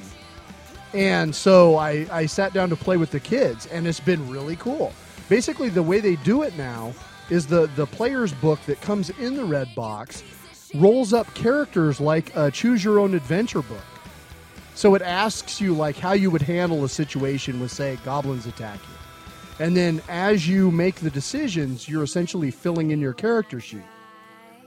And so I, I sat down to play with the kids, and it's been really cool. Basically, the way they do it now is the, the player's book that comes in the Red Box rolls up characters like a choose-your-own-adventure book. So it asks you like how you would handle a situation with, say, goblins attack you. And then as you make the decisions, you're essentially filling in your character sheet.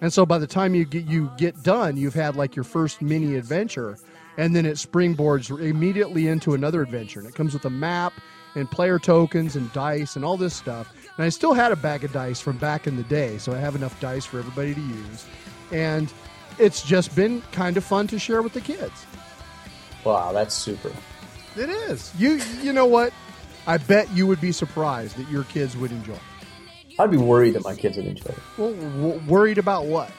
And so by the time you get, you get done, you've had like your first mini adventure, and then it springboards immediately into another adventure. And it comes with a map and player tokens and dice and all this stuff. And I still had a bag of dice from back in the day, so I have enough dice for everybody to use. And it's just been kind of fun to share with the kids. Wow, that's super. It is. You you know what? I bet you would be surprised that your kids would enjoy it. I'd be worried that my kids would enjoy it. Well, w- worried about what?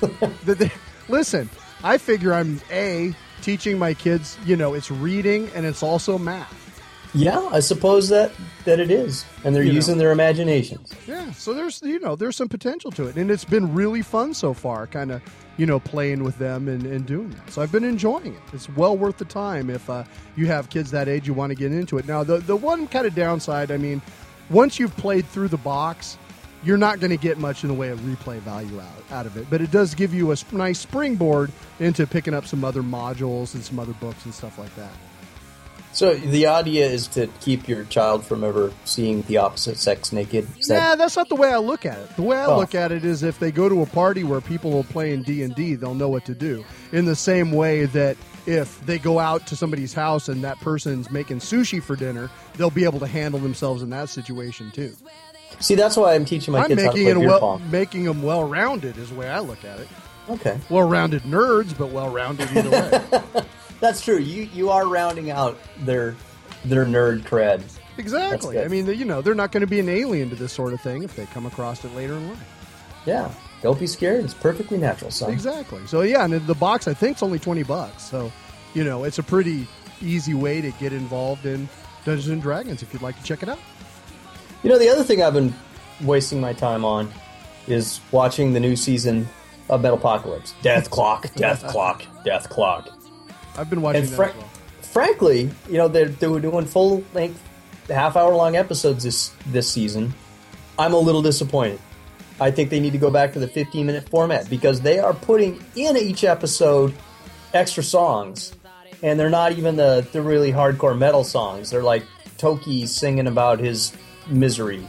the, the, listen, I figure I'm, A, teaching my kids, you know, it's reading and it's also math. Yeah, I suppose that, that it is. And they're you using know. their imaginations. Yeah, so there's, you know, there's some potential to it. And it's been really fun so far, kind of, you know, playing with them and, and doing that. So I've been enjoying it. It's well worth the time if uh, you have kids that age, you want to get into it. Now, the, the one kind of downside, I mean, once you've played through the box, you're not going to get much in the way of replay value out, out of it. But it does give you a sp- nice springboard into picking up some other modules and some other books and stuff like that. So the idea is to keep your child from ever seeing the opposite sex naked? Is yeah, that... that's not the way I look at it. The way I oh. look at it is if they go to a party where people are playing D and D, they'll know what to do. In the same way that if they go out to somebody's house and that person's making sushi for dinner, they'll be able to handle themselves in that situation too. See, that's why I'm teaching my I'm kids how to play beer well, pong. Making them well-rounded is the way I look at it. Okay. Well-rounded nerds, but well-rounded either way. That's true. You you are rounding out their their nerd cred. Exactly. I mean, you know, they're not going to be an alien to this sort of thing if they come across it later in life. Yeah. Don't be scared. It's perfectly natural, son. Exactly. So, yeah, and the box, I think, is only twenty bucks. So, you know, it's a pretty easy way to get involved in Dungeons and Dragons if you'd like to check it out. You know, the other thing I've been wasting my time on is watching the new season of Metalocalypse. Death Clock, Death Clock, Death Clock. I've been watching and fr- that as well. Frankly, you know, they they were doing full-length, half-hour-long episodes this this season. I'm a little disappointed. I think they need to go back to the fifteen-minute format because they are putting in each episode extra songs, and they're not even the, the really hardcore metal songs. They're like Toki singing about his misery.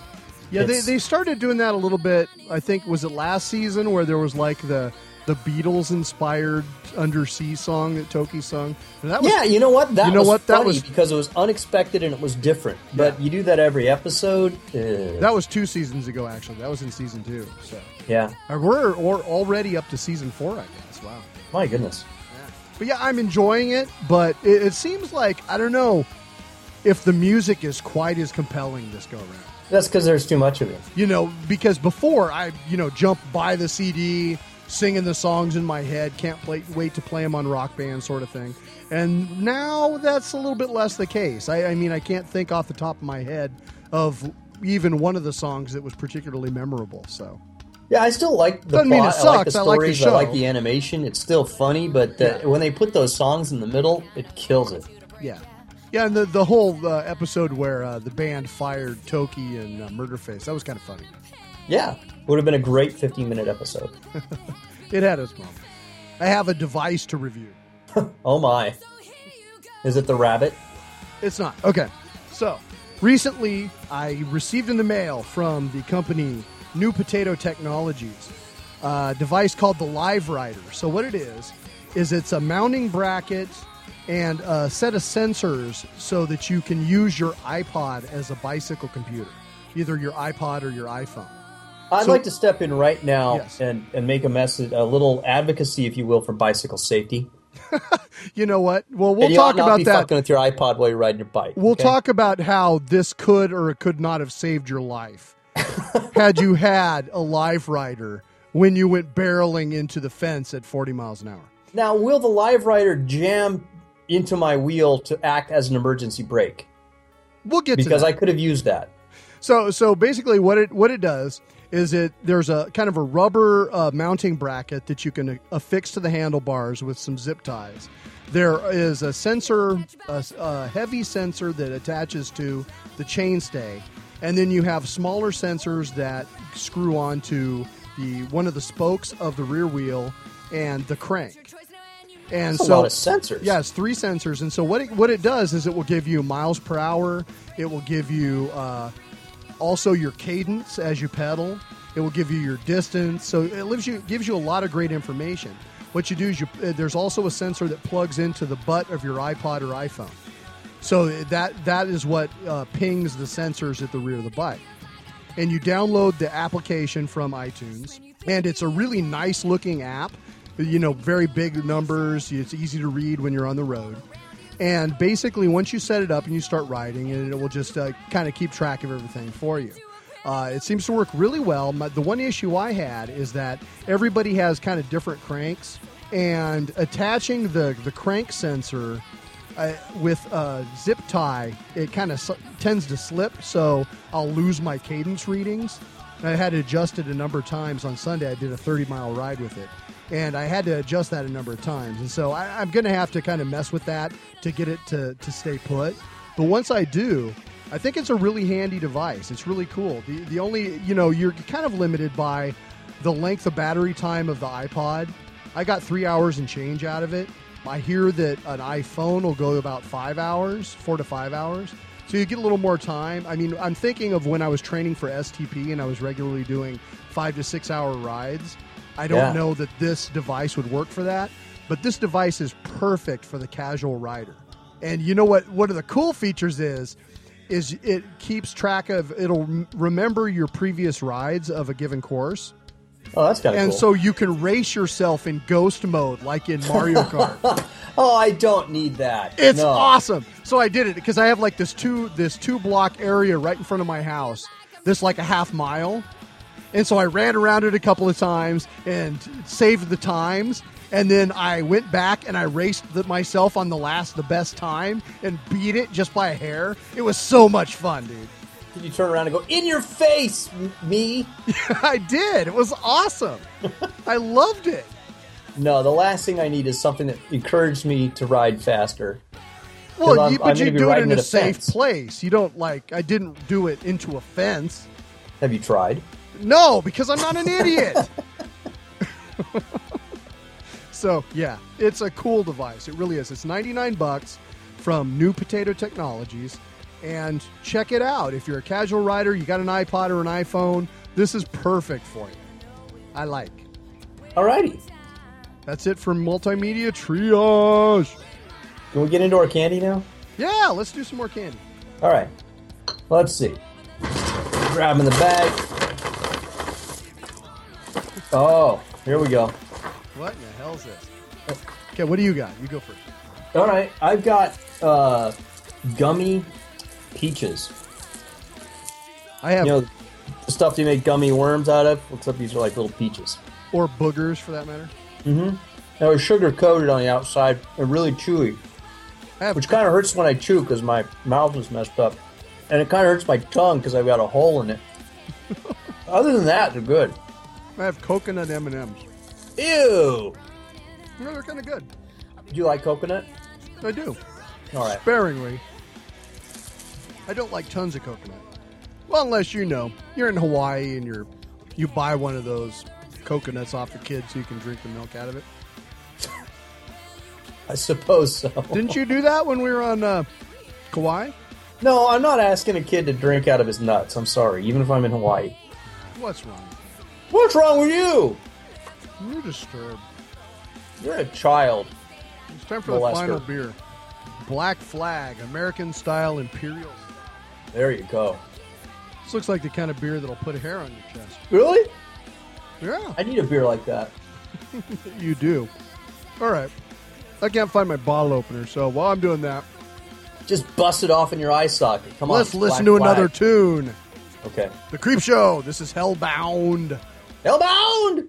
Yeah, it's, they, they started doing that a little bit, I think, was it last season where there was like the... the Beatles-inspired undersea song that Toki sung. That was, yeah, you know what? That you know was what? That funny was... because it was unexpected and it was different. Yeah. But you do that every episode. Ugh. That was two seasons ago, actually. That was in season two. So yeah, we're or already up to season four, I guess. Wow. My goodness. Yeah. But yeah, I'm enjoying it, but it, it seems like, I don't know, if the music is quite as compelling this go-around. That's because there's too much of it. You know, because before I, you know, jumped by the C D... singing the songs in my head, can't play, wait to play them on Rock Band sort of thing. And now that's a little bit less the case. I, I mean, I can't think off the top of my head of even one of the songs that was particularly memorable. So, yeah, I still like the Doesn't plot. Mean it sucks. I like the stories. I like the, show. I like the animation. It's still funny, but the, yeah. when they put those songs in the middle, it kills it. Yeah. Yeah, and the, the whole uh, episode where uh, the band fired Toki and uh, Murderface, that was kind of funny. Yeah, would have been a great fifteen-minute episode. It had its moment. I have a device to review. Oh, my. Is it the rabbit? It's not. Okay. So, recently, I received in the mail from the company New Potato Technologies a device called the Live Rider. So what it is, is it's a mounting bracket and a set of sensors so that you can use your iPod as a bicycle computer, either your iPod or your iPhone. I'd so, like to step in right now yes. and, and make a message, a little advocacy, if you will, for bicycle safety. You know what? Well, we'll and you talk ought not about be that. Fucking with your iPod while you're riding your bike. We'll okay? talk about how this could or could not have saved your life had you had a Live Rider when you went barreling into the fence at forty miles an hour. Now, will the live rider jam into my wheel to act as an emergency brake? We'll get to that. Because I could have used that. So so basically what it what it does is it there's a kind of a rubber uh, mounting bracket that you can affix to the handlebars with some zip ties. There is a sensor, a, a heavy sensor that attaches to the chainstay, and then you have smaller sensors that screw onto the one of the spokes of the rear wheel and the crank. And That's so, a lot of sensors. Yeah, it's three sensors. And so what it, what it does is it will give you miles per hour. It will give you uh, also your cadence as you pedal. It will give you your distance. So it gives you gives you a lot of great information. What you do is you, there's also a sensor that plugs into the butt of your iPod or iPhone. So that that is what uh, pings the sensors at the rear of the bike. And you download the application from iTunes. And it's a really nice-looking app. You know, very big numbers. It's easy to read when you're on the road. And basically, once you set it up and you start riding, and it will just uh, kind of keep track of everything for you. Uh, it seems to work really well. My, the one issue I had is that everybody has kind of different cranks, and attaching the, the crank sensor uh, with a zip tie, it kind of sl- tends to slip, so I'll lose my cadence readings. I had to adjust it a number of times on Sunday. I did a thirty-mile ride with it, and I had to adjust that a number of times. And so I, I'm going to have to kind of mess with that to get it to, to stay put. But once I do, I think it's a really handy device. It's really cool. The the only, you know, you're kind of limited by the length of battery time of the iPod. I got three hours and change out of it. I hear that an iPhone will go about five hours, four to five hours. So you get a little more time. I mean, I'm thinking of when I was training for S T P and I was regularly doing five to six hour rides. I don't yeah. know that this device would work for that, but this device is perfect for the casual rider. And you know what? One of the cool features is is it keeps track of, it'll remember your previous rides of a given course. Oh, that's kind of cool. And so you can race yourself in ghost mode, like in Mario Kart. Oh, I don't need that. It's no. awesome. So I did it because I have like this two this two block area right in front of my house. This like a half mile. And so I ran around it a couple of times and saved the times. And then I went back and I raced the, myself on the last, the best time and beat it just by a hair. It was so much fun, dude. Did you turn around and go, in your face, m- me? I did. It was awesome. I loved it. No, the last thing I need is something that encouraged me to ride faster. Well, you, but you do it in a safe fence. place. You don't, like, I didn't do it into a fence. Have you tried? No, because I'm not an idiot. So, yeah, it's a cool device. It really is. It's ninety-nine bucks from New Potato Technologies. And check it out. If you're a casual rider, you got an iPod or an iPhone, this is perfect for you. I like. All righty. That's it for Multimedia Triage. Can we get into our candy now? Yeah, let's do some more candy. All right. Let's see. Grabbing the bag. Oh, here we go. What in the hell is this? Okay, what do you got? You go first. All right, I've got uh, gummy peaches. I have, you know, the stuff you make gummy worms out of. Looks like these are like little peaches, or boogers for that matter. Mm-hmm. They were sugar coated on the outside and really chewy, I have which kind of hurts when I chew because my mouth is messed up, and it kind of hurts my tongue because I've got a hole in it. Other than that, they're good. I have coconut M and M's. Ew. No, they're kind of good. Do you like coconut? I do. All right. Sparingly. I don't like tons of coconut. Well, unless you know, you're in Hawaii and you're you buy one of those coconuts off the kid so you can drink the milk out of it. I suppose so. Didn't you do that when we were on uh, Kauai? No, I'm not asking a kid to drink out of his nuts. I'm sorry, even if I'm in Hawaii. What's wrong? What's wrong with you? You're disturbed. You're a child. It's time for Molester. The final beer. Black Flag, American-style Imperial. There you go. This looks like the kind of beer that'll put a hair on your chest. Really? Yeah. I need a beer like that. You do. All right. I can't find my bottle opener, so while I'm doing that... Just bust it off in your eye socket. Come on. Let's listen to another tune. Okay. The Creep Show. This is Hellbound. Hellbound!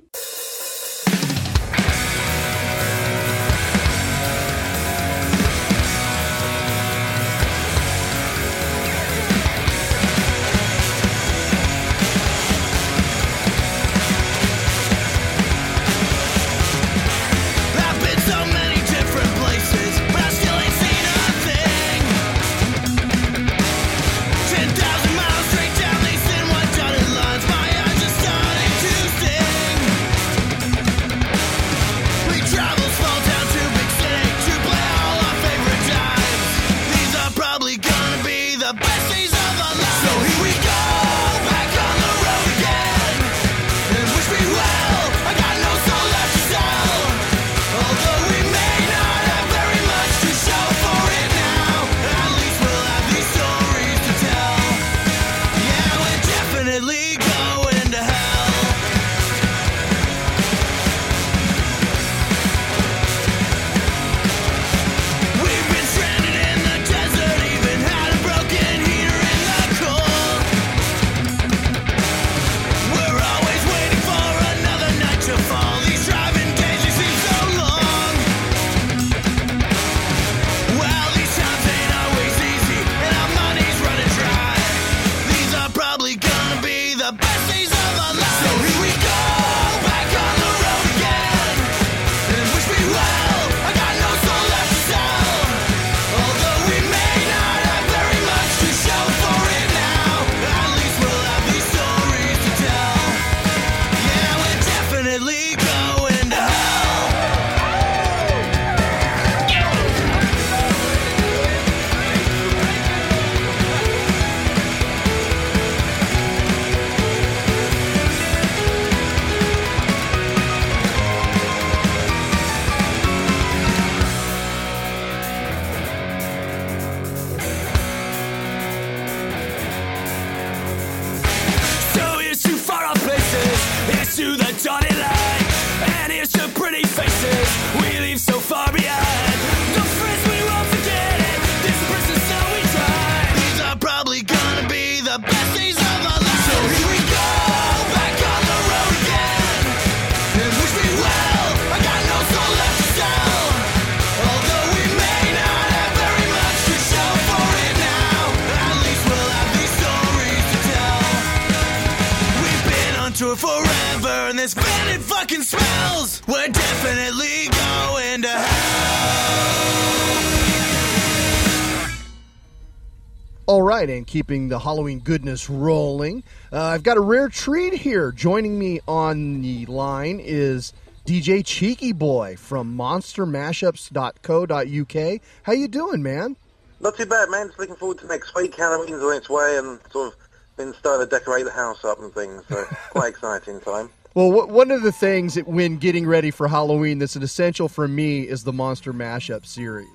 All right, and keeping the Halloween goodness rolling, uh, I've got a rare treat here. Joining me on the line is D J Cheeky Boy from monster mashups dot co dot U K. How you doing, man? Not too bad, man. Just looking forward to next week. Halloween's on its way, and sort of been starting to decorate the house up and things, so quite exciting time. Well, w- one of the things that when getting ready for Halloween that's an essential for me is the Monster Mashup series.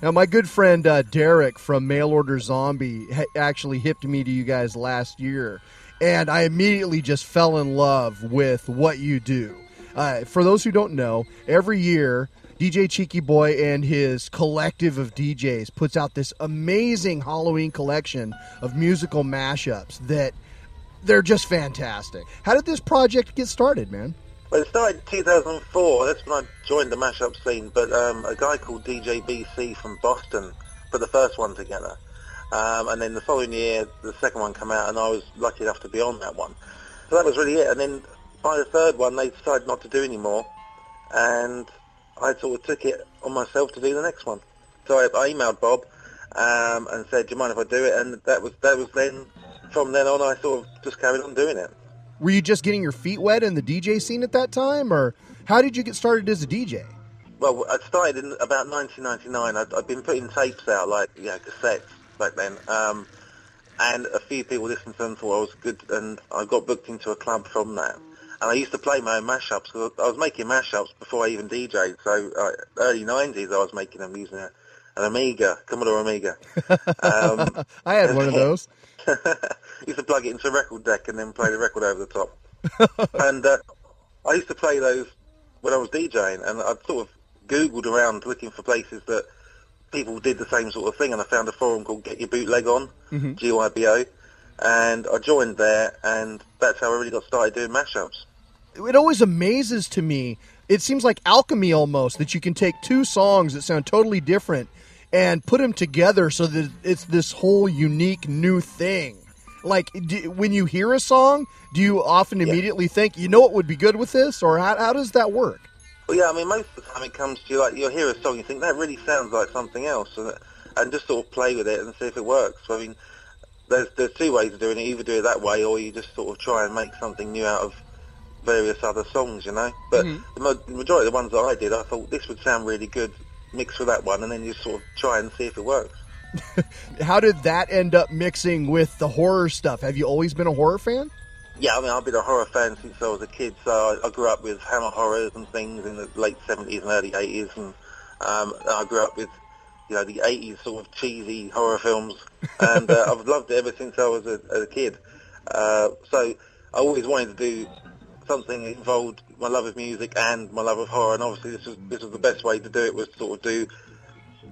Now, my good friend uh, Derek from Mail Order Zombie ha- actually hipped me to you guys last year, and I immediately just fell in love with what you do. Uh, for those who don't know, every year, D J Cheeky Boy and his collective of D Js puts out this amazing Halloween collection of musical mashups that they're just fantastic. How did this project get started, man? Well, it started in two thousand four, that's when I joined the mashup scene, but um, a guy called D J B C from Boston put the first one together. Um, and then the following year, the second one came out, and I was lucky enough to be on that one. So that was really it. And then by the third one, they decided not to do anymore, and I sort of took it on myself to do the next one. So I, I emailed Bob um, and said, do you mind if I do it? And that was that was then, from then on, I sort of just carried on doing it. Were you just getting your feet wet in the D J scene at that time, or how did you get started as a D J? Well, I started in about nineteen ninety-nine. I'd, I'd been putting tapes out, like, you know, cassettes back then, um, and a few people listened to them, thought I was good, and I got booked into a club from that. And I used to play my own mashups, because I was making mashups before I even D J'd, so uh, early nineties I was making them using a, an Amiga, Commodore Amiga. Um, I had one of those. Used to plug it into a record deck and then play the record over the top. and uh, I used to play those when I was DJing, and I'd sort of Googled around looking for places that people did the same sort of thing, and I found a forum called Get Your Bootleg On, mm-hmm. G Y B O, and I joined there, and that's how I really got started doing mashups. it always amazes to me. It seems like alchemy almost, that you can take two songs that sound totally different and put them together so that it's this whole unique new thing. Like, do, when you hear a song, do you often immediately yeah. think, you know what would be good with this? Or how, how does that work? Well, yeah, I mean, most of the time it comes to you, like, you'll hear a song, you think, that really sounds like something else, and, and just sort of play with it and see if it works. So, I mean, there's, there's two ways of doing it. You either do it that way, or you just sort of try and make something new out of various other songs, you know? But mm-hmm. the, the majority of the ones that I did, I thought, this would sound really good mixed with that one, and then you sort of try and see if it works. How did that end up mixing with the horror stuff? Have you always been a horror fan? Yeah, I mean, I've been a horror fan since I was a kid, so I, I grew up with Hammer Horrors and things in the late seventies and early eighties, and um, I grew up with, you know, the eighties sort of cheesy horror films, and uh, I've loved it ever since I was a, a kid. Uh, so I always wanted to do something that involved my love of music and my love of horror, and obviously this was, this was the best way to do it, was to sort of do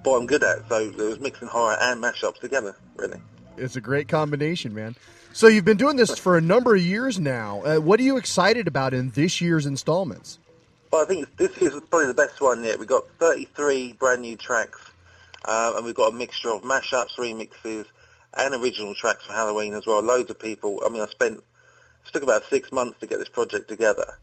what I'm good at, so it was mixing horror and mashups together, really. It's a great combination, man. So you've been doing this for a number of years now. Uh, what are you excited about in this year's installments? Well, I think this is probably the best one yet. We've got thirty-three brand new tracks, uh, and we've got a mixture of mashups, remixes, and original tracks for Halloween as well. Loads of people. I mean, I spent, it took about six months to get this project together,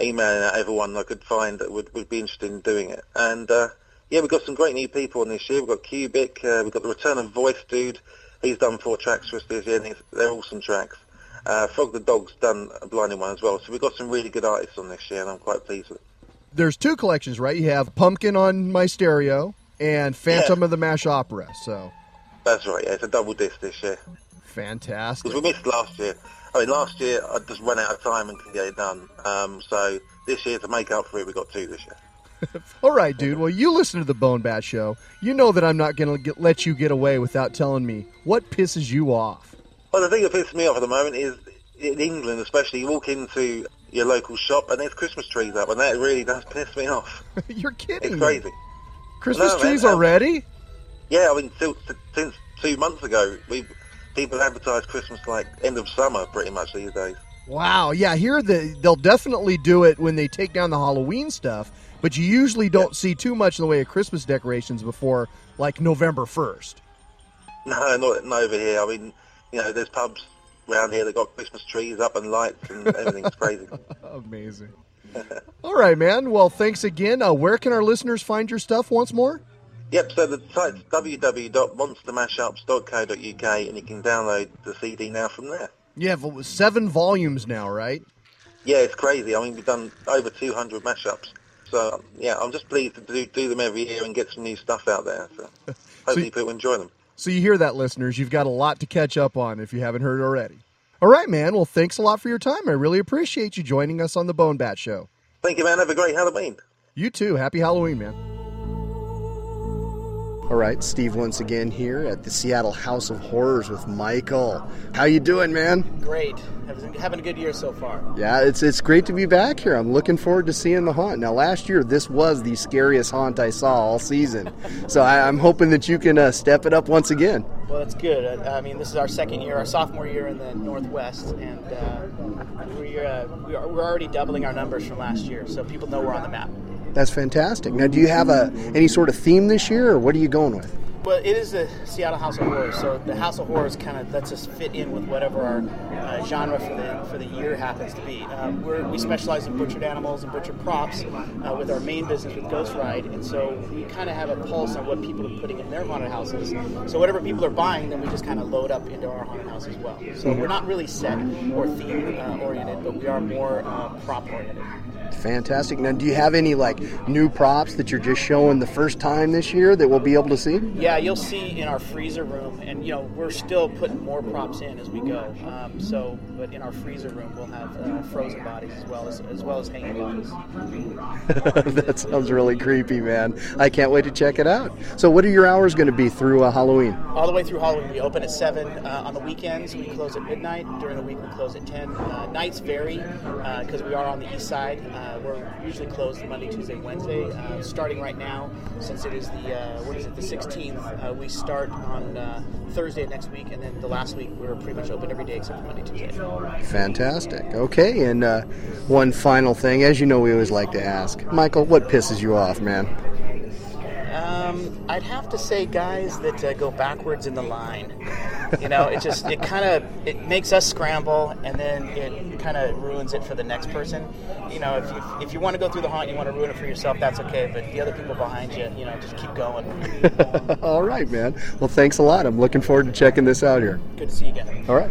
emailing out everyone I could find that would, would be interested in doing it. And, uh, yeah, we've got some great new people on this year. We've got Cubic, uh, we've got the return of Voice Dude. He's done four tracks for us this year, and they're awesome tracks. Uh, Frog the Dog's done a blinding one as well. So we've got some really good artists on this year, and I'm quite pleased with it. There's two collections, right? You have Pumpkin on My Stereo and Phantom yeah. of the Mash Opera. So that's right, yeah. It's a double disc this year. Fantastic. Because we missed last year. I mean, last year I just ran out of time and couldn't get it done. Um, so this year, to make up for it, we got two this year. All right, dude. Well, you listen to the BoneBat Show. You know that I'm not going to let you get away without telling me what pisses you off. Well, the thing that pisses me off at the moment is, in England especially, you walk into your local shop and there's Christmas trees up, and that really does piss me off. You're kidding. It's crazy. Christmas no, trees man, already? Yeah, I mean, since, since two months ago, we people advertise Christmas like end of summer pretty much these days. Wow. Yeah, here the, they'll definitely do it when they take down the Halloween stuff. But you usually don't yep. see too much in the way of Christmas decorations before, like, November first. No, not over here. I mean, you know, there's pubs around here that got Christmas trees up and lights and everything's crazy. Amazing. All right, man. Well, thanks again. Uh, where can our listeners find your stuff once more? Yep, so the site's w w w dot monster mashups dot co dot u k, and you can download the C D now from there. You have seven volumes now, right? Yeah, it's crazy. I mean, we've done over two hundred mashups. So, yeah, I'm just pleased to do, do them every year and get some new stuff out there. So hopefully so you, people enjoy them. So you hear that, listeners. You've got a lot to catch up on if you haven't heard already. All right, man. Well, thanks a lot for your time. I really appreciate you joining us on the BoneBat Show. Thank you, man. Have a great Halloween. You too. Happy Halloween, man. All right, Steve once again here at the Seattle House of Horrors with Michael. How you doing, man? Great. Having a good year so far. Yeah, it's it's great to be back here. I'm looking forward to seeing the haunt. Now, last year, this was the scariest haunt I saw all season. So I, I'm hoping that you can uh, step it up once again. Well, that's good. I, I mean, this is our second year, our sophomore year in the Northwest, and uh, we're, uh, we're we're already doubling our numbers from last year, so people know we're on the map. That's fantastic. Now, do you have a any sort of theme this year, or what are you going with? Well, it is the Seattle House of Horrors, so the House of Horrors kind of lets us fit in with whatever our uh, genre for the for the year happens to be. Um, we're, we specialize in butchered animals and butchered props uh, with our main business with Ghost Ride, and so we kind of have a pulse on what people are putting in their haunted houses. So whatever people are buying, then we just kind of load up into our haunted house as well. So we're not really set or theme uh, oriented, but we are more uh, prop oriented. Fantastic. Now, do you have any, like, new props that you're just showing the first time this year that we'll be able to see? Yeah, you'll see in our freezer room, and, you know, we're still putting more props in as we go. Um, so, but in our freezer room, we'll have uh, frozen bodies as well as as well as hanging bodies. That sounds really creepy, man. I can't wait to check it out. So what are your hours going to be through uh, Halloween? All the way through Halloween. We open at seven uh, on the weekends. We close at midnight. During the week, we close at ten. Uh, nights vary because uh, we are on the east side. Uh, Uh, we're usually closed Monday, Tuesday, Wednesday. Uh, starting right now, since it is the uh, what is it, the sixteenth, uh, we start on uh, Thursday next week, and then the last week we were pretty much open every day except for Monday, Tuesday. Fantastic. Okay, and uh, one final thing, as you know, we always like to ask, Michael, what pisses you off, man? Um, I'd have to say, guys that uh, go backwards in the line. You know, it just, it kind of, it makes us scramble, and then it kind of ruins it for the next person. You know, if you, if you want to go through the haunt, you want to ruin it for yourself, that's okay, but the other people behind you, you know, just keep going. All right, man. Well, thanks a lot. I'm looking forward to checking this out here. Good to see you again. All right.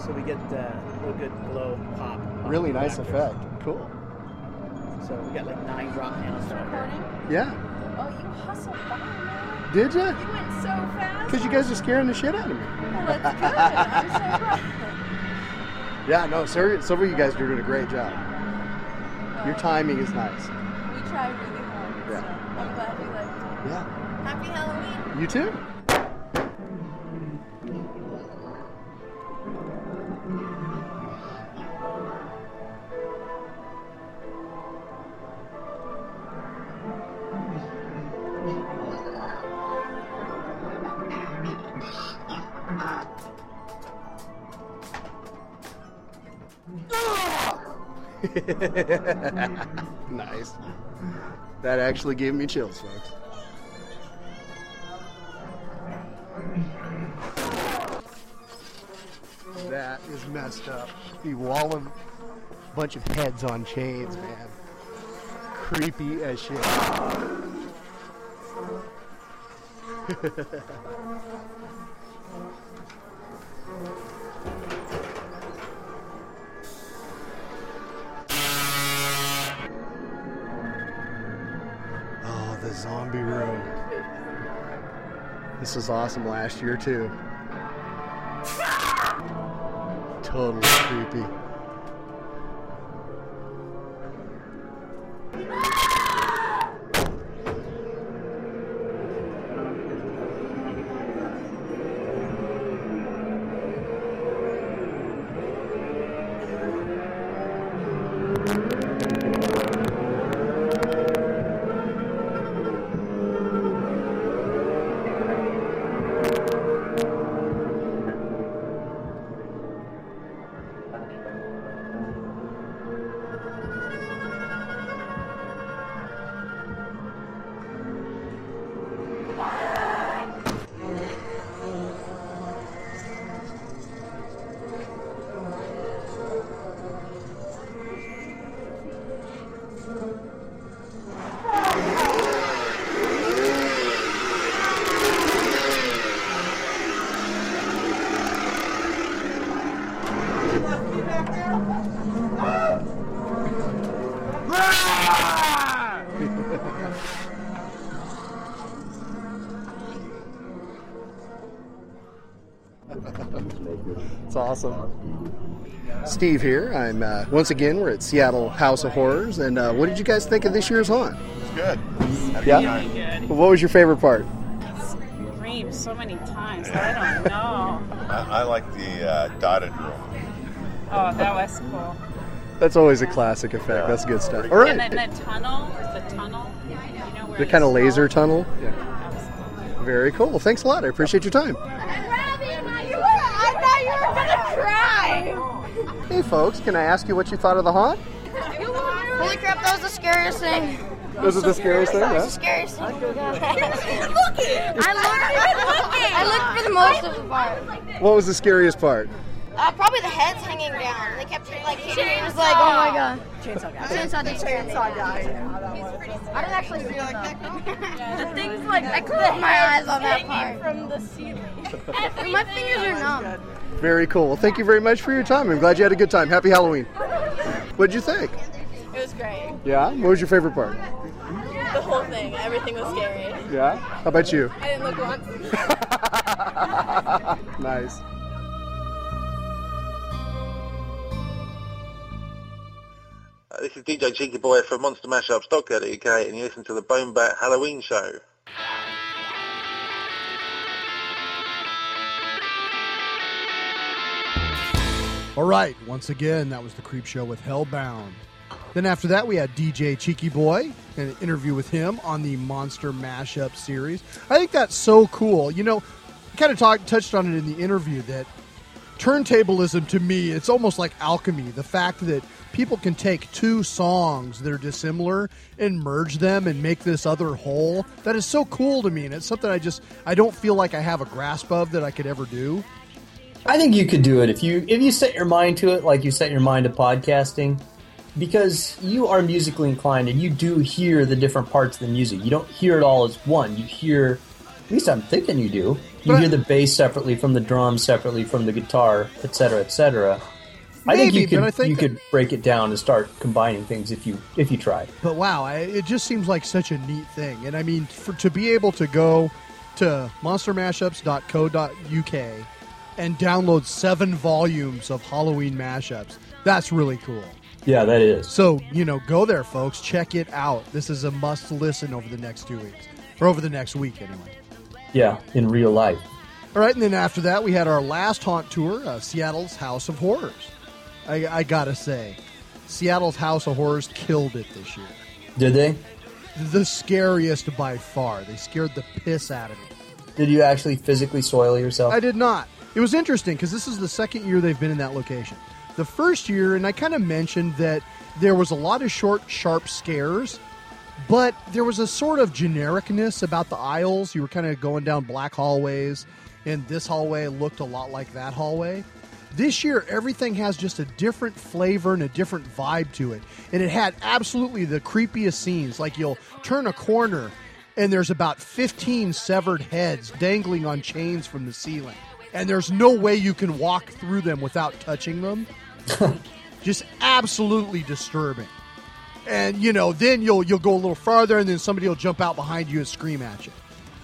So we get uh, a real good glow pop. Really nice effect. Cool. So we got like nine drop panels. Yeah. Oh, you hustled by, man. Did you? You went so fast. Because you guys are scaring the shit out of me. Well, that's good. I'm so proud. Yeah, no, so, some of you guys are doing a great job. Oh. Your timing is nice. We tried really hard. Yeah. So I'm glad we liked it. Yeah. Happy Halloween. You too. Nice. That actually gave me chills, folks. That is messed up. The wall of bunch of heads on chains, man. Creepy as shit. Zombie room. This was awesome last year too. Totally creepy. Thank you. It's awesome. Steve here. I'm uh, once again, we're at Seattle House of Horrors, and uh, what did you guys think of this year's haunt? It was good. Had yeah. Really good. Well, what was your favorite part? Scream so many times. I don't know. I, I like the uh, dotted room. Oh, that was cool. That's always yeah. a classic effect. Yeah. That's good stuff. All right. And then the tunnel. Where's the tunnel? Yeah, I know. You know where the kind of laser tunnel. Yeah. That was cool. Very cool. Well, thanks a lot. I appreciate your time. Hey folks, can I ask you what you thought of the haunt? Holy crap, that was the scariest thing. This is the scariest thing, huh? That was the scariest thing. I looked, I looked for the most of the part. What was the scariest part? Uh, probably the heads hanging down. They kept like hitting me. It was like, oh my god. Chainsaw guy. Chainsaw guy. Chainsaw guy. I didn't actually feel like that. The things like, I closed my eyes on that part. From the ceiling. My fingers are numb. Very cool. Well, thank you very much for your time. I'm glad you had a good time. Happy Halloween. What'd you think? It was great. Yeah? What was your favorite part? The whole thing. Everything was scary. Yeah? How about you? I didn't look once. Nice. Uh, this is D J Cheeky Boy from monster mash ups dot co dot U K, and you listen to the BoneBat Halloween Show. All right, once again, that was The Creep Show with Hellbound. Then after that, we had D J Cheeky Boy, and an interview with him on the Monster Mashup series. I think that's so cool. You know, I kind of talk, touched on it in the interview that turntablism, to me, it's almost like alchemy. The fact that people can take two songs that are dissimilar and merge them and make this other whole, that is so cool to me. And it's something I just, I don't feel like I have a grasp of that I could ever do. I think you could do it if you if you set your mind to it, like you set your mind to podcasting, because you are musically inclined and you do hear the different parts of the music. You don't hear it all as one. You hear, at least I'm thinking you do, you but hear the bass separately from the drums, separately from the guitar, et cetera, et cetera. I Maybe, think you could I think you that, could break it down and start combining things if you if you tried. But wow, I, it just seems like such a neat thing. And I mean, for, to be able to go to monster mashups dot co dot U K and download seven volumes of Halloween mashups. That's really cool. Yeah, that is. So, you know, go there, folks. Check it out. This is a must listen over the next two weeks. Or over the next week, anyway. Yeah, in real life. All right, and then after that, we had our last haunt tour of Seattle's House of Horrors. I, I gotta say, Seattle's House of Horrors killed it this year. Did they? The scariest by far. They scared the piss out of me. Did you actually physically soil yourself? I did not. It was interesting because this is the second year they've been in that location. The first year, and I kind of mentioned that there was a lot of short, sharp scares, but there was a sort of genericness about the aisles. You were kind of going down black hallways, and this hallway looked a lot like that hallway. This year, everything has just a different flavor and a different vibe to it, and it had absolutely the creepiest scenes. Like you'll turn a corner, and there's about fifteen severed heads dangling on chains from the ceiling. And there's no way you can walk through them without touching them. Just absolutely disturbing. And, you know, then you'll you'll go a little farther, and then somebody will jump out behind you and scream at you.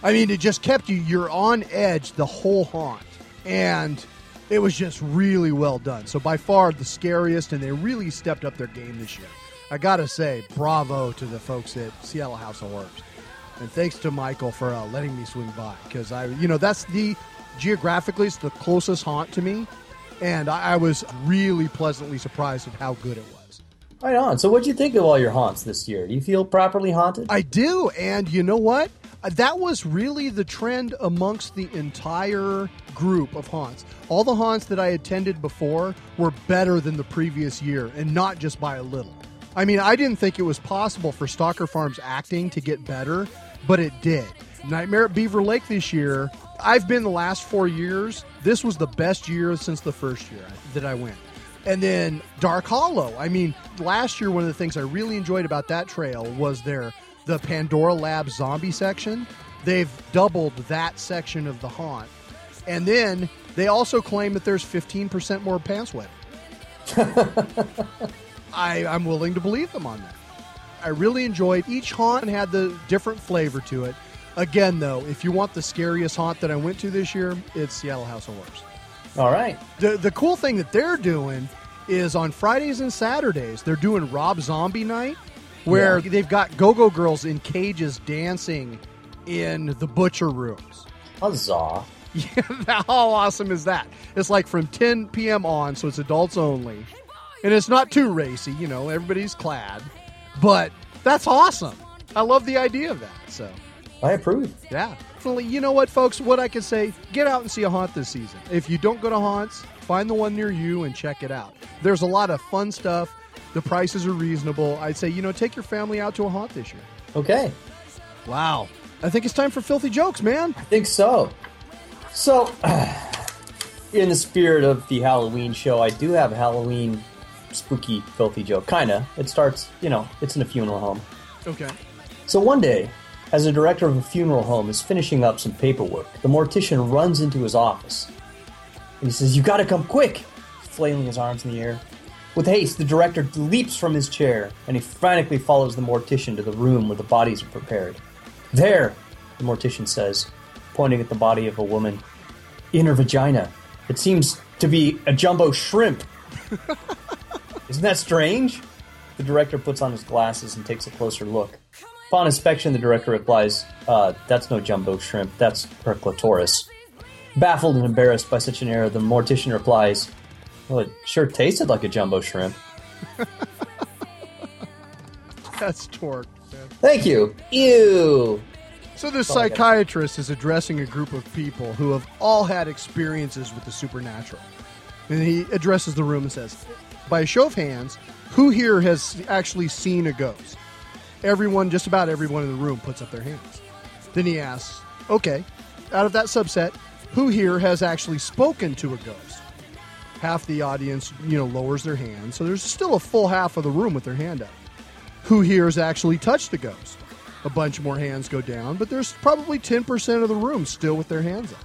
I mean, it just kept you. You're on edge the whole haunt. And it was just really well done. So by far the scariest, and they really stepped up their game this year. I got to say, bravo to the folks at Seattle House of Horrors. And thanks to Michael for uh, letting me swing by. Because, I, you know, that's the... Geographically, it's the closest haunt to me, and I was really pleasantly surprised at how good it was. Right on. So what do you think of all your haunts this year? Do you feel properly haunted? I do, and you know what? That was really the trend amongst the entire group of haunts. All the haunts that I attended before were better than the previous year, and not just by a little. I mean, I didn't think it was possible for Stalker Farms acting to get better, but it did. Nightmare at Beaver Lake this year, I've been the last four years. This was the best year since the first year that I went. And then Dark Hollow. I mean, last year, one of the things I really enjoyed about that trail was their the Pandora Labs zombie section. They've doubled that section of the haunt. And then they also claim that there's fifteen percent more pants wet. I, I'm willing to believe them on that. I really enjoyed each haunt and had the different flavor to it. Again, though, if you want the scariest haunt that I went to this year, it's Seattle House of Horrors. All right. The, the cool thing that they're doing is on Fridays and Saturdays, they're doing Rob Zombie Night, where yeah. they've got go-go girls in cages dancing in the butcher rooms. Huzzah. Yeah, how awesome is that? It's like from ten p m on, so it's adults only. And it's not too racy, you know, everybody's clad. But that's awesome. I love the idea of that. So I approve. Yeah. Definitely. You know what, folks? What I can say, get out and see a haunt this season. If you don't go to haunts, find the one near you and check it out. There's a lot of fun stuff. The prices are reasonable. I'd say, you know, take your family out to a haunt this year. Okay. Wow. I think it's time for Filthy Jokes, man. I think so. So, in the spirit of the Halloween show, I do have a Halloween spooky filthy joke. Kind of. It starts, you know, it's in a funeral home. Okay. So one day, as the director of a funeral home is finishing up some paperwork, the mortician runs into his office. And he says, "You got to come quick," flailing his arms in the air. With haste, the director leaps from his chair, and he frantically follows the mortician to the room where the bodies are prepared. "There," the mortician says, pointing at the body of a woman in her vagina. "It seems to be a jumbo shrimp." "Isn't that strange?" The director puts on his glasses and takes a closer look. Upon inspection, the director replies, uh, "That's no jumbo shrimp, that's her clitoris." Baffled and embarrassed by such an error, the mortician replies, "Well, it sure tasted like a jumbo shrimp." That's torque. Thank you. Ew. So this psychiatrist is addressing a group of people who have all had experiences with the supernatural. And he addresses the room and says, "By a show of hands, who here has actually seen a ghost?" Everyone, just about everyone in the room puts up their hands. Then he asks, "Okay, out of that subset, who here has actually spoken to a ghost?" Half the audience, you know, lowers their hand. So there's still a full half of the room with their hand up. "Who here has actually touched a ghost?" A bunch more hands go down, but there's probably ten percent of the room still with their hands up.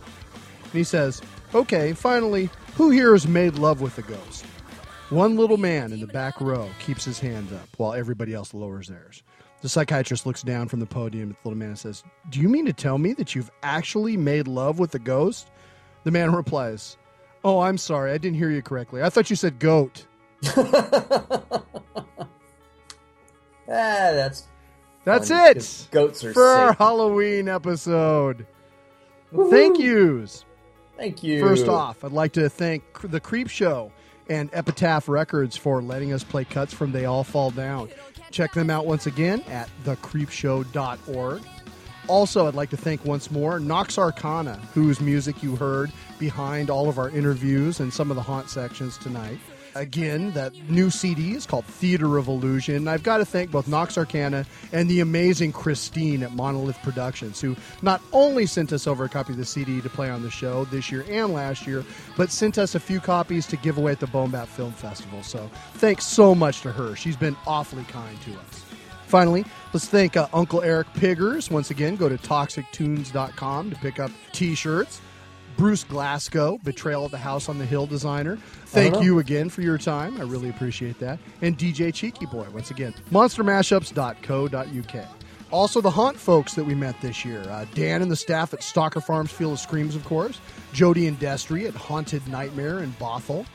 And he says, "Okay, finally, who here has made love with the ghost?" One little man in the back row keeps his hands up while everybody else lowers theirs. The psychiatrist looks down from the podium at the little man and says, "Do you mean to tell me that you've actually made love with the ghost?" The man replies, "Oh, I'm sorry, I didn't hear you correctly. I thought you said goat." ah, that's... That's Funny. It goats are for our Halloween episode. Woo-hoo. Thank yous. Thank you. First off, I'd like to thank The Creep Show and Epitaph Records for letting us play cuts from They All Fall Down. Check them out once again at the creep show dot org. Also, I'd like to thank once more Nox Arcana, whose music you heard behind all of our interviews and some of the haunt sections tonight. Again, that new C D is called Theater of Illusion. And I've got to thank both Nox Arcana and the amazing Christine at Monolith Productions, who not only sent us over a copy of the C D to play on the show this year and last year, but sent us a few copies to give away at the BoneBat Film Festival. So thanks so much to her. She's been awfully kind to us. Finally, let's thank uh, Uncle Eric Piggers. Once again, go to toxic tunes dot com to pick up T-shirts. Bruce Glasgow, Betrayal at the House on the Hill designer. Thank you again for your time. I really appreciate that. And D J Cheeky Boy, once again, monster mashups dot co dot u k. Also, the haunt folks that we met this year. Uh, Dan and the staff at Stalker Farms Field of Screams, of course. Jody and Destry at Haunted Nightmare in Bothell.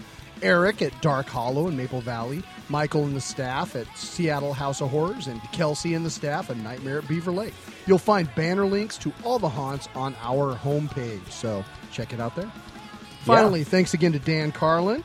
Eric at Dark Hollow in Maple Valley. Michael and the staff at Seattle House of Horrors. And Kelsey and the staff at Nightmare at Beaver Lake. You'll find banner links to all the haunts on our homepage, so check it out there. Finally, yeah. thanks again to Dan Carlin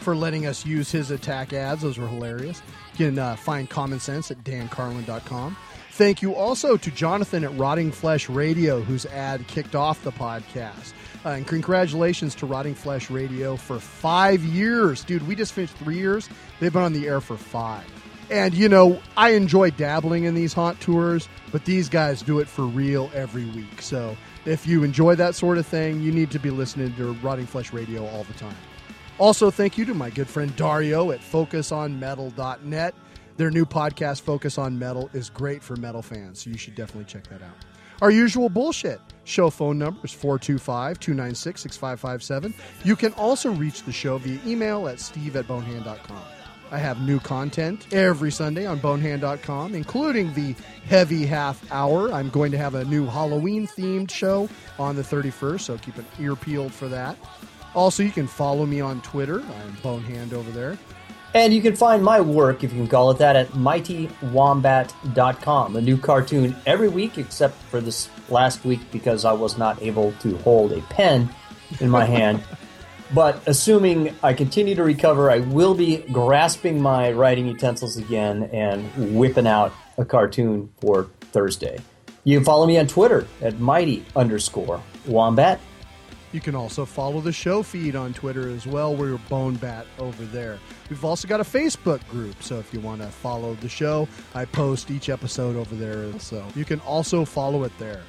for letting us use his attack ads. Those were hilarious. You can uh, find Common Sense at dan carlin dot com. Thank you also to Jonathan at Rotting Flesh Radio, whose ad kicked off the podcast. Uh, and congratulations to Rotting Flesh Radio for five years. Dude, we just finished three years. They've been on the air for five. And, you know, I enjoy dabbling in these haunt tours, but these guys do it for real every week. So if you enjoy that sort of thing, you need to be listening to Rotting Flesh Radio all the time. Also, thank you to my good friend Dario at focus on metal dot net. Their new podcast, Focus on Metal, is great for metal fans, so you should definitely check that out. Our usual bullshit. Show phone number is four two five, two nine six, six five five seven. You can also reach the show via email at steve at bonehand dot com. I have new content every Sunday on bonehand dot com, including the heavy half hour. I'm going to have a new Halloween-themed show on the thirty-first, so keep an ear peeled for that. Also, you can follow me on Twitter. I'm Bonehand over there. And you can find my work, if you can call it that, at mighty wombat dot com. A new cartoon every week, except for this last week because I was not able to hold a pen in my hand. But assuming I continue to recover, I will be grasping my writing utensils again and whipping out a cartoon for Thursday. You can follow me on Twitter at mighty underscore wombat. You can also follow the show feed on Twitter as well. We're BoneBat over there. We've also got a Facebook group, so if you want to follow the show, I post each episode over there, so you can also follow it there.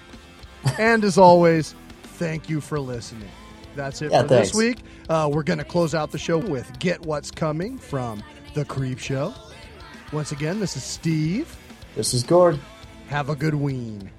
And as always, thank you for listening. That's it yeah, for thanks. this week. Uh, we're going to close out the show with Get What's Coming from The Creep Show. Once again, this is Steve. This is Gord. Have a good ween.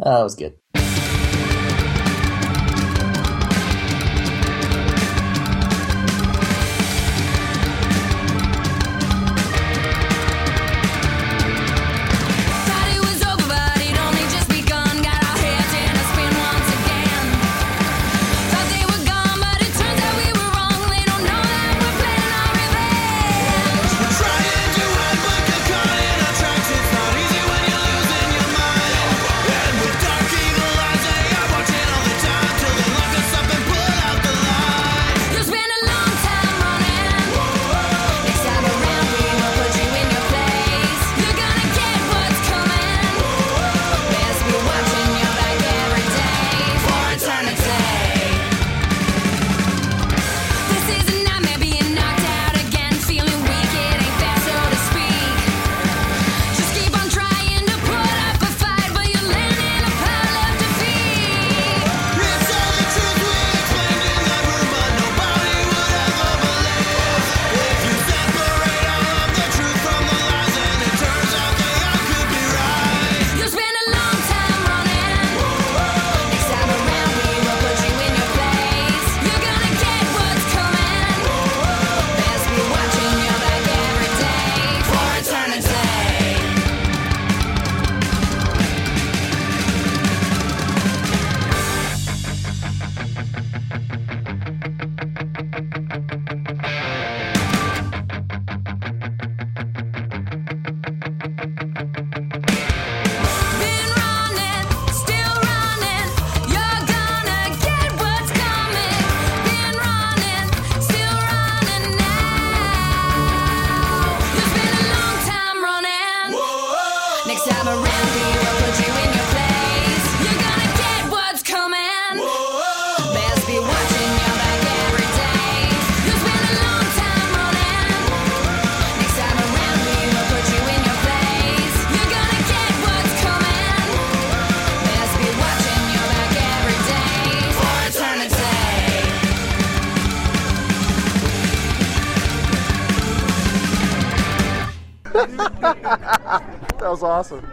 Oh, that was good. That was awesome.